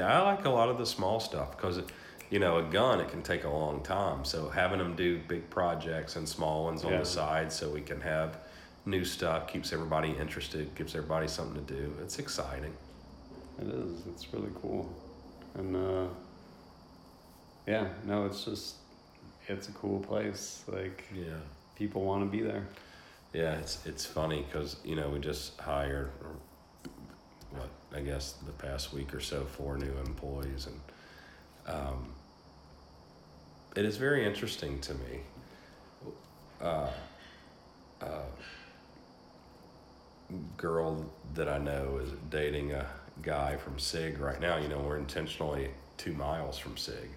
I like a lot of the small stuff because, you know, a gun, it can take a long time. So having them do big projects and small ones on yeah. the side so we can have new stuff, keeps everybody interested, gives everybody something to do. It's exciting. It is. It's really cool. And, uh, yeah, no, it's just, it's a cool place. Like, yeah, people want to be there. Yeah, it's it's funny because, you know, we just hired, what, I guess the past week or so, four new employees. And um, it is very interesting to me. Uh, uh, girl that I know is dating a guy from S I G right now. You know, we're intentionally two miles from S I G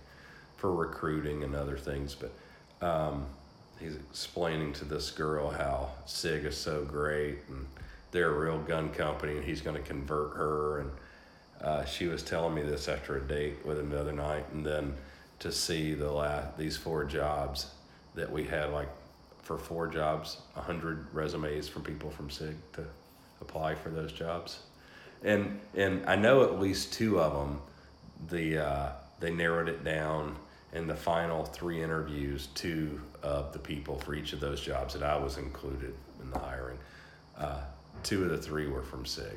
for recruiting and other things, but um, he's explaining to this girl how S I G is so great and they're a real gun company and he's going to convert her. And uh, she was telling me this after a date with him the other night, and then to see the last, these four jobs that we had, like for four jobs, one hundred resumes from people from S I G to apply for those jobs. And and I know at least two of them, the uh, they narrowed it down in the final three interviews. Two of the people for each of those jobs that I was included in the hiring, uh, two of the three were from S I G.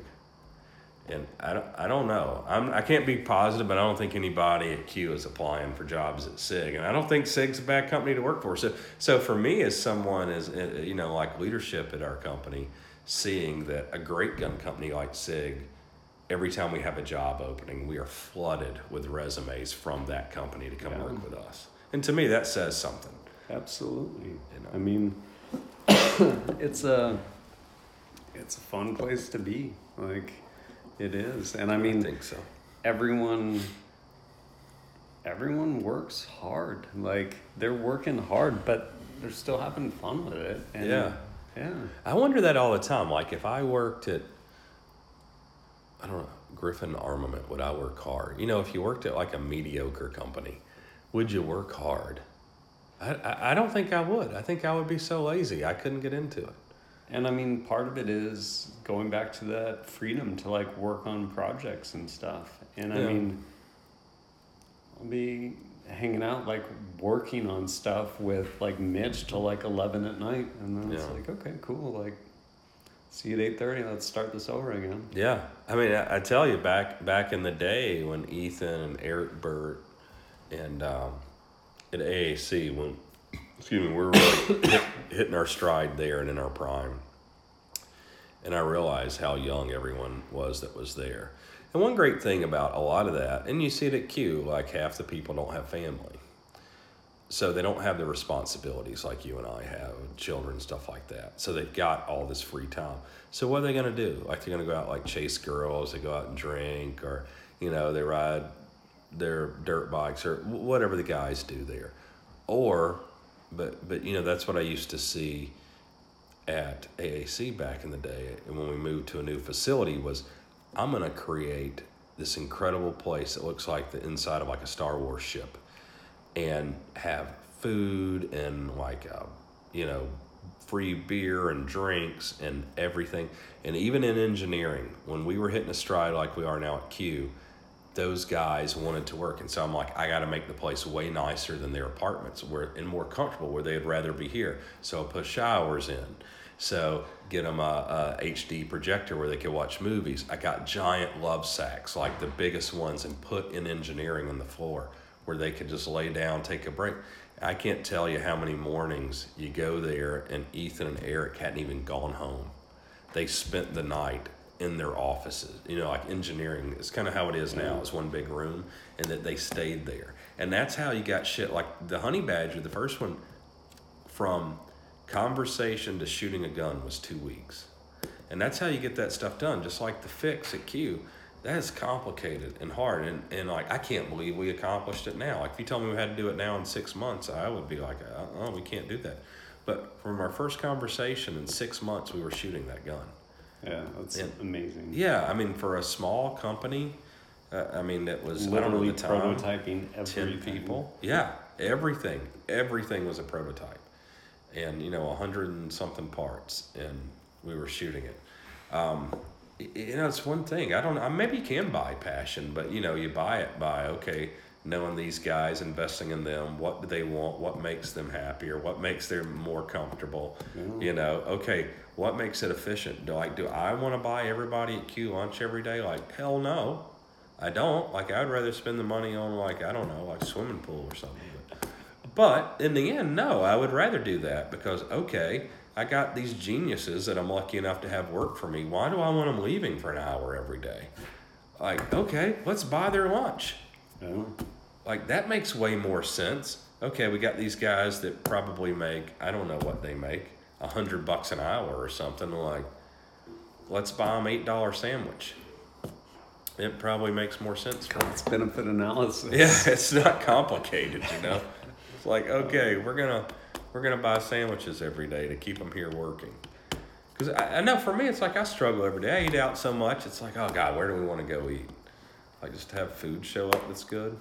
And I don't, I don't know. I'm, I can't be positive, but I don't think anybody at Q is applying for jobs at S I G. And I don't think S I G's a bad company to work for. So so for me as someone, as you know, like leadership at our company, seeing that a great gun company like S I G, every time we have a job opening, we are flooded with resumes from that company to come yeah. work with us. And to me, that says something. Absolutely. You know? I mean, it's a it's a fun place to be. Like, it is. And I mean, I think so. Everyone, everyone works hard. Like, they're working hard, but they're still having fun with it. And yeah. Yeah. I wonder that all the time. Like, if I worked at, I don't know, Griffin Armament, would I work hard? You know, if you worked at like a mediocre company, would you work hard? I, I, I don't think I would. I think I would be so lazy. I couldn't get into it. And I mean, part of it is going back to that freedom to like work on projects and stuff. And I yeah. mean, I'll be hanging out, like working on stuff with like Mitch till like eleven at night. And then yeah. it's like, okay, cool. Like, See you at eight thirty, let's start this over again. Yeah. I mean, I, I tell you, back back in the day when Ethan and Eric Burt and um, at A A C, when, excuse me, we were really hit, hitting our stride there and in our prime. And I realized how young everyone was that was there. And one great thing about a lot of that, and you see it at Q, like half the people don't have family. So they don't have the responsibilities like you and I have, children, stuff like that. So they've got all this free time. So what are they going to do? Like, they're going to go out, like, chase girls, they go out and drink, or, you know, they ride their dirt bikes or whatever the guys do there. Or, but, but you know, that's what I used to see at A A C back in the day. And when we moved to a new facility was, I'm going to create this incredible place that looks like the inside of, like, a Star Wars ship. And have food and, like, a, you know, free beer and drinks and everything. And even in engineering, when we were hitting a stride like we are now at Q, those guys wanted to work. And so I'm like, I got to make the place way nicer than their apartments where and more comfortable where they'd rather be here. So I'll put showers in. So get them a, a H D projector where they could watch movies. I got giant love sacks, like the biggest ones, and put in engineering on the floor, where they could just lay down, take a break. I can't tell you how many mornings you go there and Ethan and Eric hadn't even gone home. They spent the night in their offices. You know, like engineering, it's kind of how it is now. It's one big room, and that they stayed there. And that's how you got shit like the Honey Badger, the first one, from conversation to shooting a gun was two weeks. And that's how you get that stuff done, just like the fix at Q. That is complicated and hard, and, and like, I can't believe we accomplished it now. Like, if you told me we had to do it now in six months, I would be like, oh, we can't do that. But from our first conversation in six months, we were shooting that gun. Yeah, that's and, amazing. Yeah, I mean, for a small company, uh, I mean, that was literally I don't know the time, prototyping everything. ten people. Yeah, everything, everything was a prototype, and you know, a hundred and something parts, and we were shooting it. Um, You know, it's one thing. I don't know. Maybe you can buy passion, but, you know, you buy it by, okay, knowing these guys, investing in them, what do they want, what makes them happier, what makes them more comfortable, mm. you know. Okay, what makes it efficient? Do, like, do I want to buy everybody at Q lunch every day? Like, hell no. I don't. Like, I'd rather spend the money on, like, I don't know, like swimming pool or something. But in the end, no, I would rather do that because, okay, I got these geniuses that I'm lucky enough to have work for me. Why do I want them leaving for an hour every day? Like, okay, let's buy their lunch. No. Like, that makes way more sense. Okay, we got these guys that probably make, I don't know what they make, a hundred bucks an hour or something. Like, let's buy them eight dollar sandwich. It probably makes more sense. Cost benefit analysis. Yeah, it's not complicated, you know. It's like, okay, we're going to... We're going to buy sandwiches every day to keep them here working. Because I, I know for me, it's like I struggle every day. I eat out so much. It's like, oh, God, where do we want to go eat? Like, just have food show up that's good?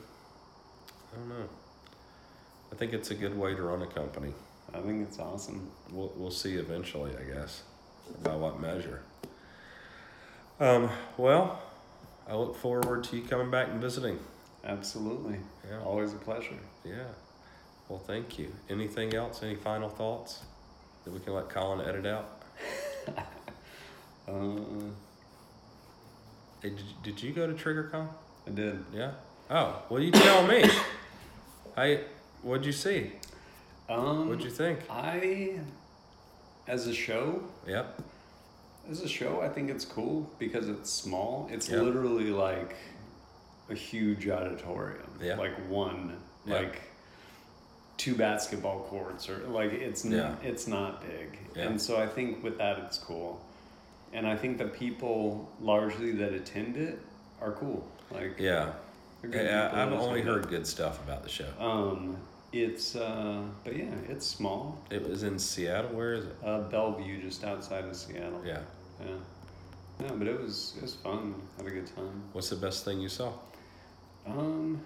I don't know. I think it's a good way to run a company. I think it's awesome. We'll we'll see eventually, I guess, by what measure. Um. Well, I look forward to you coming back and visiting. Absolutely. Yeah. Always a pleasure. Yeah. Well, thank you. Anything else? Any final thoughts that we can let Colin edit out? um, hey, did, did you go to TriggerCon? I did. Yeah? Oh, well, you tell me. I, what'd you see? Um, what'd you think? I, as a show? Yep. As a show, I think it's cool because it's small. It's yep. literally like a huge auditorium. Yep. Like one. Yep. Like... two basketball courts or like it's n- yeah. it's not big. Yeah. And so I think with that it's cool. And I think the people largely that attend it are cool. Like yeah. yeah I've only heard it. Good stuff about the show. Um it's uh but yeah, it's small. It was in Seattle. Where is it? Uh Bellevue, just outside of Seattle. Yeah. Yeah. No, but it was it was fun. Had a good time. What's the best thing you saw? Um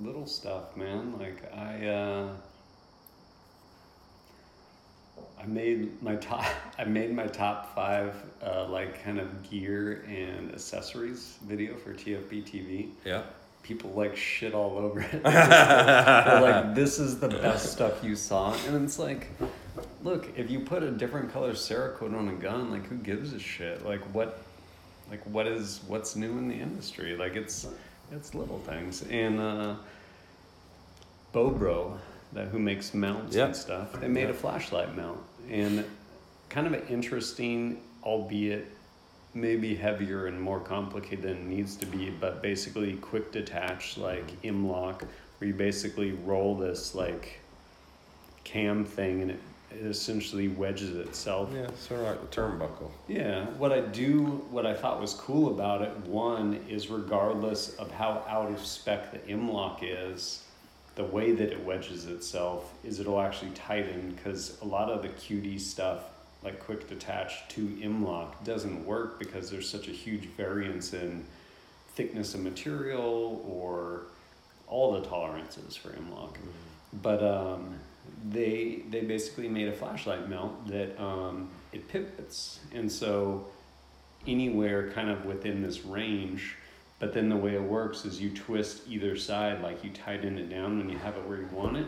Little stuff, man. Like I, uh, I made my top. I made my top five, uh, like kind of gear and accessories video for T F B T V. Yeah. People like shit all over it. They're like, this is the best stuff you saw, and it's like, look, if you put a different color Cerakote on a gun, like, who gives a shit? Like, what, like, what is, what's new in the industry? Like, it's, it's little things. And uh, Bobro, that who makes mounts yep. and stuff, they made yep. a flashlight mount. And kind of an interesting, albeit maybe heavier and more complicated than it needs to be, but basically quick detach, like M-lock, where you basically roll this, like, cam thing, and it essentially wedges itself. Yeah, sort of like the turnbuckle. Yeah. What I do, what I thought was cool about it, one, is regardless of how out of spec the M-lock is, the way that it wedges itself is it'll actually tighten, because a lot of the Q D stuff, like quick detach to M-lock, doesn't work because there's such a huge variance in thickness of material or all the tolerances for M-lock. Mm-hmm. But um, they they basically made a flashlight mount that um, it pivots. And so anywhere kind of within this range, but then the way it works is you twist either side, like you tighten it down when you have it where you want it.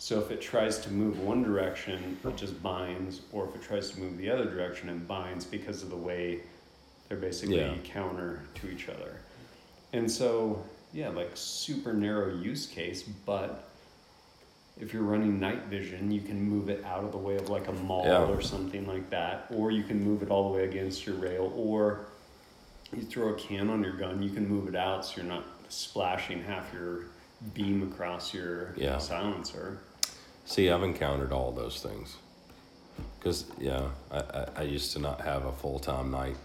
So if it tries to move one direction, it just binds, or if it tries to move the other direction, it binds because of the way they're basically yeah. counter to each other. And so, yeah, like super narrow use case, but if you're running night vision, you can move it out of the way of like a mall yeah. or something like that, or you can move it all the way against your rail, or you throw a can on your gun, you can move it out so you're not splashing half your beam across your yeah. silencer. See, I've encountered all those things. Because, yeah, I, I, I used to not have a full-time night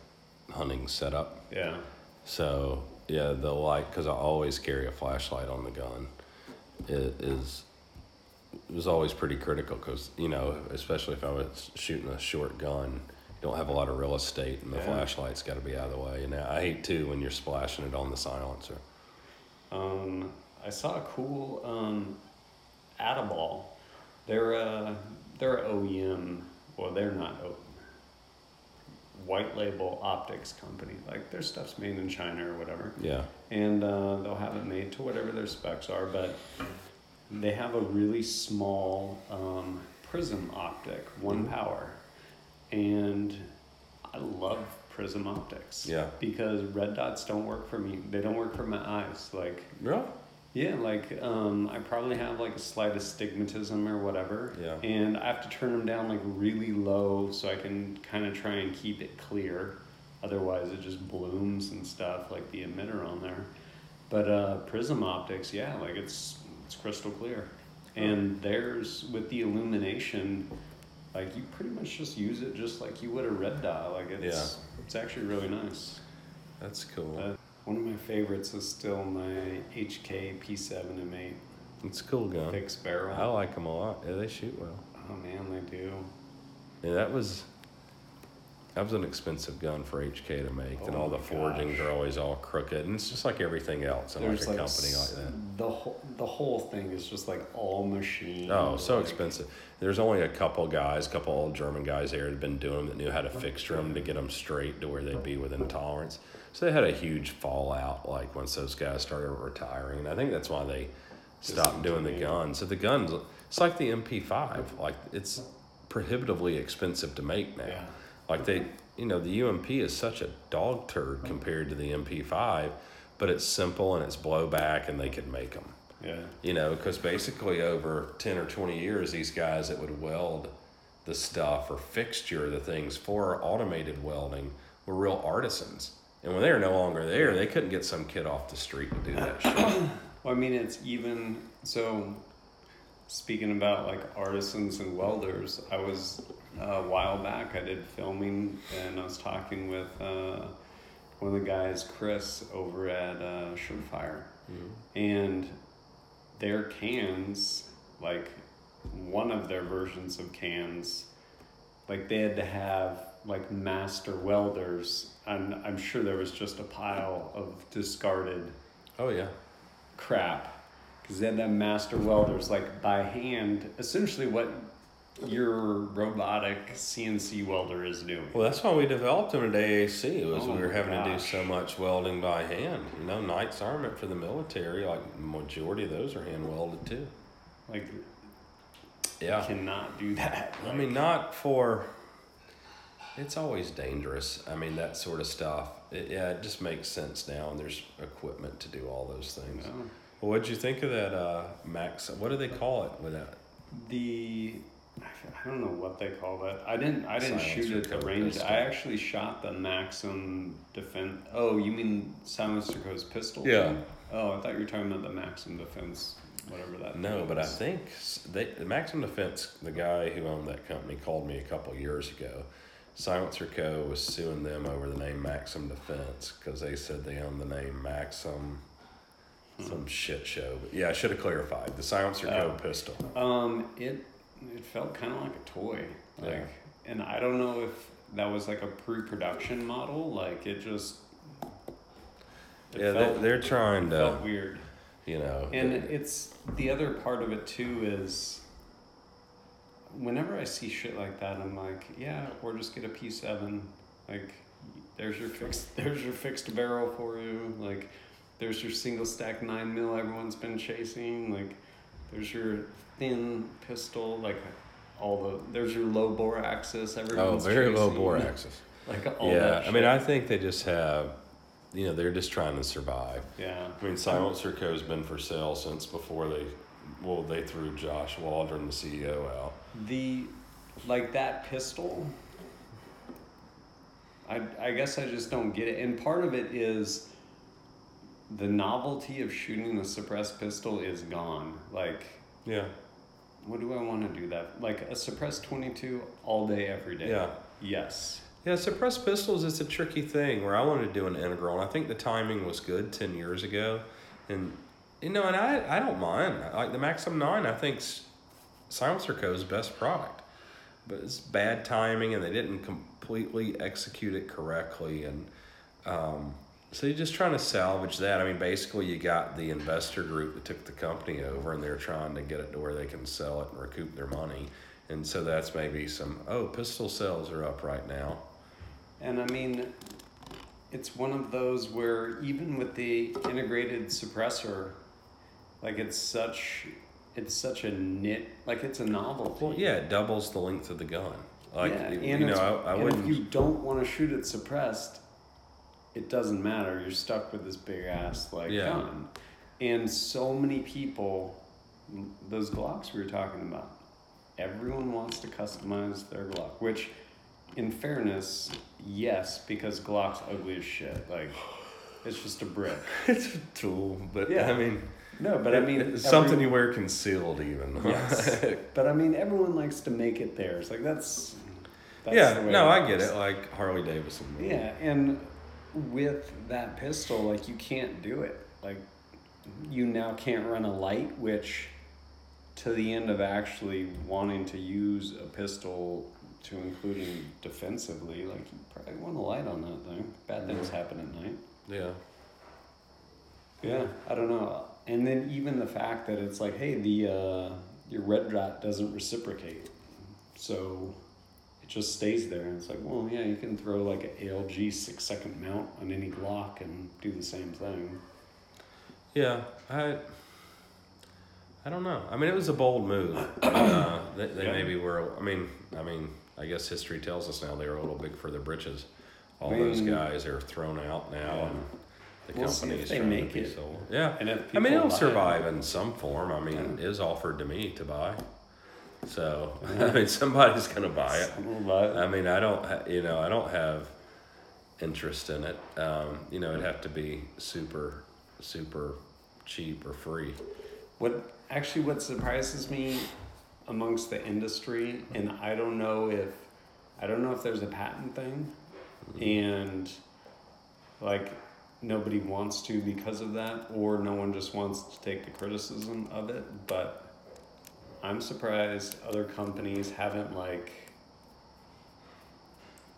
hunting setup. Yeah. So, yeah, the light, because I always carry a flashlight on the gun, it is... It was always pretty critical because, you know, especially if I was shooting a short gun, you don't have a lot of real estate, and the yeah. flashlight's got to be out of the way. And I hate, too, when you're splashing it on the silencer. Um, I saw a cool um, Attaball. They're, uh, they're O E M. Well, they're not O E M. White label optics company. Like, their stuff's made in China or whatever. Yeah. And uh, they'll have it made to whatever their specs are, but... They have a really small um, prism optic, one power. And I love prism optics. Yeah. Because red dots don't work for me. They don't work for my eyes. Like, really? Yeah, like um, I probably have like a slight astigmatism or whatever. Yeah. And I have to turn them down like really low so I can kind of try and keep it clear. Otherwise it just blooms and stuff, like the emitter on there. But uh, prism optics, yeah, like it's... It's crystal clear. And there's, with the illumination, like you pretty much just use it just like you would a red dot. Like it's yeah. it's actually really nice. That's cool. Uh, one of my favorites is still my H K P seven M eight. It's a cool gun. Fix barrel. I like them a lot. Yeah, they shoot well. Oh man, they do. Yeah, that was that was an expensive gun for H K to make, oh and all the forgings gosh. are always all crooked, and it's just like everything else in like a like company s- like that. The whole the whole thing is just like all machine. Oh, so like, expensive. There's only a couple guys, couple old German guys there that had been doing them that knew how to fixture them to get them straight to where they'd be within tolerance. So they had a huge fallout like once those guys started retiring, and I think that's why they stopped doing the gun. So the guns, it's like the M P five, like it's prohibitively expensive to make now. Yeah. Like they, you know, the U M P is such a dog turd compared to the M P five, but it's simple and it's blowback and they could make them. Yeah. You know, because basically over ten or twenty years, these guys that would weld the stuff or fixture the things for automated welding were real artisans. And when they were no longer there, they couldn't get some kid off the street to do that shit. Well, I mean, it's even, so speaking about like artisans and welders, I was... Uh, a while back I did filming and I was talking with uh, one of the guys, Chris, over at uh, Surefire, mm-hmm. and their cans, like one of their versions of cans, like they had to have like master welders, and I'm sure there was just a pile of discarded oh yeah crap, because they had that master welders like by hand, essentially what your robotic C N C welder is doing. Well, that's why we developed them at A A C, was oh we were having gosh. to do so much welding by hand. You know, Knight's Armament for the military, like majority of those are hand welded too. Like yeah. cannot do that. Like, I mean, not for... It's always dangerous. I mean, that sort of stuff. It, yeah, it just makes sense now, and there's equipment to do all those things. Yeah. Well, what'd you think of that, uh, Max? What do they call it with that? The... I don't know what they call that. I didn't. I didn't silencer shoot at the range. Pistol. I actually shot the Maxim Defense. Oh, you mean silencer coast pistol? Yeah. Thing? Oh, I thought you were talking about the Maxim Defense, whatever that. No, was. But I think they, the Maxim Defense, the guy who owned that company, called me a couple years ago. Silencer Co. was suing them over the name Maxim Defense because they said they owned the name Maxim. Hmm. Some shit show. But yeah, I should have clarified the silencer oh. Co. pistol. Um, it. It felt kind of like a toy, like, yeah. And I don't know if that was like a pre-production model. Like it just, it yeah, felt, they're trying to. It felt weird, you know. And the, it's the other part of it too is, whenever I see shit like that, I'm like, yeah, or just get a P seven. Like, there's your fixed, there's your fixed barrel for you. Like, there's your single stack nine mil everyone's been chasing. Like, there's your thin pistol, like all the there's your low bore axis. Everyone's oh, very chasing. Low bore axis. Like all yeah, that. Yeah, I mean, I think they just have, you know, they're just trying to survive. Yeah. I mean, Silencer Co.'s been for sale since before they, well, they threw Josh Waldron, the C E O, out. The, like that pistol. I I guess I just don't get it, and part of it is. The novelty of shooting the suppressed pistol is gone. Like, yeah, what do I want to do that? Like a suppressed twenty-two all day, every day. Yeah. Yes. Yeah, suppressed pistols is a tricky thing where I wanted to do an integral, and I think the timing was good ten years ago, and you know, and I I don't mind. Like the Maxim nine, I think Silencer Co.'s best product, but it's bad timing, and they didn't completely execute it correctly, and. Um, So you're just trying to salvage that. I mean, basically you got the investor group that took the company over, and they're trying to get it to where they can sell it and recoup their money. And so that's maybe some, oh, pistol sales are up right now. And I mean, it's one of those where even with the integrated suppressor, like it's such, it's such a nit, like it's a novelty. Well, yeah, it doubles the length of the gun. Like, yeah, and, you know, I, I and wouldn't, if you don't want to shoot it suppressed, it doesn't matter. You're stuck with this big ass like yeah. gun, and so many people. Those Glocks we were talking about. Everyone wants to customize their Glock, which, in fairness, yes, because Glock's ugly as shit. Like, it's just a brick. It's a tool, but yeah, I mean, no, but I mean, everyone, something you wear concealed even. Yes, but I mean, everyone likes to make it theirs. Like that's. that's yeah. The way no, I get it. Like Harley Davidson. Yeah, and. With that pistol, like you can't do it. Like you now can't run a light, which to the end of actually wanting to use a pistol to including defensively, like you probably want a light on that thing. Bad things happen at night. Yeah. Yeah, I don't know. And then even the fact that it's like, hey, the uh, your red dot doesn't reciprocate. So it just stays there, and it's like, well, yeah, you can throw like an A L G six second mount on any Glock and do the same thing. Yeah, I. I don't know. I mean, it was a bold move. uh, they they yeah. maybe were. I mean, I mean, I guess history tells us now they were a little big for their britches. All I mean, those guys are thrown out now, yeah. and the we'll company is trying make to be it. Sold. Yeah, and if I mean, it'll survive it. In some form. I mean, yeah. it is offered to me to buy. So, I mean, somebody's going to buy it. I mean, I don't, you know, I don't have interest in it. Um, you know, it'd have to be super, super cheap or free. What actually what surprises me amongst the industry, and I don't know if, I don't know if there's a patent thing, and like nobody wants to because of that, or no one just wants to take the criticism of it, but I'm surprised other companies haven't like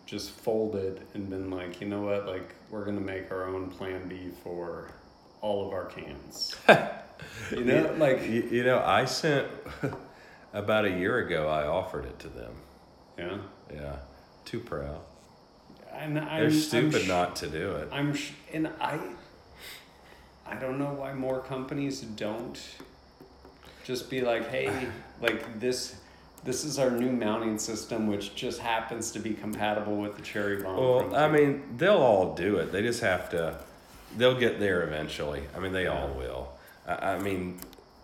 just folded and been like, you know what, like we're gonna make our own plan B for all of our cans. You know, like you, you know, I sent about a year ago. I offered it to them. Yeah. Yeah. Too proud. And I'm, they're stupid I'm not sh- to do it. I'm sh- and I. I don't know why more companies don't. Just be like, hey, like this, This is our new mounting system, which just happens to be compatible with the cherry bomb. Well, I mean, they'll all do it. They just have to, they'll get there eventually. I mean, they yeah. all will. I, I mean,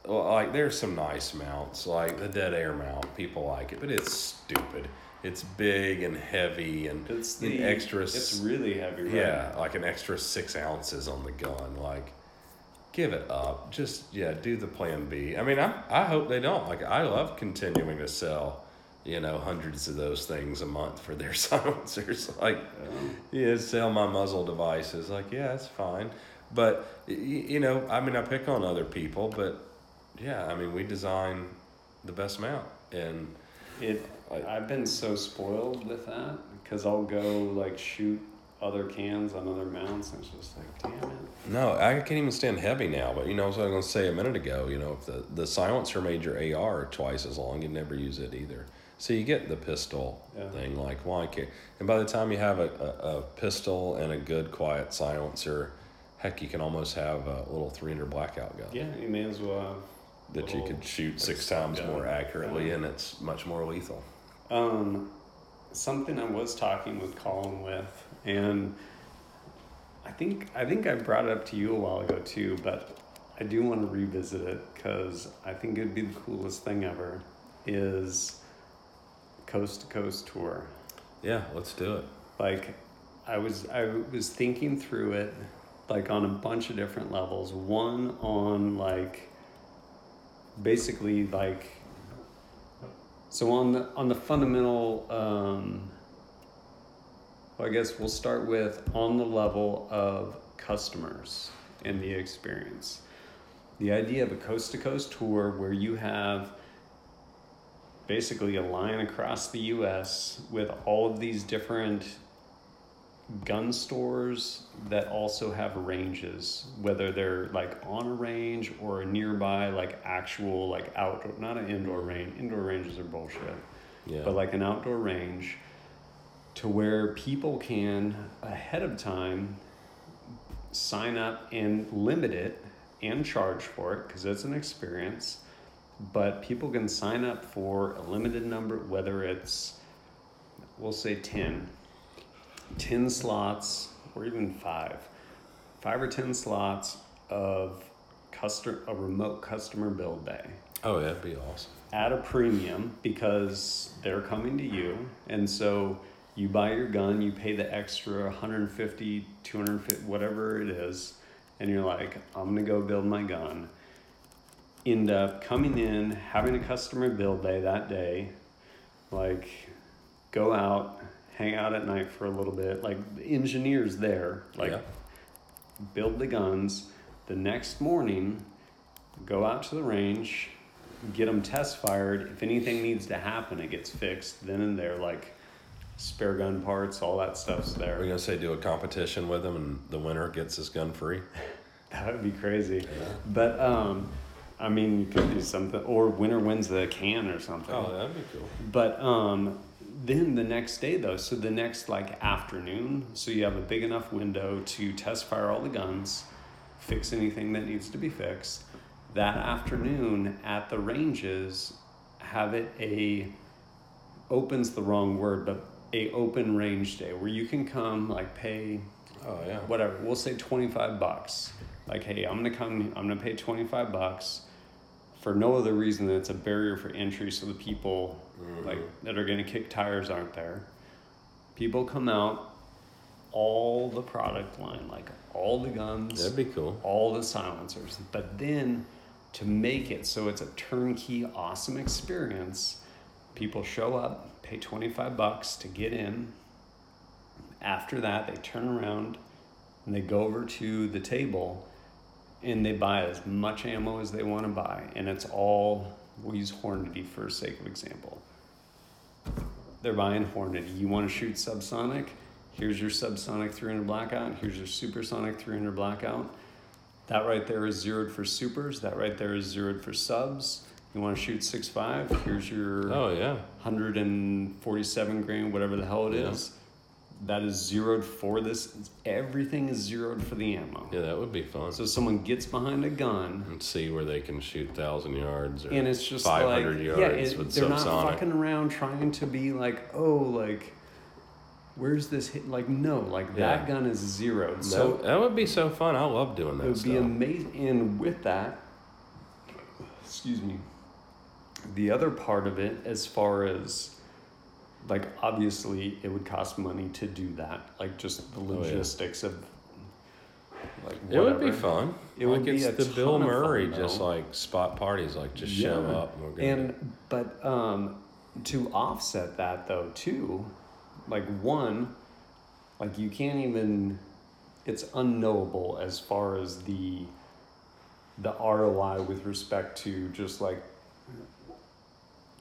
like, there's some nice mounts, like the dead air mount. People like it, but it's stupid. It's big and heavy, and it's the an extra. It's really heavy, right? Yeah, like an extra six ounces on the gun. Like, give it up. Just yeah, do the plan B. I mean, I I hope they don't. Like, I love continuing to sell, you know, hundreds of those things a month for their silencers. Like, yeah, yeah sell my muzzle devices. Like, yeah, it's fine. But you know, I mean, I pick on other people, but yeah, I mean, we design the best mount, and it. I've been so spoiled with that, because I'll go like shoot other cans on other mounts, and it's just like, damn it. No, I can't even stand heavy now, but you know what I was going to say a minute ago, you know, if the, the silencer made your A R twice as long, you'd never use it either. So you get the pistol yeah. thing, like, why can't... And by the time you have a, a, a pistol and a good, quiet silencer, heck, you can almost have a little three hundred Blackout gun. Yeah, you may as well have... That you could shoot six times gun. more accurately, yeah. and it's much more lethal. Um, something I was talking with Colin with, and I think I think I brought it up to you a while ago too, but I do want to revisit it, because I think it'd be the coolest thing ever, is coast to coast tour. Yeah, let's do it. Like, I was I was thinking through it, like, on a bunch of different levels. One on, like, basically, like, so on the on the fundamental, um, well, I guess we'll start with on the level of customers and the experience. The idea of a coast-to-coast tour where you have basically a line across the U S with all of these different gun stores that also have ranges, whether they're like on a range or a nearby, like actual, like outdoor, not an indoor range. Indoor ranges are bullshit. Yeah. But like an outdoor range, to where people can ahead of time sign up and limit it and charge for it, because it's an experience. But people can sign up for a limited number, whether it's, we'll say ten. ten slots, or even five, five or ten slots of custom a remote customer build day. Oh, that'd be awesome. At a premium, because they're coming to you, and so you buy your gun, you pay the extra one hundred fifty dollars, two hundred fifty dollars, whatever it is, and you're like, I'm gonna go build my gun. End up coming in, having a customer build day that day, like go out, hang out at night for a little bit, like the engineers there, like yeah. build the guns. The next morning, go out to the range, get them test fired. If anything needs to happen, it gets fixed then and there, like spare gun parts, all that stuff's there. We're gonna say do a competition with them, and the winner gets his gun free. That would be crazy. Yeah. But um, I mean, you could do something, or winner wins the can or something. Oh, that'd be cool. But um. Then the next day though, so the next like afternoon, so you have a big enough window to test fire all the guns, fix anything that needs to be fixed. That afternoon at the ranges, have it a, open's the wrong word, but a open range day where you can come like pay, oh yeah, whatever, we'll say twenty-five bucks. Like, hey, I'm gonna come, I'm gonna pay twenty-five bucks. For no other reason than it's a barrier for entry, so the people mm-hmm. like that are gonna kick tires aren't there. People come out, all the product line, like all the guns. That'd be cool. All the silencers. But then to make it so it's a turnkey awesome experience, people show up, pay twenty-five bucks to get in. After that, they turn around and they go over to the table, and they buy as much ammo as they want to buy. And it's all, we'll use Hornady for sake of example. They're buying Hornady. You want to shoot subsonic? Here's your subsonic three hundred Blackout. Here's your supersonic three hundred Blackout. That right there is zeroed for supers. That right there is zeroed for subs. You want to shoot six point five? Here's your oh, yeah. one forty-seven grain, whatever the hell it yeah. is. that is zeroed for this. It's, everything is zeroed for the ammo. Yeah, that would be fun. So someone gets behind a gun and see where they can shoot one thousand yards or and it's just five hundred like, yards yeah, it, with subsonic. They're not fucking around trying to be like, oh, like, where's this hit? Like, no, like, yeah. that gun is zeroed. That, so that would be so fun. I love doing that It would stuff. be amazing. And with that, excuse me, the other part of it, as far as, like, obviously it would cost money to do that. Like, just the logistics oh, yeah. of, like, whatever. It would be fun. It like would it's be a the ton Bill Murray, fun, just, like, spot parties, like, just yeah. show up. And, we're gonna and but um, to offset that, though, too, like, one, like, you can't even, it's unknowable as far as the the R O I with respect to just, like,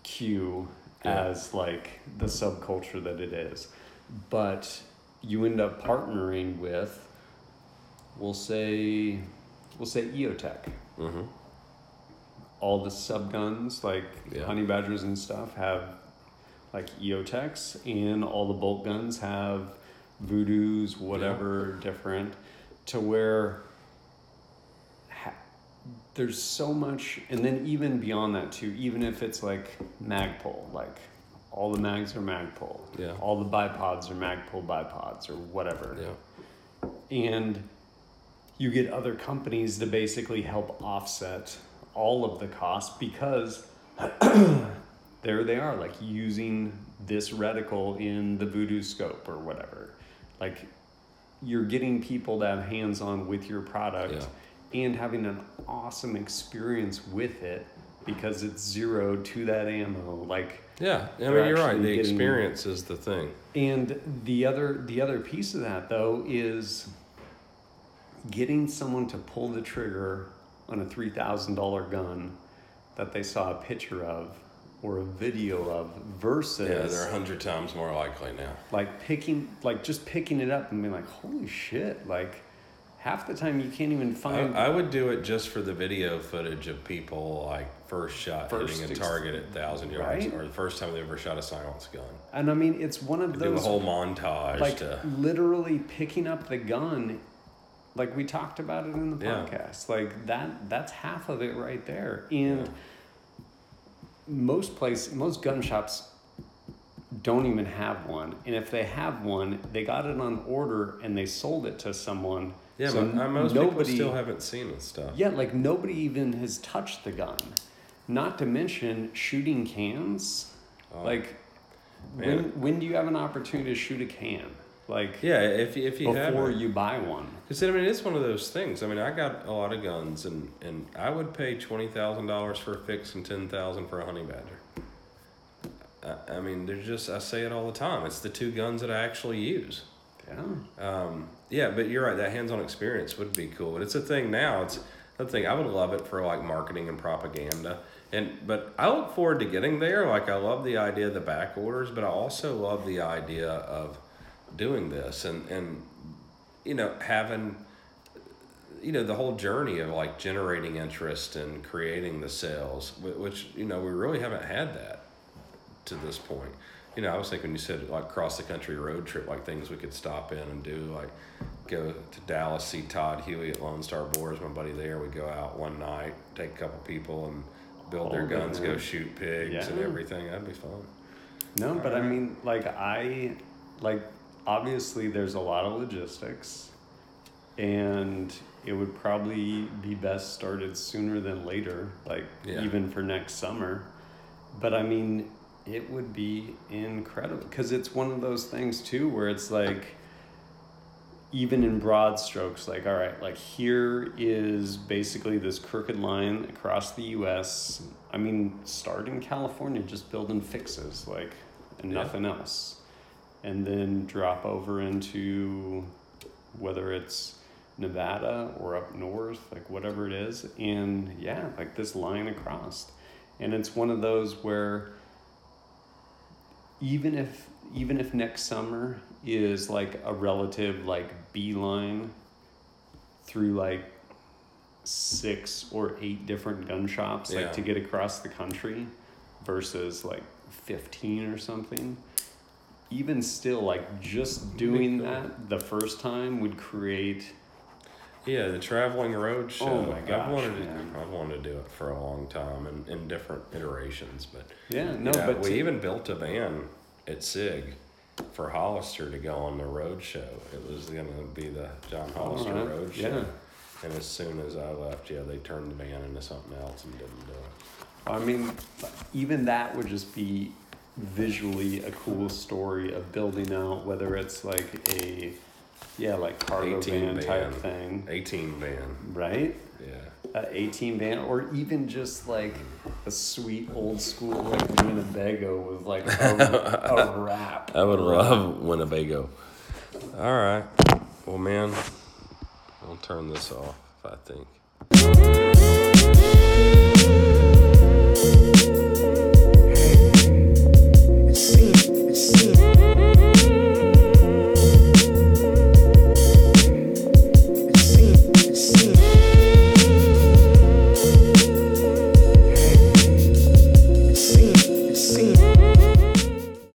Q yeah. as, like, the subculture that it is. But you end up partnering with, we'll say, we'll say EOTech. Mm-hmm. All the subguns, like yeah. Honey Badgers and stuff, have, like, EOTechs, and all the bolt guns have Voodoos, whatever, yeah. different, to where there's so much. And then even beyond that too, even if it's like Magpul, like all the mags are Magpul, yeah. all the bipods are Magpul bipods or whatever. Yeah. And you get other companies to basically help offset all of the costs because there they are, like using this reticle in the Voodoo scope or whatever. Like you're getting people to have hands-on with your product yeah. and having an awesome experience with it because it's zeroed to that ammo. Like yeah, I mean you're right. The getting... experience is the thing. And the other the other piece of that though is getting someone to pull the trigger on a three thousand dollar gun that they saw a picture of or a video of versus yeah, they're a hundred times more likely now. Like picking, like just picking it up and being like, holy shit, like. Half the time you can't even find... I, I would do it just for the video footage of people like first shot first hitting a target at one thousand yards right? or the first time they ever shot a silence gun. And I mean, it's one of I'd those... Do a whole montage like, to... literally picking up the gun, like we talked about it in the podcast. Yeah. Like that, that's half of it right there. And yeah. most place, most gun shops don't even have one. And if they have one, they got it on order and they sold it to someone... Yeah, so but most nobody, people still haven't seen this stuff. Yeah, like nobody even has touched the gun. Not to mention shooting cans. Oh, like, man. when when do you have an opportunity to shoot a can? Like, yeah, if if you before have before you buy one. Because I mean, it's one of those things. I mean, I got a lot of guns, and, and I would pay twenty thousand dollars for a Fix and ten thousand for a Honey Badger. I, I mean, there's just I say it all the time. It's the two guns that I actually use. Yeah. Um, yeah, but you're right. That hands-on experience would be cool. But it's a thing now. It's a thing. I would love it for, like, marketing and propaganda. And But I look forward to getting there. Like, I love the idea of the back orders, but I also love the idea of doing this and, and you know, having, you know, the whole journey of, like, generating interest and creating the sales, which, you know, we really haven't had that to this point. You know, I was thinking when you said, like, cross-the-country road trip, like, things we could stop in and do, like, go to Dallas, see Todd Huey at Lone Star Boars, my buddy there. We go out one night, take a couple people and build oh, their guns, man. Go shoot pigs yeah. and everything. That'd be fun. No, All but, right. I mean, like, I, like, obviously there's a lot of logistics, and it would probably be best started sooner than later, like, yeah. even for next summer. But, I mean... it would be incredible because it's one of those things too where it's like even in broad strokes, like, all right, like here is basically this crooked line across the U S. I mean, start in California, just building Fixes, like, and yeah. nothing else, and then drop over into whether it's Nevada or up north, like whatever it is, and yeah, like this line across. And it's one of those where Even if even if next summer is like a relative like beeline through like six or eight different gun shops yeah. like to get across the country versus like fifteen or something, even still, like, just doing that the first time would create... Yeah, the traveling road show. Oh my gosh, I've wanted to, man. I've wanted to do it for a long time and in, in different iterations, but yeah, no. Yeah, but we to... even built a van at SIG for Hollister to go on the road show. It was going to be the John Hollister right. road show. Yeah. And as soon as I left, yeah, they turned the van into something else and didn't do it. I mean, even that would just be visually a cool story of building out, whether it's like a, yeah, like cargo van type thing. eighteen van. Right? Yeah. An eighteen van, or even just like a sweet old school like Winnebago with like a, a wrap. I would love Winnebago. All right. Well, man, I'll turn this off, I think.